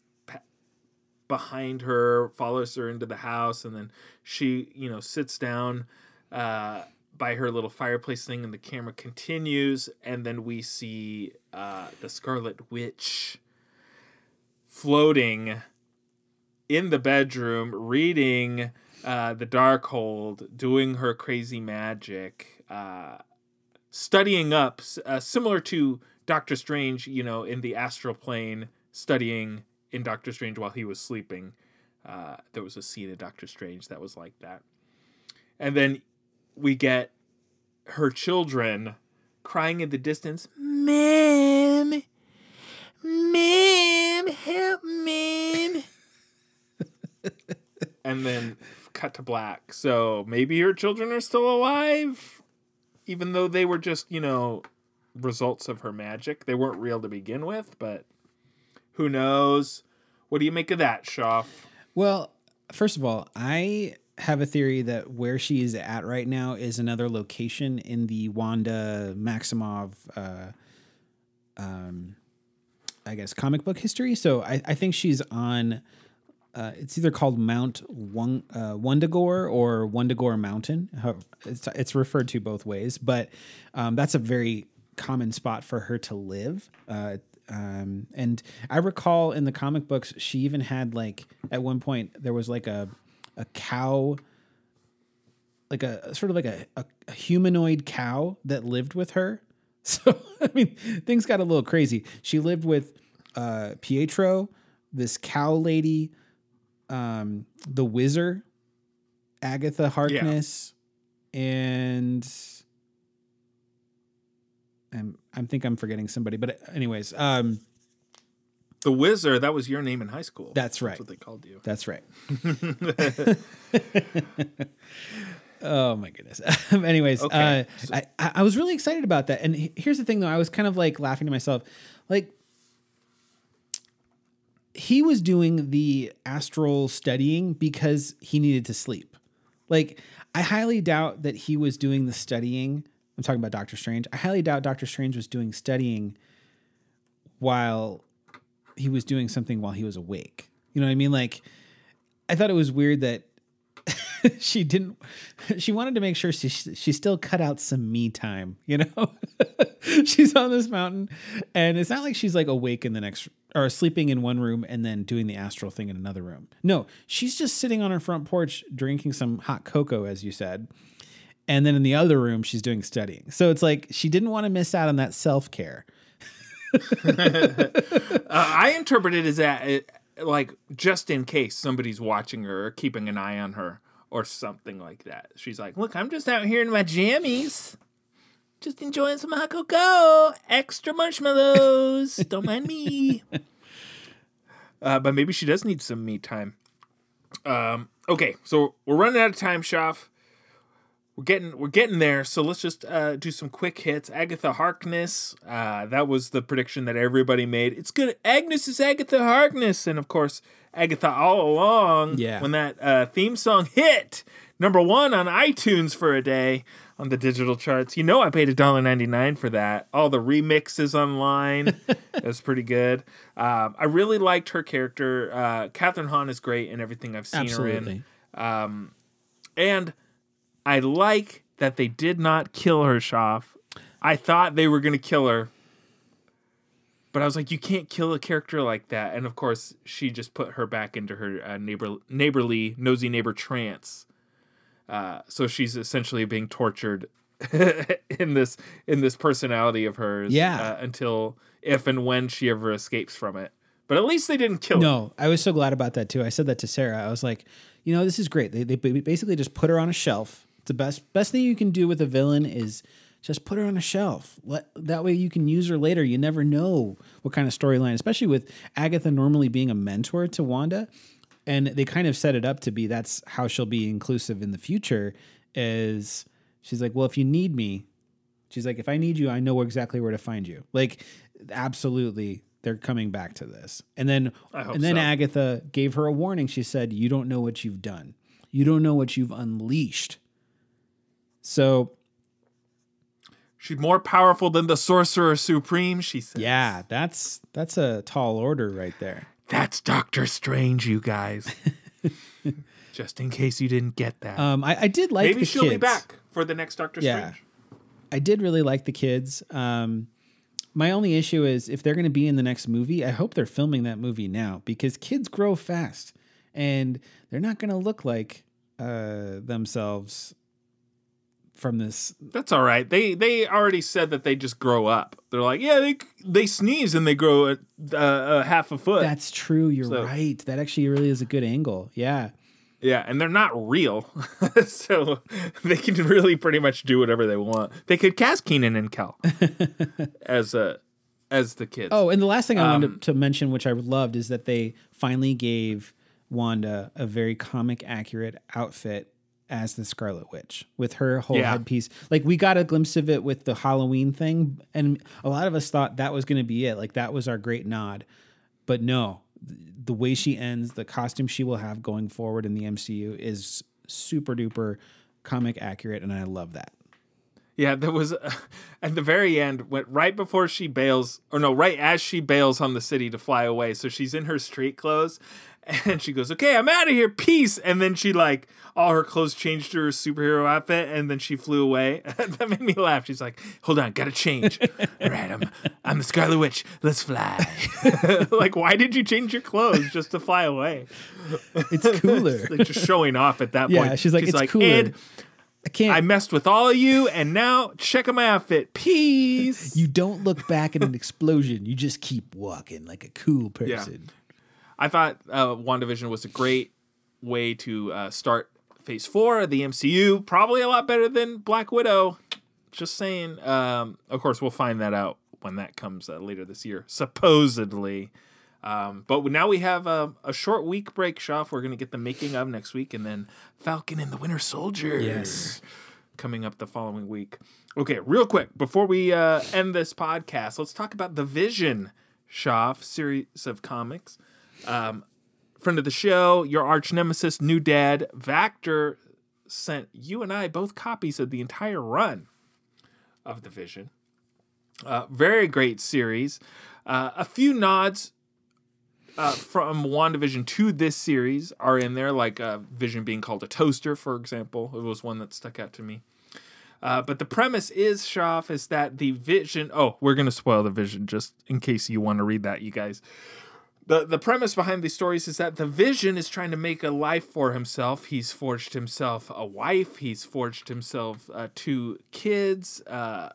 behind her, follows her into the house, and then she, you know, sits down uh, by her little fireplace thing, and the camera continues, and then we see uh, the Scarlet Witch floating in the bedroom, reading uh, the Darkhold, doing her crazy magic, uh, studying up, uh, similar to Doctor Strange, you know, in the astral plane, studying in Doctor Strange while he was sleeping. Uh, there was a scene in Doctor Strange that was like that. And then we get her children crying in the distance, Mom, Mom, help me. And then cut to black. So maybe her children are still alive, even though they were just, you know, results of her magic. They weren't real to begin with, but who knows? What do you make of that, Shoff? Well, first of all, I have a theory that where she is at right now is another location in the Wanda Maximoff, uh, um, I guess, comic book history. So I, I think she's on, uh, it's either called Mount Wung, uh, Wundagore or Wundagore Mountain. It's, it's referred to both ways, but um, that's a very common spot for her to live. Uh, um, and I recall in the comic books, she even had like, at one point there was like a, a cow, like a sort of like a, a, a humanoid cow that lived with her. So, I mean, things got a little crazy. She lived with uh, Pietro, this cow lady, um, the wizard, Agatha Harkness, yeah. and I'm, I think I'm forgetting somebody. But anyways, um, the wizard, that was your name in high school. That's right. That's what they called you. That's right. Oh, my goodness. Anyways, okay. uh, so- I, I was really excited about that. And here's the thing, though. I was kind of like laughing to myself. Like, he was doing the astral studying because he needed to sleep. Like, I highly doubt that he was doing the studying. I'm talking about Doctor Strange. I highly doubt Doctor Strange was doing studying while he was doing something while he was awake. You know what I mean? Like, I thought it was weird that she didn't, she wanted to make sure she, she still cut out some me time, you know, she's on this mountain and it's not like she's like awake in the next or sleeping in one room and then doing the astral thing in another room. No, she's just sitting on her front porch, drinking some hot cocoa, as you said. And then in the other room, she's doing studying. So it's like, she didn't want to miss out on that self-care. uh, I interpret it as that, it, like, just in case somebody's watching her or keeping an eye on her or something like that. She's like, look, I'm just out here in my jammies, just enjoying some hot cocoa, extra marshmallows. Don't mind me. Uh, but maybe she does need some me time. Um, okay, so we're running out of time, Shoff. We're getting we're getting there, so let's just uh, do some quick hits. Agatha Harkness, uh, that was the prediction that everybody made. It's good. Agnes is Agatha Harkness, and of course, Agatha all along. Yeah. When that uh, theme song hit number one on iTunes for a day on the digital charts, you know I paid one dollar and ninety-nine cents for that. All the remixes online, it was pretty good. Um, I really liked her character. Uh, Catherine Hahn is great in everything I've seen Absolutely. her in, um, and I like that they did not kill her, Shoff. I thought they were going to kill her. But I was like, you can't kill a character like that. And, of course, she just put her back into her uh, neighbor, neighborly, nosy neighbor trance. Uh, so she's essentially being tortured in this in this personality of hers. Yeah. Uh, until if and when she ever escapes from it. But at least they didn't kill her. No, I was so glad about that, too. I said that to Sarah. I was like, you know, this is great. They, they basically just put her on a shelf. The best best thing you can do with a villain is just put her on a shelf. Let, that way you can use her later. You never know what kind of storyline, especially with Agatha normally being a mentor to Wanda. And they kind of set it up to be that's how she'll be inclusive in the future is she's like, well, if you need me, she's like, if I need you, I know exactly where to find you. Like, absolutely. They're coming back to this. And then, and then so. Agatha gave her a warning. She said, you don't know what you've done. You don't know what you've unleashed. So she's more powerful than the Sorcerer Supreme, she says. Yeah, that's that's a tall order right there. That's Doctor Strange, you guys. Just in case you didn't get that. Um, I, I did like Maybe the kids. Maybe she'll be back for the next Doctor yeah. Strange. I did really like the kids. Um, My only issue is if they're going to be in the next movie, I hope they're filming that movie now, because kids grow fast and they're not going to look like uh, themselves from this. That's all right. They they already said that they just grow up. They're like, yeah, they they sneeze and they grow a, a, a half a foot. That's true. You're so. right. That actually really is a good angle. Yeah. Yeah, and they're not real, so they can really pretty much do whatever they want. They could cast Kenan and Kel as a as the kids. Oh, and the last thing I um, wanted to mention, which I loved, is that they finally gave Wanda a very comic accurate outfit as the Scarlet Witch with her whole yeah. headpiece. Like, we got a glimpse of it with the Halloween thing, and a lot of us thought that was going to be it. Like, that was our great nod, but no. The way she ends, the costume she will have going forward in the M C U is super duper comic accurate, and I love that. Yeah, there was uh, at the very end, went right before she bails, or no, right as she bails on the city to fly away. So she's in her street clothes, and she goes, "Okay, I'm out of here, peace." And then she like all her clothes changed to her superhero outfit, and then she flew away. That made me laugh. She's like, "Hold on, gotta change. All right, I'm I'm the Scarlet Witch. Let's fly." Like, why did you change your clothes just to fly away? It's cooler. Just, like, just showing off at that yeah, point. Yeah, she's like, she's "It's like, cooler." And, I can't. I messed with all of you, and now check out my outfit. Peace. You don't look back at an explosion. You just keep walking like a cool person. Yeah. I thought uh, WandaVision was a great way to uh, start Phase Four of the M C U. Probably a lot better than Black Widow. Just saying. Um, of course, we'll find that out when that comes uh, later this year, supposedly. Um, but now we have a, a short week break, Shoff. We're going to get the making of next week, and then Falcon and the Winter Soldier yes. coming up the following week. Okay, real quick, before we uh, end this podcast, let's talk about The Vision, Shoff, series of comics. Um, friend of the show, your arch nemesis, new dad, Vactor, sent you and I both copies of the entire run of The Vision. Uh, very great series. Uh, a few nods Uh, from WandaVision to this series are in there, like uh, Vision being called a toaster, for example. It was one that stuck out to me. Uh, but the premise is, Shoff, is that the Vision... Oh, we're going to spoil The Vision just in case you want to read that, you guys. The The premise behind these stories is that the Vision is trying to make a life for himself. He's forged himself a wife. He's forged himself uh, two kids. Uh,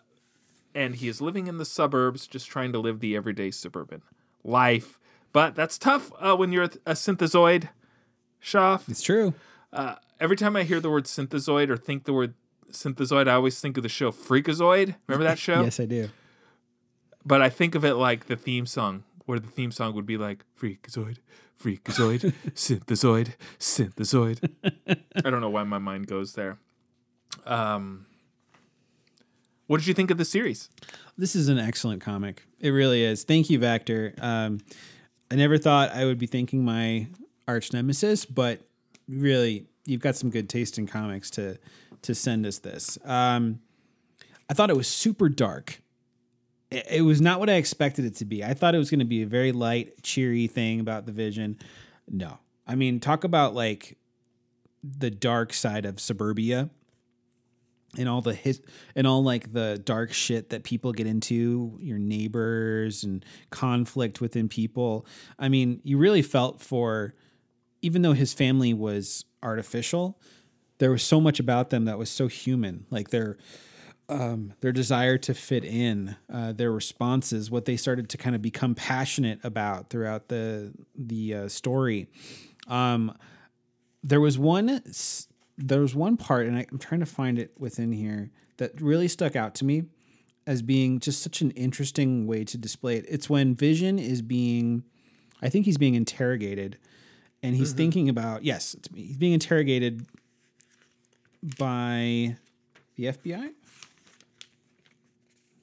and he is living in the suburbs, just trying to live the everyday suburban life. But that's tough uh, when you're a synthezoid, Shoff. It's true. Uh, every time I hear the word synthezoid or think the word synthezoid, I always think of the show Freakazoid. Remember that show? Yes, I do. But I think of it like the theme song, where the theme song would be like, Freakazoid, Freakazoid, Synthezoid, Synthezoid. I don't know why my mind goes there. Um, what did you think of the series? This is an excellent comic. It really is. Thank you, Vactor. Um I never thought I would be thanking my arch nemesis, but really, you've got some good taste in comics to to send us this. Um, I thought it was super dark. It, it was not what I expected it to be. I thought it was going to be a very light, cheery thing about the Vision. No. I mean, talk about like the dark side of suburbia and all the his, and all like the dark shit that people get into, your neighbors and conflict within people. I mean, you really felt for, even though his family was artificial, there was so much about them that was so human, like their, um, their desire to fit in, uh, their responses, what they started to kind of become passionate about throughout the, the, uh, story. Um, there was one st- There was one part, and I, I'm trying to find it within here, that really stuck out to me as being just such an interesting way to display it. It's when Vision is being, I think he's being interrogated, and he's mm-hmm. thinking about, yes, it's, he's being interrogated by the F B I? I'm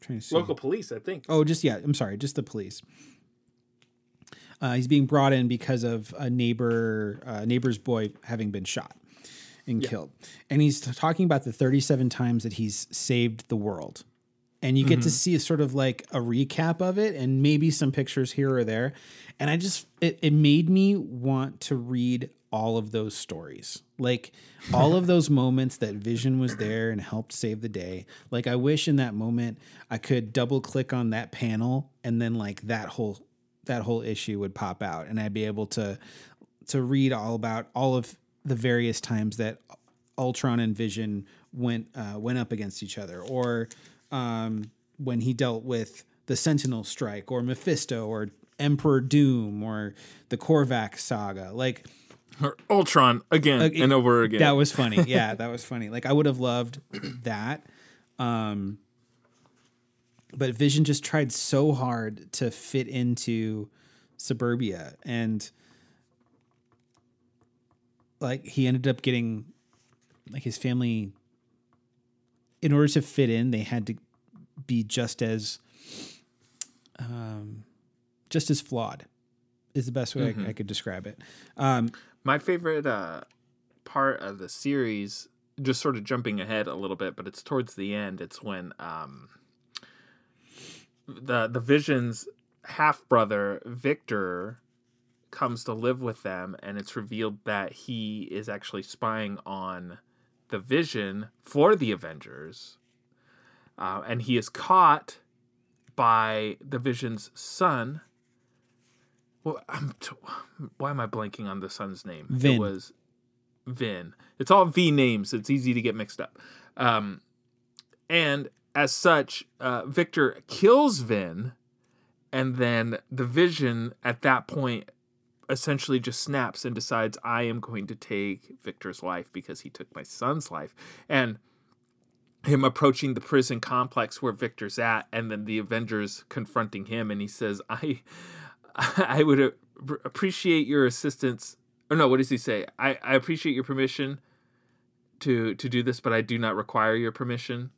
trying to see. Local police, I think. Oh, just, yeah, I'm sorry, just the police. Uh, he's being brought in because of a neighbor, uh, neighbor's boy having been shot. And yeah. killed. And he's talking about the thirty-seven times that he's saved the world and you get mm-hmm. to see a sort of like a recap of it and maybe some pictures here or there. And I just, it, it made me want to read all of those stories, like all of those moments that Vision was there and helped save the day. Like, I wish in that moment I could double click on that panel and then like that whole, that whole issue would pop out and I'd be able to, to read all about all of the various times that Ultron and Vision went, uh, went up against each other, or um, when he dealt with the Sentinel strike, or Mephisto, or Emperor Doom, or the Korvac saga. Like, or Ultron again uh, and over again. That was funny. Yeah, that was funny. Like, I would have loved that. Um, but Vision just tried so hard to fit into suburbia, and like he ended up getting like his family, in order to fit in, they had to be just as, um, just as flawed is the best way mm-hmm. I, I could describe it. Um, My favorite uh, part of the series, just sort of jumping ahead a little bit, but it's towards the end. It's when um, the the Vision's half-brother, Victor, comes to live with them, and it's revealed that he is actually spying on the Vision for the Avengers. Uh, and he is caught by the Vision's son. Well, I'm t- why am I blanking on the son's name? Vin. It was Vin. It's all V names. It's easy to get mixed up. Um, and as such, uh, Victor kills Vin, and then the Vision at that point essentially just snaps and decides, I am going to take Victor's life because he took my son's life. And him approaching the prison complex where Victor's at, and then the Avengers confronting him, and he says, I... I would appreciate your assistance. Or no, what does he say? I, I appreciate your permission to to do this, but I do not require your permission.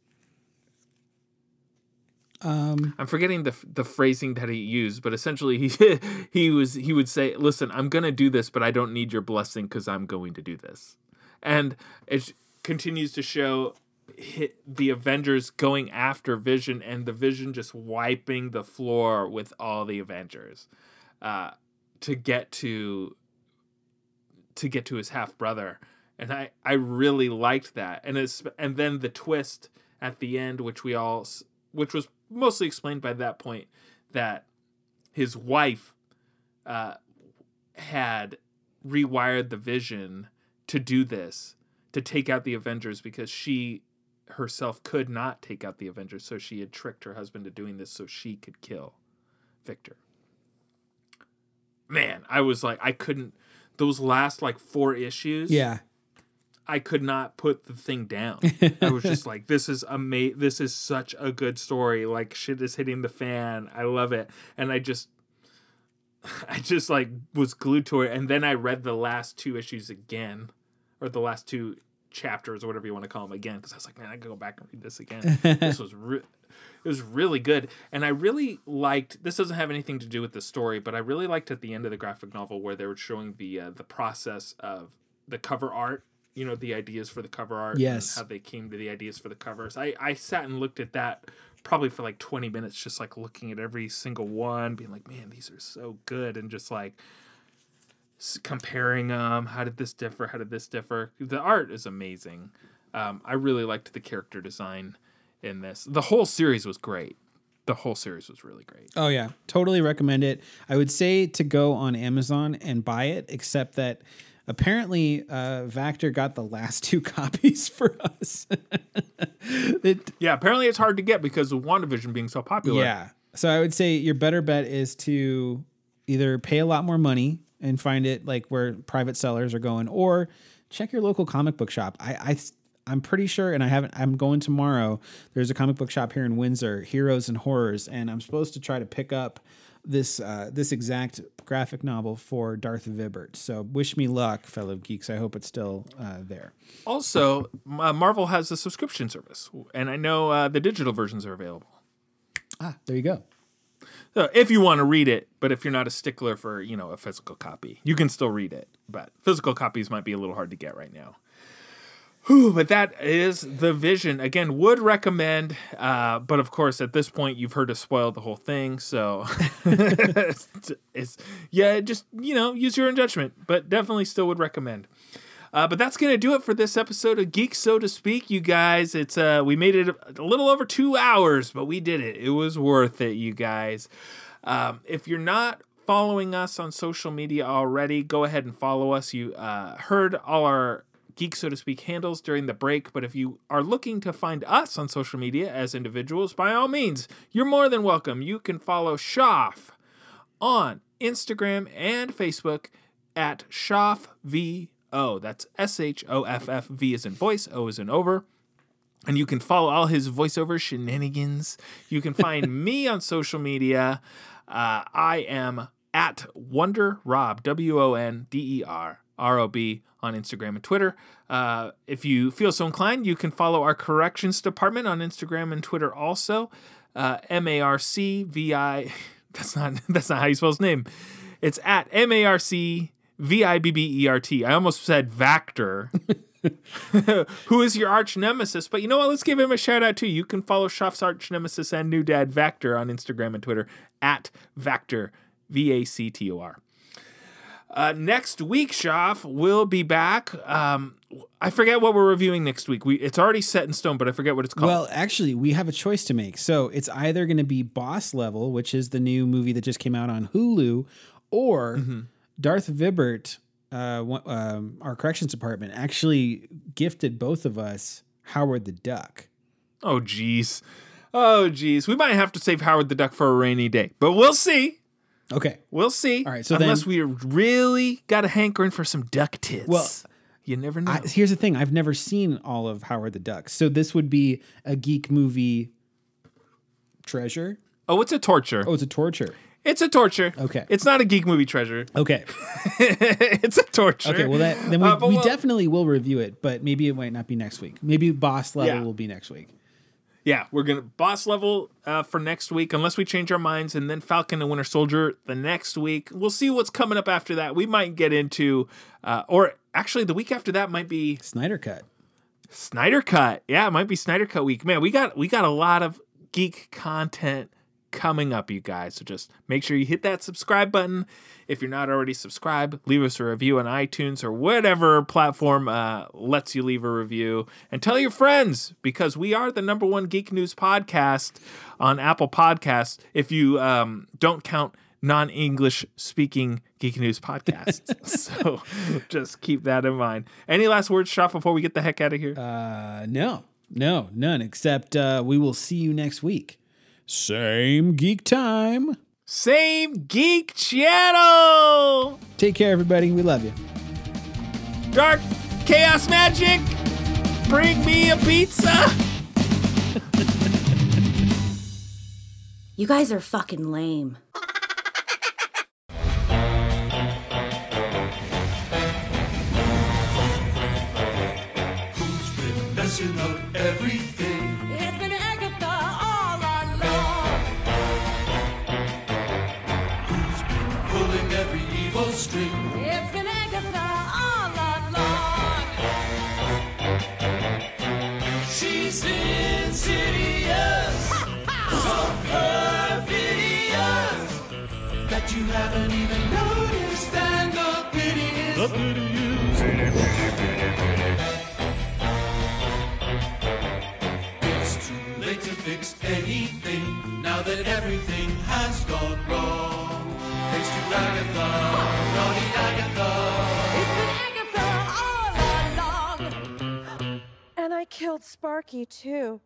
Um, I'm forgetting the the phrasing that he used, but essentially he he was he would say, "Listen, I'm going to do this, but I don't need your blessing because I'm going to do this." And it continues to show the Avengers going after Vision, and the Vision just wiping the floor with all the Avengers uh, to get to to get to his half brother, and I, I really liked that, and it's and then the twist at the end, which we all which was mostly explained by that point, that his wife uh, had rewired the Vision to do this, to take out the Avengers, because she herself could not take out the Avengers, so she had tricked her husband to doing this so she could kill Victor. Man, I was like, I couldn't, those last like four issues, yeah, I could not put the thing down. I was just like, this is amazing, this is such a good story, like shit is hitting the fan, I love it. And I just I just like was glued to it, and then I read the last two issues again, or the last two chapters, or whatever you want to call them, again, because I was like, man, I can go back and read this again. This was re- it was really good, and I really liked. This doesn't have anything to do with the story, but I really liked at the end of the graphic novel where they were showing the uh, the process of the cover art. You know, the ideas for the cover art. Yes. And how they came to the ideas for the covers. I I sat and looked at that probably for like twenty minutes, just like looking at every single one, being like, man, these are so good, and just like comparing um how did this differ how did this differ the art is amazing. um I really liked the character design in this. The whole series was great the whole series was really great. Oh yeah, totally recommend it. I would say to go on Amazon and buy it, except that apparently uh Vactor got the last two copies for us. it, yeah apparently it's hard to get because of WandaVision being so popular. Yeah, so I would say your better bet is to either pay a lot more money and find it like where private sellers are going, or check your local comic book shop. I, I I'm pretty sure, and I haven't. I'm going tomorrow. There's a comic book shop here in Windsor, Heroes and Horrors, and I'm supposed to try to pick up this uh, this exact graphic novel for Darth Vibert. So wish me luck, fellow geeks. I hope it's still uh, there. Also, uh, Marvel has a subscription service, and I know uh, the digital versions are available. Ah, there you go. So if you want to read it, but if you're not a stickler for, you know, a physical copy, you can still read it. But physical copies might be a little hard to get right now. Whew, but that is The Vision. Again, would recommend, uh, but of course, at this point, you've heard us spoil the whole thing. So, it's, it's, yeah, just, you know, use your own judgment, but definitely still would recommend. Uh, but that's going to do it for this episode of Geek So To Speak, you guys. It's uh, we made it a little over two hours, but we did it. It was worth it, you guys. Um, if you're not following us on social media already, go ahead and follow us. You uh, heard all our Geek So To Speak handles during the break, but if you are looking to find us on social media as individuals, by all means, you're more than welcome. You can follow Shoff on Instagram and Facebook at ShoffVO. That's S H O F F, V as in voice, O as in over. And you can follow all his voiceover shenanigans. You can find me on social media. Uh, I am at WonderRob, W O N D E R R O B on Instagram and Twitter. Uh, if you feel so inclined, you can follow our corrections department on Instagram and Twitter also. Uh, M A R C V I. That's not, that's not how you spell his name. It's at M A R C V I B B E R T. I almost said Vactor. Who is your arch nemesis? But you know what? Let's give him a shout out too. You can follow Shoff's arch nemesis and new dad Vactor on Instagram and Twitter at Vactor, V A C T O R. Uh, next week, Shoff will be back. Um, I forget what we're reviewing next week. We it's already set in stone, but I forget what it's called. Well, actually, we have a choice to make. So it's either going to be Boss Level, which is the new movie that just came out on Hulu, or mm-hmm. Darth Vibert, uh, um, our corrections department, actually gifted both of us Howard the Duck. Oh, geez. Oh, geez. We might have to save Howard the Duck for a rainy day, but we'll see. Okay. We'll see. All right. So unless then, we really got a hankering for some duck tits. Well, you never know. I, here's the thing. I've never seen all of Howard the Duck. So this would be a geek movie treasure. Oh, it's a torture. Oh, it's a torture. It's a torture. Okay. It's not a geek movie treasure. Okay. It's a torture. Okay. Well, that, then we, uh, we we'll, definitely will review it, but maybe it might not be next week. Maybe Boss Level yeah. will be next week. Yeah, we're going to Boss Level uh, for next week, unless we change our minds, and then Falcon and Winter Soldier the next week. We'll see what's coming up after that. We might get into, uh, or actually the week after that might be... Snyder Cut. Snyder Cut. Yeah, it might be Snyder Cut week. Man, we got we got a lot of geek content coming up, you guys. So just make sure you hit that subscribe button. If you're not already subscribed, leave us a review on iTunes or whatever platform uh, lets you leave a review. And tell your friends, because we are the number one geek news podcast on Apple Podcasts, if you um, don't count non-English speaking geek news podcasts. So just keep that in mind. Any last words, Shoff, before we get the heck out of here? Uh, no, no, none, except uh, we will see you next week. Same geek time. Same geek channel. Take care, everybody. We love you. Dark chaos magic. Bring me a pizza. You guys are fucking lame. Who's been messing up everything? It's been Agatha all along. She's insidious, so perfidious that you haven't even noticed, and the pity is the pity is. It's too late to fix anything now that everything has gone wrong. Thanks to Agatha, naughty Agatha. It's been Agatha all along. And I killed Sparky, too.